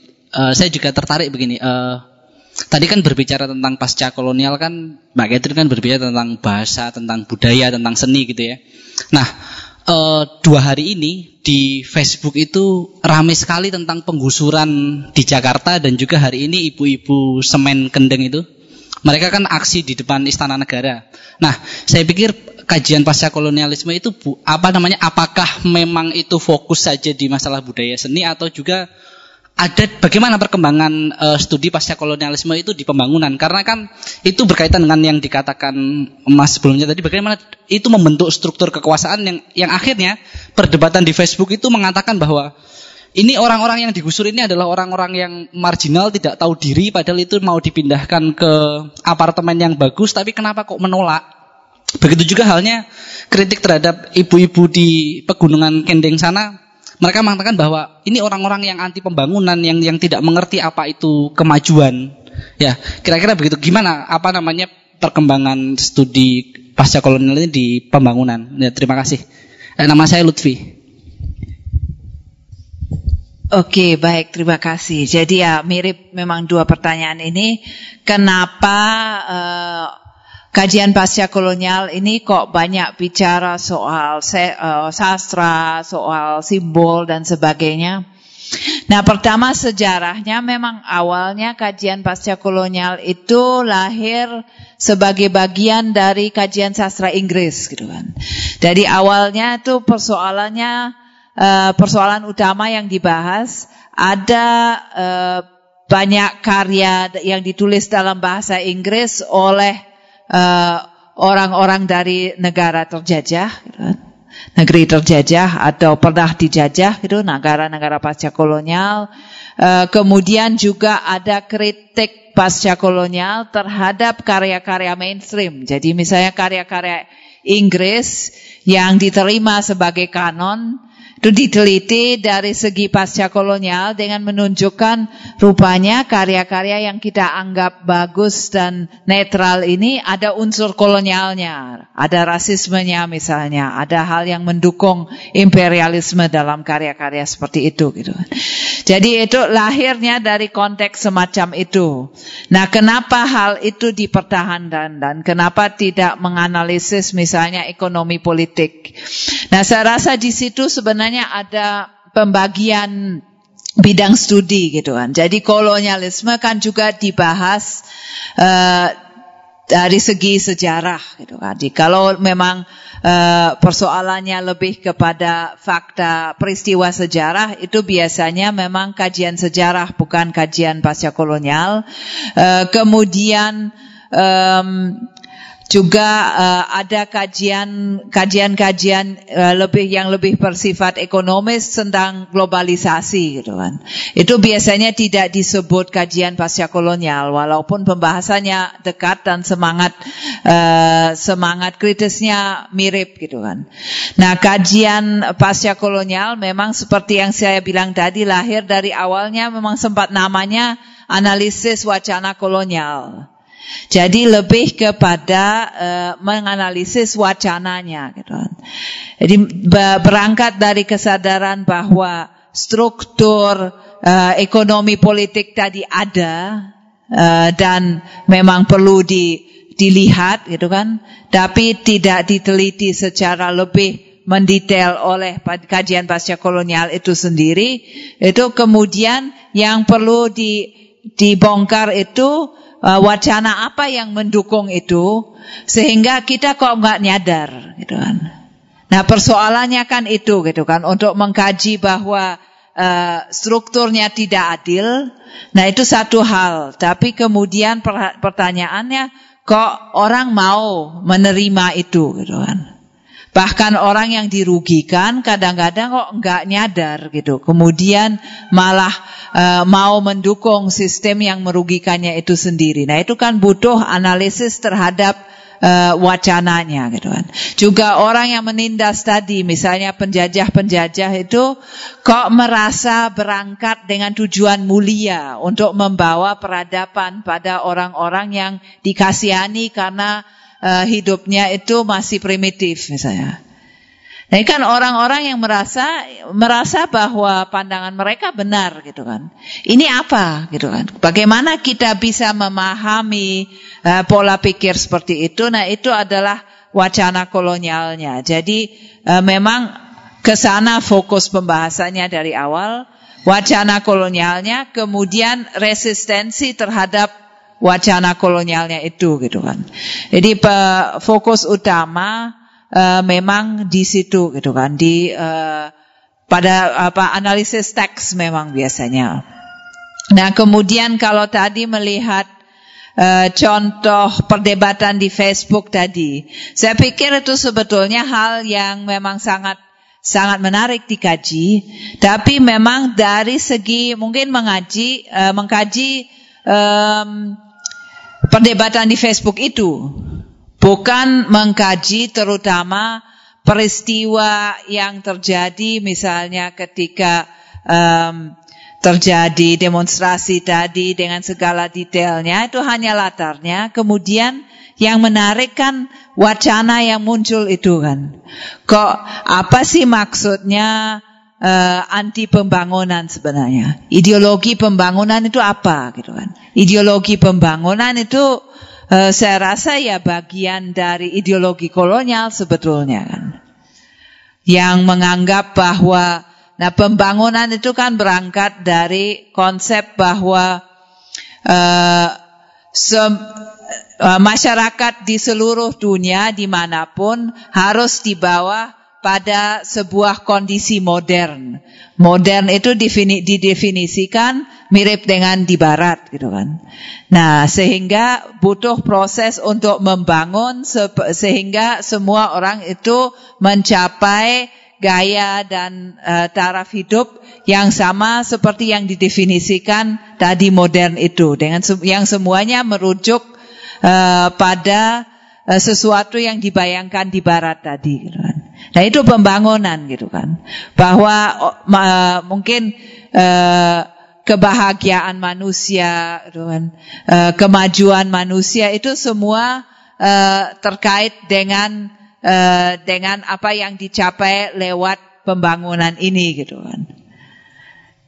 Saya juga tertarik begini. Tadi kan berbicara tentang pasca kolonial kan, Mbak Catherine kan berbicara tentang bahasa, tentang budaya, tentang seni gitu ya. Nah, 2 hari ini di Facebook itu ramai sekali tentang penggusuran di Jakarta, dan juga hari ini ibu-ibu semen kendeng itu, mereka kan aksi di depan Istana Negara. Nah, saya pikir kajian pasca kolonialisme itu apakah memang itu fokus saja di masalah budaya seni, atau juga ada bagaimana perkembangan studi pasca kolonialisme itu di pembangunan? Karena kan itu berkaitan dengan yang dikatakan Mas sebelumnya tadi, bagaimana itu membentuk struktur kekuasaan yang akhirnya perdebatan di Facebook itu mengatakan bahwa ini orang-orang yang digusur ini adalah orang-orang yang marginal, tidak tahu diri, padahal itu mau dipindahkan ke apartemen yang bagus, tapi kenapa kok menolak? Begitu juga halnya kritik terhadap ibu-ibu di Pegunungan Kendeng sana. Mereka mengatakan bahwa ini orang-orang yang anti pembangunan, yang tidak mengerti apa itu kemajuan. Ya, kira-kira begitu. Gimana perkembangan studi pasca kolonial ini di pembangunan? Ya, terima kasih. Nama saya Lutfi. Oke, baik, terima kasih. Jadi ya mirip memang 2 pertanyaan ini. Kenapa kajian pasca kolonial ini kok banyak bicara soal sastra, soal simbol dan sebagainya. Nah, pertama sejarahnya memang awalnya kajian pasca kolonial itu lahir sebagai bagian dari kajian sastra Inggris gitu kan. Dari awalnya itu persoalan utama yang dibahas ada banyak karya yang ditulis dalam bahasa Inggris oleh orang-orang dari negara terjajah, negeri terjajah atau pernah dijajah, gitu, negara-negara pasca kolonial. Kemudian juga ada kritik pasca kolonial terhadap karya-karya mainstream. Jadi misalnya karya-karya Inggris yang diterima sebagai kanon, itu diteliti dari segi pasca kolonial dengan menunjukkan rupanya karya-karya yang kita anggap bagus dan netral ini ada unsur kolonialnya, ada rasismenya misalnya, ada hal yang mendukung imperialisme dalam karya-karya seperti itu gitu. Jadi itu lahirnya dari konteks semacam itu. Nah, kenapa hal itu dipertahankan dan kenapa tidak menganalisis misalnya ekonomi politik? Nah, saya rasa di situ sebenarnya ada pembagian bidang studi gitu kan. Jadi kolonialisme kan juga dibahas dari segi sejarah gitu kan. Jadi kalau memang persoalannya lebih kepada fakta peristiwa sejarah, itu biasanya memang kajian sejarah bukan kajian pasca kolonial. Kemudian juga ada kajian-kajian lebih yang lebih bersifat ekonomis tentang globalisasi gitu kan. Itu biasanya tidak disebut kajian pasca kolonial walaupun pembahasannya dekat dan semangat kritisnya mirip gitu kan. Nah, kajian pasca kolonial memang seperti yang saya bilang tadi lahir dari awalnya memang sempat namanya analisis wacana kolonial. Jadi lebih kepada menganalisis wacananya gitu. Jadi berangkat dari kesadaran bahwa struktur ekonomi politik tadi ada dan memang perlu dilihat gitu kan, tapi tidak diteliti secara lebih mendetail oleh kajian pasca kolonial itu sendiri. Itu kemudian yang perlu dibongkar itu wacana apa yang mendukung itu sehingga kita kok nggak nyadar gitu kan. Nah, persoalannya kan itu gitu kan, untuk mengkaji bahwa strukturnya tidak adil. Nah, itu satu hal, tapi kemudian pertanyaannya kok orang mau menerima itu gitu kan. Bahkan orang yang dirugikan kadang-kadang kok nggak nyadar gitu. Kemudian malah mau mendukung sistem yang merugikannya itu sendiri. Nah, itu kan butuh analisis terhadap wacananya gitu kan. Juga orang yang menindas tadi, misalnya penjajah-penjajah itu kok merasa berangkat dengan tujuan mulia untuk membawa peradaban pada orang-orang yang dikasihani karena hidupnya itu masih primitif misalnya. Nah, ini kan orang-orang yang merasa bahwa pandangan mereka benar gitu kan. Ini apa gitu kan? Bagaimana kita bisa memahami pola pikir seperti itu? Nah, itu adalah wacana kolonialnya. Jadi memang ke sana fokus pembahasannya dari awal, wacana kolonialnya, kemudian resistensi terhadap wacana kolonialnya itu gitu kan. Jadi fokus utama memang di situ gitu kan, di pada analisis teks memang biasanya. Nah, kemudian kalau tadi melihat contoh perdebatan di Facebook tadi, saya pikir itu sebetulnya hal yang memang sangat menarik dikaji, tapi memang dari segi mungkin mengkaji perdebatan di Facebook itu bukan mengkaji terutama peristiwa yang terjadi misalnya ketika terjadi demonstrasi tadi dengan segala detailnya, itu hanya latarnya. Kemudian yang menarik kan wacana yang muncul itu kan, kok apa sih maksudnya anti pembangunan sebenarnya, ideologi pembangunan itu apa gitu kan. Ideologi pembangunan itu saya rasa ya bagian dari ideologi kolonial sebetulnya kan, yang menganggap bahwa Nah, pembangunan itu kan berangkat dari konsep bahwa masyarakat di seluruh dunia dimanapun harus dibawa pada sebuah kondisi modern. Modern itu didefinisikan mirip dengan di barat gitu kan. Nah, sehingga butuh proses untuk membangun sehingga semua orang itu mencapai gaya dan taraf hidup yang sama seperti yang didefinisikan tadi modern itu, dengan yang semuanya merujuk pada sesuatu yang dibayangkan di barat tadi gitu kan. Nah, itu pembangunan gitu kan. Bahwa mungkin kebahagiaan manusia gitu kan, kemajuan manusia itu semua terkait dengan apa yang dicapai lewat pembangunan ini gitu kan.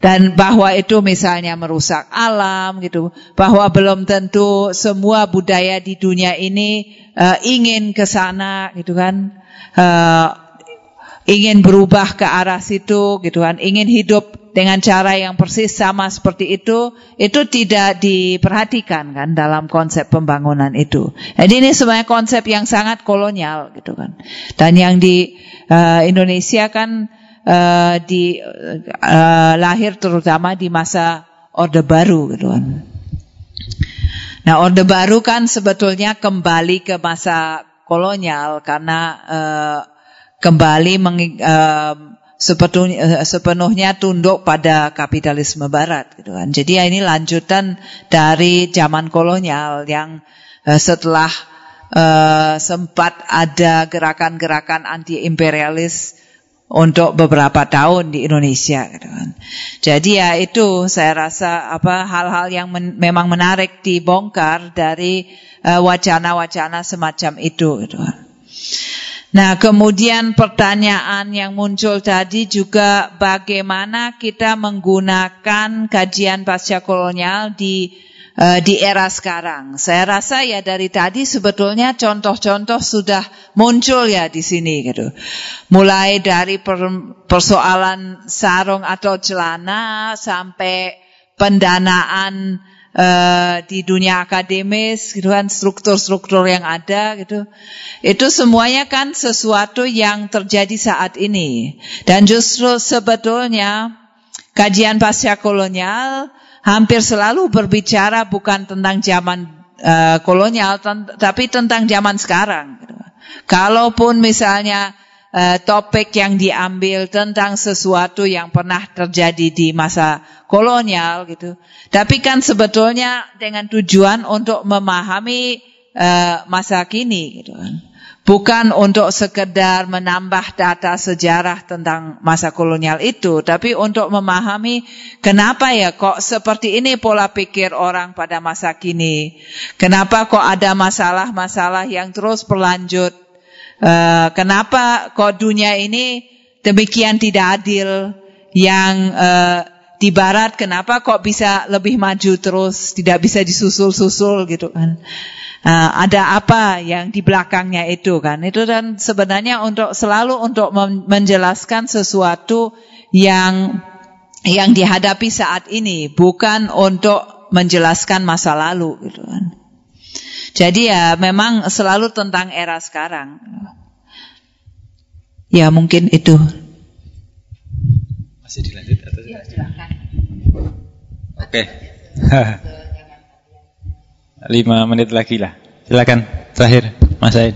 Dan bahwa itu misalnya merusak alam gitu, bahwa belum tentu semua budaya di dunia ini ingin ke sana gitu kan, ingin berubah ke arah situ gitu kan, ingin hidup dengan cara yang persis sama seperti itu tidak diperhatikan kan dalam konsep pembangunan itu. Jadi ini sebenarnya konsep yang sangat kolonial gitu kan. Dan yang di Indonesia kan lahir terutama di masa Orde Baru gitu kan. Nah, Orde Baru kan sebetulnya kembali ke masa kolonial karena kembali sepenuhnya tunduk pada kapitalisme barat gitu kan. Jadi ya, ini lanjutan dari zaman kolonial yang setelah sempat ada gerakan-gerakan anti-imperialis untuk beberapa tahun di Indonesia gitu kan. Jadi ya itu saya rasa apa hal-hal yang memang menarik dibongkar dari wacana-wacana semacam itu gitu kan. Nah, kemudian pertanyaan yang muncul tadi juga bagaimana kita menggunakan kajian pasca kolonial di era sekarang. Saya rasa ya dari tadi sebetulnya contoh-contoh sudah muncul ya di sini gitu. Mulai dari persoalan sarung atau celana sampai pendanaan di dunia akademis gitu kan, struktur-struktur yang ada gitu. Itu semuanya kan sesuatu yang terjadi saat ini. Dan justru sebetulnya kajian pasca kolonial hampir selalu berbicara bukan tentang zaman kolonial, tapi tentang zaman sekarang. Kalaupun misalnya topik yang diambil tentang sesuatu yang pernah terjadi di masa kolonial gitu, tapi kan sebetulnya dengan tujuan untuk memahami masa kini gitu kan. Bukan untuk sekedar menambah data sejarah tentang masa kolonial itu, tapi untuk memahami kenapa ya kok seperti ini pola pikir orang pada masa kini. Kenapa kok ada masalah-masalah yang terus berlanjut. Kenapa kok dunia ini demikian tidak adil, yang di barat kenapa kok bisa lebih maju terus, tidak bisa disusul-susul gitu kan. Ada apa yang di belakangnya itu kan. Itu dan sebenarnya untuk selalu untuk menjelaskan sesuatu yang dihadapi saat ini, bukan untuk menjelaskan masa lalu gitu kan. Jadi ya memang selalu tentang era sekarang. Ya mungkin itu. Masih dilanjut atau ya, silakan. Oke. 5 menit lagi lah. Silakan terakhir Mas Said.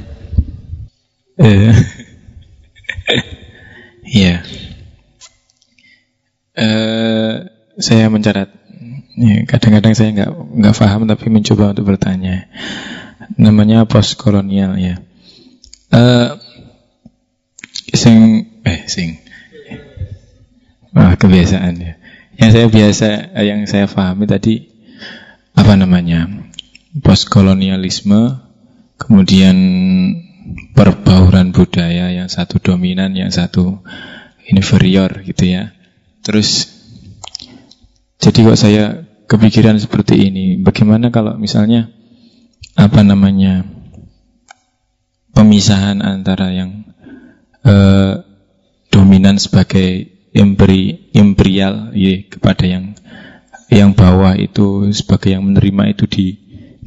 Iya. Saya mencatat. Kadang-kadang saya nggak paham tapi mencoba untuk bertanya. Namanya post kolonial ya. Kebiasaan ya. Yang saya pahami tadi apa namanya postkolonialisme, kemudian perbauran budaya yang satu dominan, yang satu inferior gitu ya. Terus jadi kok saya kepikiran seperti ini. Bagaimana kalau misalnya apa namanya pemisahan antara yang dominan sebagai imperial ya, kepada yang bawah itu sebagai yang menerima itu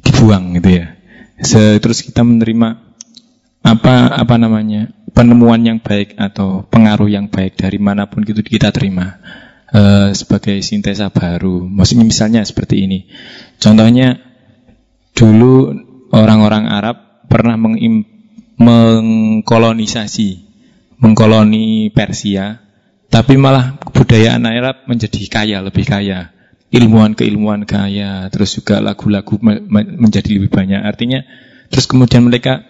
dibuang gitu ya. Terus kita menerima apa namanya penemuan yang baik atau pengaruh yang baik dari manapun gitu kita terima sebagai sintesa baru. Maksudnya misalnya seperti ini. Contohnya dulu orang-orang Arab pernah mengkoloni Persia, tapi malah kebudayaan Arab menjadi kaya, lebih kaya, ilmuwan-keilmuwan kaya, terus juga lagu-lagu menjadi lebih banyak. Artinya, terus kemudian mereka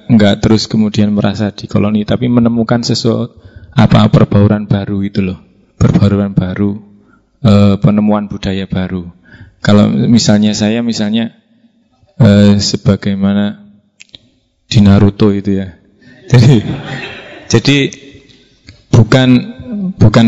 enggak terus kemudian merasa dikoloni, tapi menemukan sesuatu apa perbaruan baru itu loh, perbaruan baru, penemuan budaya baru. Kalau misalnya saya sebagaimana di Naruto itu ya. Jadi bukan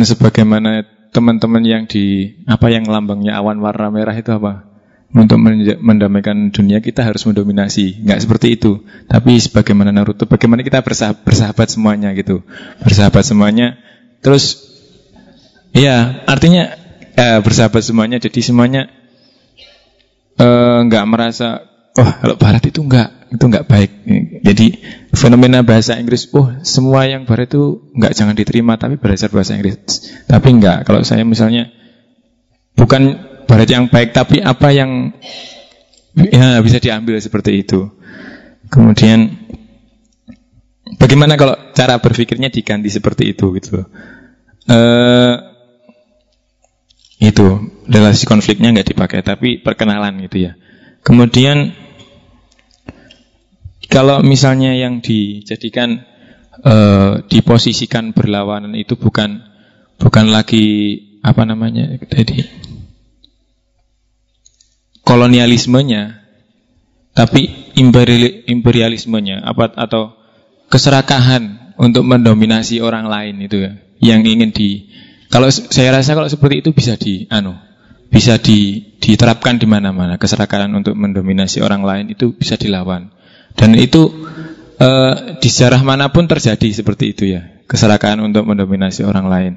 sebagaimana teman-teman yang yang lambangnya awan warna merah itu apa? Untuk mendamaikan dunia kita harus mendominasi. Enggak seperti itu. Tapi sebagaimana Naruto, bagaimana kita bersahabat semuanya gitu. Bersahabat semuanya. Terus ya, artinya bersahabat semuanya, jadi semuanya enggak merasa kalau barat itu enggak baik. Jadi fenomena bahasa Inggris, semua yang barat itu enggak, jangan diterima, tapi belajar bahasa Inggris. Tapi enggak, kalau saya misalnya bukan barat yang baik, tapi apa yang ya, bisa diambil seperti itu. Kemudian bagaimana kalau cara berpikirnya diganti seperti itu gitu. Itu relasi konfliknya enggak dipakai, tapi perkenalan gitu ya. Kemudian kalau misalnya yang dijadikan diposisikan berlawanan itu bukan lagi apa namanya tadi kolonialismenya, tapi imperialismenya atau keserakahan untuk mendominasi orang lain itu ya, yang ingin kalau saya rasa kalau seperti itu bisa diterapkan di mana-mana. Keserakahan untuk mendominasi orang lain itu bisa dilawan. Dan itu di sejarah manapun terjadi seperti itu ya, keserakahan untuk mendominasi orang lain,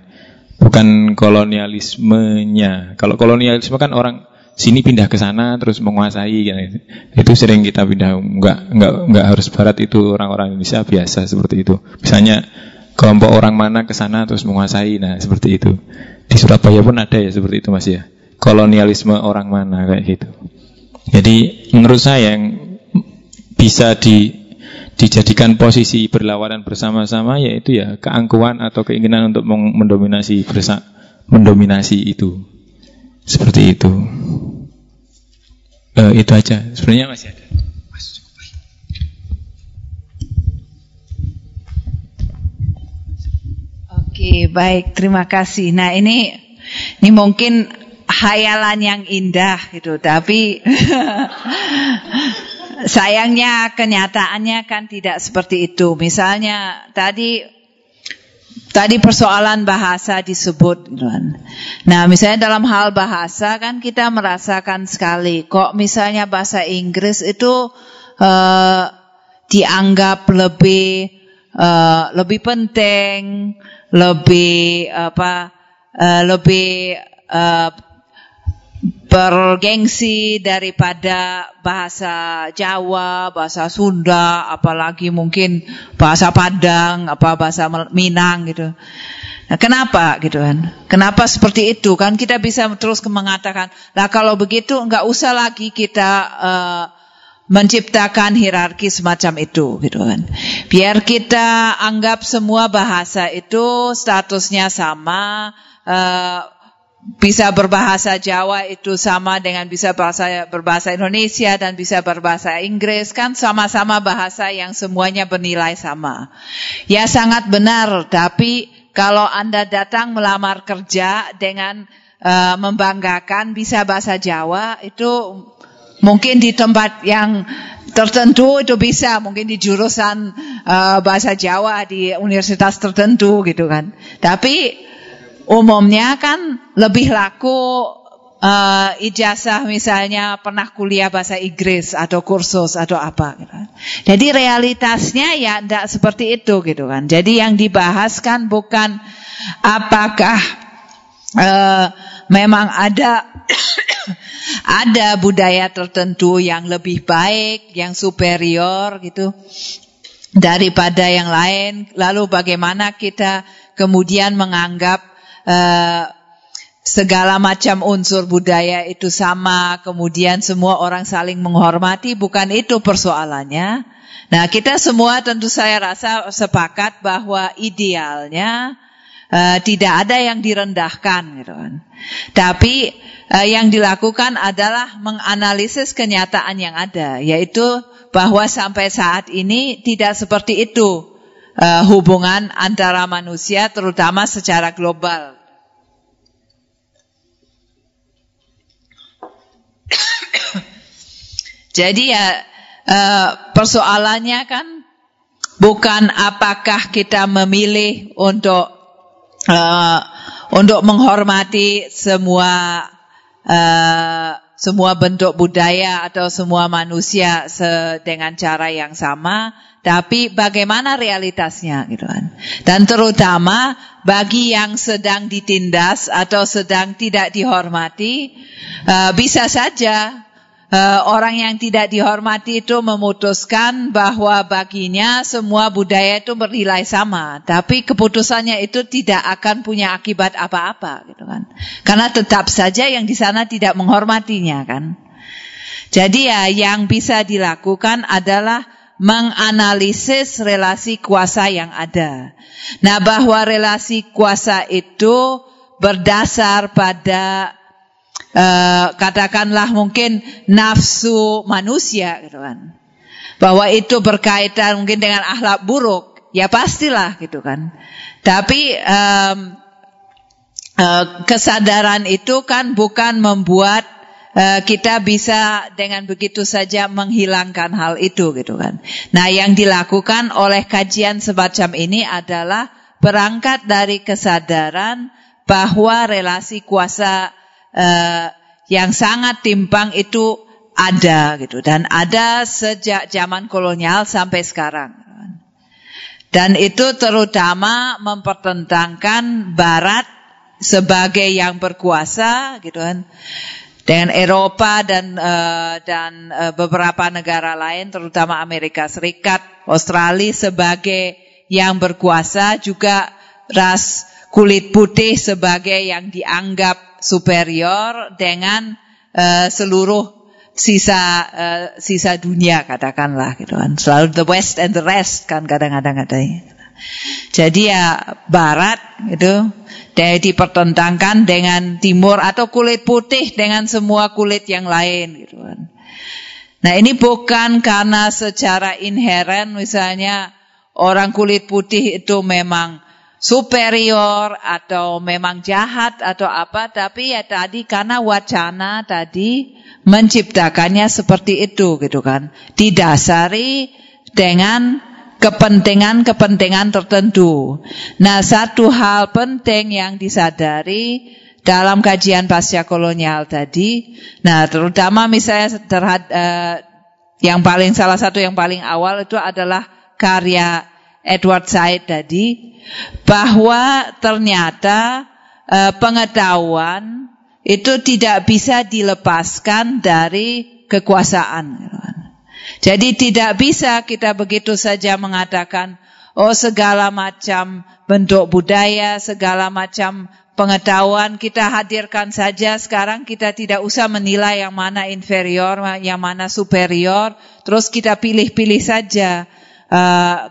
bukan kolonialismenya. Kalau kolonialisme kan orang sini pindah ke sana terus menguasai kan, itu sering kita pindah. Enggak harus barat, itu orang-orang Indonesia biasa seperti itu. Misalnya kelompok orang mana ke sana terus menguasai, nah seperti itu. Di Surabaya pun ada ya seperti itu Mas ya, kolonialisme orang mana kayak gitu. Jadi menurut saya yang bisa dijadikan posisi berlawanan bersama-sama yaitu ya keangkuhan atau keinginan untuk mendominasi itu, seperti itu. Itu aja sebenarnya, masih ada. Oke, baik, terima kasih. Nah ini mungkin khayalan yang indah gitu, tapi sayangnya kenyataannya kan tidak seperti itu. Misalnya tadi persoalan bahasa disebut. Nah, misalnya dalam hal bahasa kan kita merasakan sekali kok misalnya bahasa Inggris itu dianggap lebih penting, lebih bergengsi daripada bahasa Jawa, bahasa Sunda, apalagi mungkin bahasa Padang, bahasa Minang gitu. Nah, kenapa gitu kan? Kenapa seperti itu? Kan kita bisa terus mengatakan, lah kalau begitu nggak usah lagi kita menciptakan hierarki semacam itu gitu kan. Biar kita anggap semua bahasa itu statusnya sama. Bisa berbahasa Jawa itu sama dengan bisa berbahasa Indonesia dan bisa berbahasa Inggris, kan sama-sama bahasa yang semuanya bernilai sama. Ya sangat benar, tapi kalau Anda datang melamar kerja dengan membanggakan bisa bahasa Jawa, itu mungkin di tempat yang tertentu itu bisa, mungkin di jurusan bahasa Jawa di universitas tertentu gitu kan. Tapi umumnya kan lebih laku ijazah misalnya pernah kuliah bahasa Inggris atau kursus atau apa gitu. Jadi realitasnya ya tidak seperti itu gitu kan. Jadi yang dibahas kan bukan apakah memang ada ada budaya tertentu yang lebih baik, yang superior gitu daripada yang lain. Lalu bagaimana kita kemudian menganggap segala macam unsur budaya itu sama, kemudian semua orang saling menghormati, bukan itu persoalannya. Nah, kita semua tentu saya rasa sepakat bahwa idealnya tidak ada yang direndahkan gitu kan. Tapi yang dilakukan adalah menganalisis kenyataan yang ada, yaitu bahwa sampai saat ini tidak seperti itu hubungan antara manusia, terutama secara global. Jadi ya persoalannya kan bukan apakah kita memilih untuk menghormati semua bentuk budaya atau semua manusia dengan cara yang sama, tapi bagaimana realitasnya gitu kan. Dan terutama bagi yang sedang ditindas atau sedang tidak dihormati, bisa saja orang yang tidak dihormati itu memutuskan bahwa baginya semua budaya itu bernilai sama, tapi keputusannya itu tidak akan punya akibat apa-apa gitu kan. Karena tetap saja yang di sana tidak menghormatinya kan. Jadi ya yang bisa dilakukan adalah menganalisis relasi kuasa yang ada. Nah, bahwa relasi kuasa itu berdasar pada katakanlah mungkin nafsu manusia gitu kan. Bahwa itu berkaitan mungkin dengan akhlak buruk, ya pastilah gitu kan. Tapi kesadaran itu kan bukan membuat kita bisa dengan begitu saja menghilangkan hal itu gitu kan. Nah, yang dilakukan oleh kajian semacam ini adalah berangkat dari kesadaran bahwa relasi kuasa yang sangat timpang itu ada gitu, dan ada sejak zaman kolonial sampai sekarang. Dan itu terutama mempertentangkan Barat sebagai yang berkuasa gitu kan, dengan Eropa dan beberapa negara lain, terutama Amerika Serikat, Australia sebagai yang berkuasa, juga ras kulit putih sebagai yang dianggap superior dengan seluruh sisa dunia katakanlah gitu kan. Selalu the West and the rest kan kadang-kadang katanya. Jadi ya Barat itu dipertentangkan dengan Timur atau kulit putih dengan semua kulit yang lain gitu kan. Nah, ini bukan karena secara inheren misalnya orang kulit putih itu memang superior atau memang jahat atau apa, tapi ya tadi karena wacana tadi menciptakannya seperti itu gitu kan, didasari dengan kepentingan-kepentingan tertentu. Nah, satu hal penting yang disadari dalam kajian pasca kolonial tadi, nah terutama misalnya yang paling awal itu adalah karya Edward Said tadi, bahwa ternyata pengetahuan itu tidak bisa dilepaskan dari kekuasaan gitu kan. Jadi tidak bisa kita begitu saja mengatakan, oh segala macam bentuk budaya, segala macam pengetahuan kita hadirkan saja sekarang, kita tidak usah menilai yang mana inferior, yang mana superior, terus kita pilih-pilih saja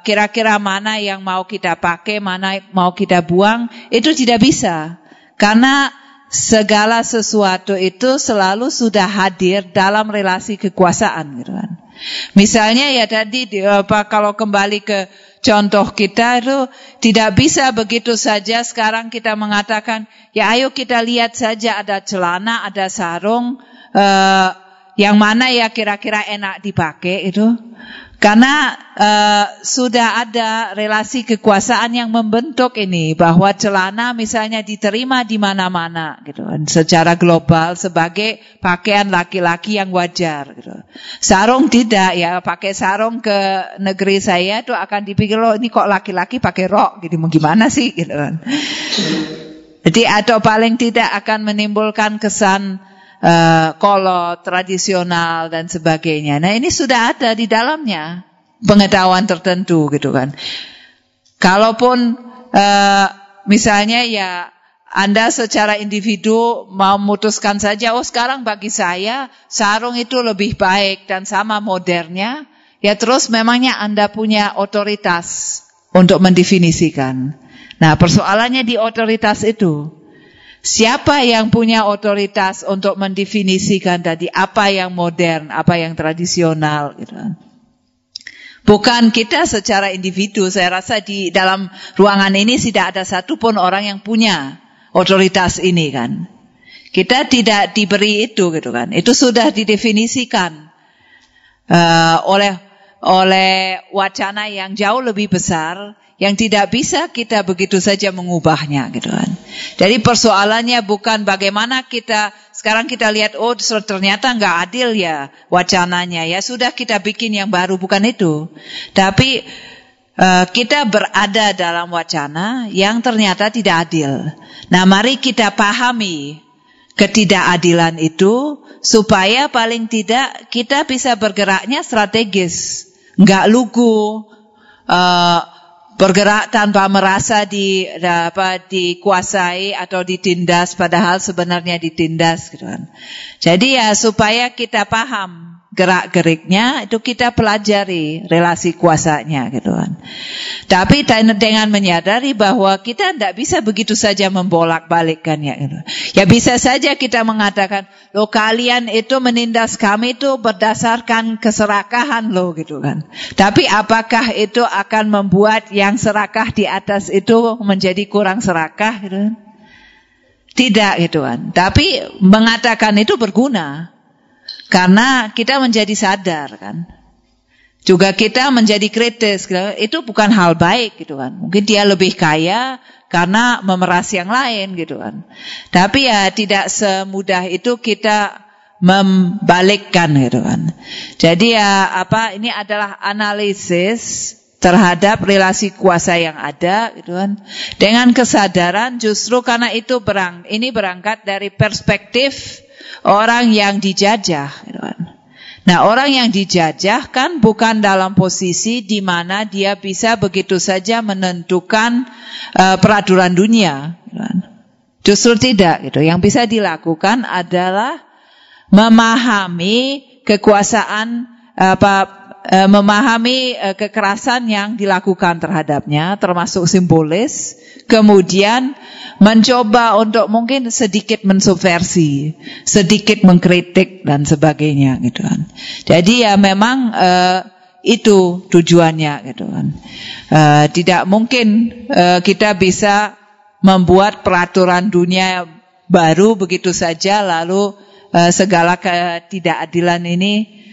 kira-kira mana yang mau kita pakai, mana mau kita buang, itu tidak bisa. Karena segala sesuatu itu selalu sudah hadir dalam relasi kekuasaan gitu kan. Misalnya ya tadi kalau kembali ke contoh kita itu, tidak bisa begitu saja sekarang kita mengatakan ya ayo kita lihat saja ada celana, ada sarung yang mana ya kira-kira enak dipakai itu. Karena sudah ada relasi kekuasaan yang membentuk ini, bahwa celana misalnya diterima di mana-mana gitu, secara global sebagai pakaian laki-laki yang wajar gitu. Sarung tidak, ya pakai sarung ke negeri saya itu akan dipikir, loh ini kok laki-laki pakai rok gitu, gimana sih gitu kan. Jadi atau paling tidak akan menimbulkan kesan kolot, tradisional dan sebagainya. Nah ini sudah ada di dalamnya pengetahuan tertentu gitu kan. Kalaupun misalnya ya Anda secara individu mau memutuskan saja, oh sekarang bagi saya sarung itu lebih baik dan sama modernnya, ya terus memangnya Anda punya otoritas untuk mendefinisikan. Nah persoalannya di otoritas itu. Siapa yang punya otoritas untuk mendefinisikan tadi apa yang modern, apa yang tradisional gitu. Bukan kita secara individu. Saya rasa di dalam ruangan ini tidak ada satupun orang yang punya otoritas ini kan. Kita tidak diberi itu gitu kan. Itu sudah didefinisikan oleh wacana yang jauh lebih besar, yang tidak bisa kita begitu saja mengubahnya gitu kan. Jadi persoalannya bukan bagaimana kita sekarang kita lihat, oh ternyata nggak adil ya wacananya, ya sudah kita bikin yang baru, bukan itu. Tapi kita berada dalam wacana yang ternyata tidak adil. Nah mari kita pahami ketidakadilan itu supaya paling tidak kita bisa bergeraknya strategis, nggak lugu. Bergerak tanpa merasa dikuasai atau ditindas, padahal sebenarnya ditindas gitu kan. Jadi ya supaya kita paham gerak-geriknya, itu kita pelajari relasi kuasanya gitu kan. Tapi dengan menyadari bahwa kita tidak bisa begitu saja membolak-balikkannya gitu. Ya bisa saja kita mengatakan, loh kalian itu menindas kami itu berdasarkan keserakahan loh gitu kan. Tapi apakah itu akan membuat yang serakah di atas itu menjadi kurang serakah gitu kan? Tidak gitu kan. Tapi mengatakan itu berguna. Karena kita menjadi sadar kan. Juga kita menjadi kritis gitu. Itu bukan hal baik gitu kan. Mungkin dia lebih kaya karena memeras yang lain gitu kan. Tapi ya tidak semudah itu kita membalikkan gitu kan. Jadi ya ini adalah analisis terhadap relasi kuasa yang ada gitu kan. Dengan kesadaran, justru karena itu ini berangkat dari perspektif orang yang dijajah gitu kan. Nah orang yang dijajah kan bukan dalam posisi di mana dia bisa begitu saja menentukan peraturan dunia gitu kan. Justru tidak gitu. Yang bisa dilakukan adalah memahami kekuasaan, memahami kekerasan yang dilakukan terhadapnya, termasuk simbolis, kemudian mencoba untuk mungkin sedikit mensubversi, sedikit mengkritik dan sebagainya gitu kan. Jadi ya memang itu tujuannya gitu kan. Tidak mungkin kita bisa membuat peraturan dunia baru begitu saja, lalu segala ketidakadilan ini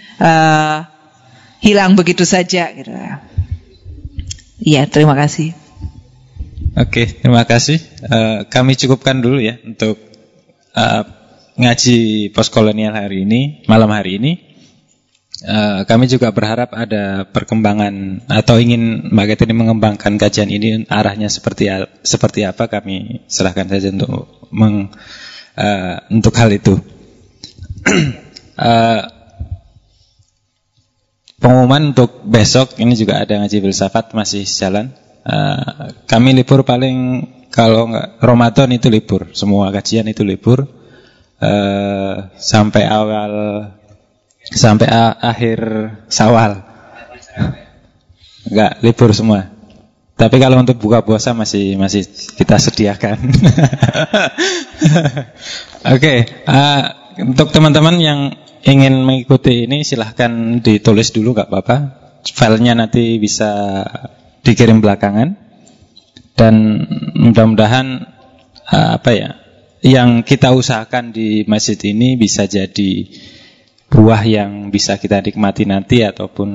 hilang begitu saja gitu ya. Iya, terima kasih. Oke, terima kasih. Kami cukupkan dulu ya untuk ngaji postkolonial hari ini, malam hari ini. Kami juga berharap ada perkembangan atau ingin Mbak Gayatri mengembangkan kajian ini arahnya seperti apa, kami serahkan saja untuk untuk hal itu. Pengumuman untuk besok ini juga ada ngaji filsafat masih jalan. Kami libur paling kalau nggak Ramadan itu libur, semua kajian itu libur sampai akhir Syawal nggak libur semua. Tapi kalau untuk buka puasa masih kita sediakan. Oke, untuk teman-teman yang ingin mengikuti ini silahkan ditulis dulu, nggak apa-apa. Filenya nanti bisa dikirim belakangan. Dan mudah-mudahan yang kita usahakan di masjid ini bisa jadi buah yang bisa kita nikmati nanti, ataupun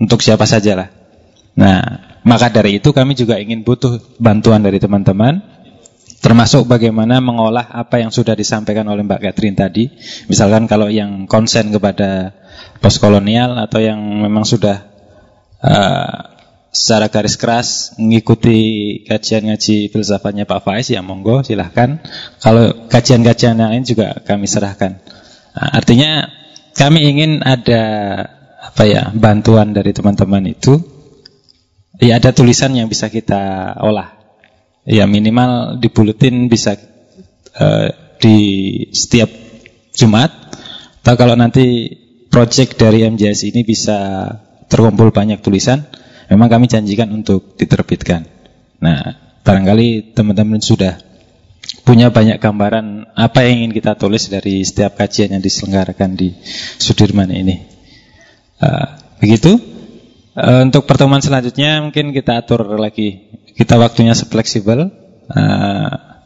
untuk siapa sajalah. Nah, maka dari itu kami juga ingin butuh bantuan dari teman-teman, termasuk bagaimana mengolah apa yang sudah disampaikan oleh Mbak Catherine tadi. Misalkan kalau yang konsen kepada postkolonial atau yang memang sudah secara garis keras mengikuti kajian ngaji filsafatnya Pak Faiz, ya monggo silahkan. Kalau kajian-kajian yang lain juga kami serahkan. Nah, artinya kami ingin ada bantuan dari teman-teman itu. Ya ada tulisan yang bisa kita olah. Ya minimal di buletin bisa di setiap Jumat. Atau kalau nanti project dari MJS ini bisa terkumpul banyak tulisan. Memang kami janjikan untuk diterbitkan. Nah, barangkali teman-teman sudah punya banyak gambaran apa yang ingin kita tulis dari setiap kajian yang diselenggarakan di Sudirman ini. Begitu. Untuk pertemuan selanjutnya mungkin kita atur lagi. Kita waktunya fleksibel,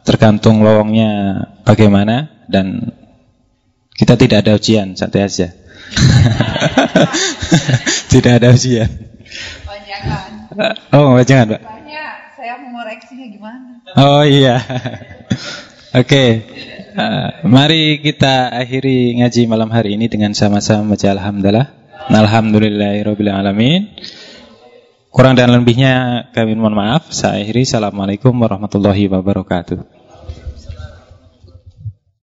tergantung lowongnya bagaimana, dan kita tidak ada ujian, santai aja. Tidak ada ujian. Oh, jangan, Pak. Banyak, saya mengoreksinya gimana? Oh iya. Oke. Mari kita akhiri ngaji malam hari ini dengan sama-sama baca alhamdulillah. Alhamdulillahirabbil alamin. Kurang dan lebihnya kami mohon maaf. Saya akhiri. Assalamualaikum warahmatullahi wabarakatuh.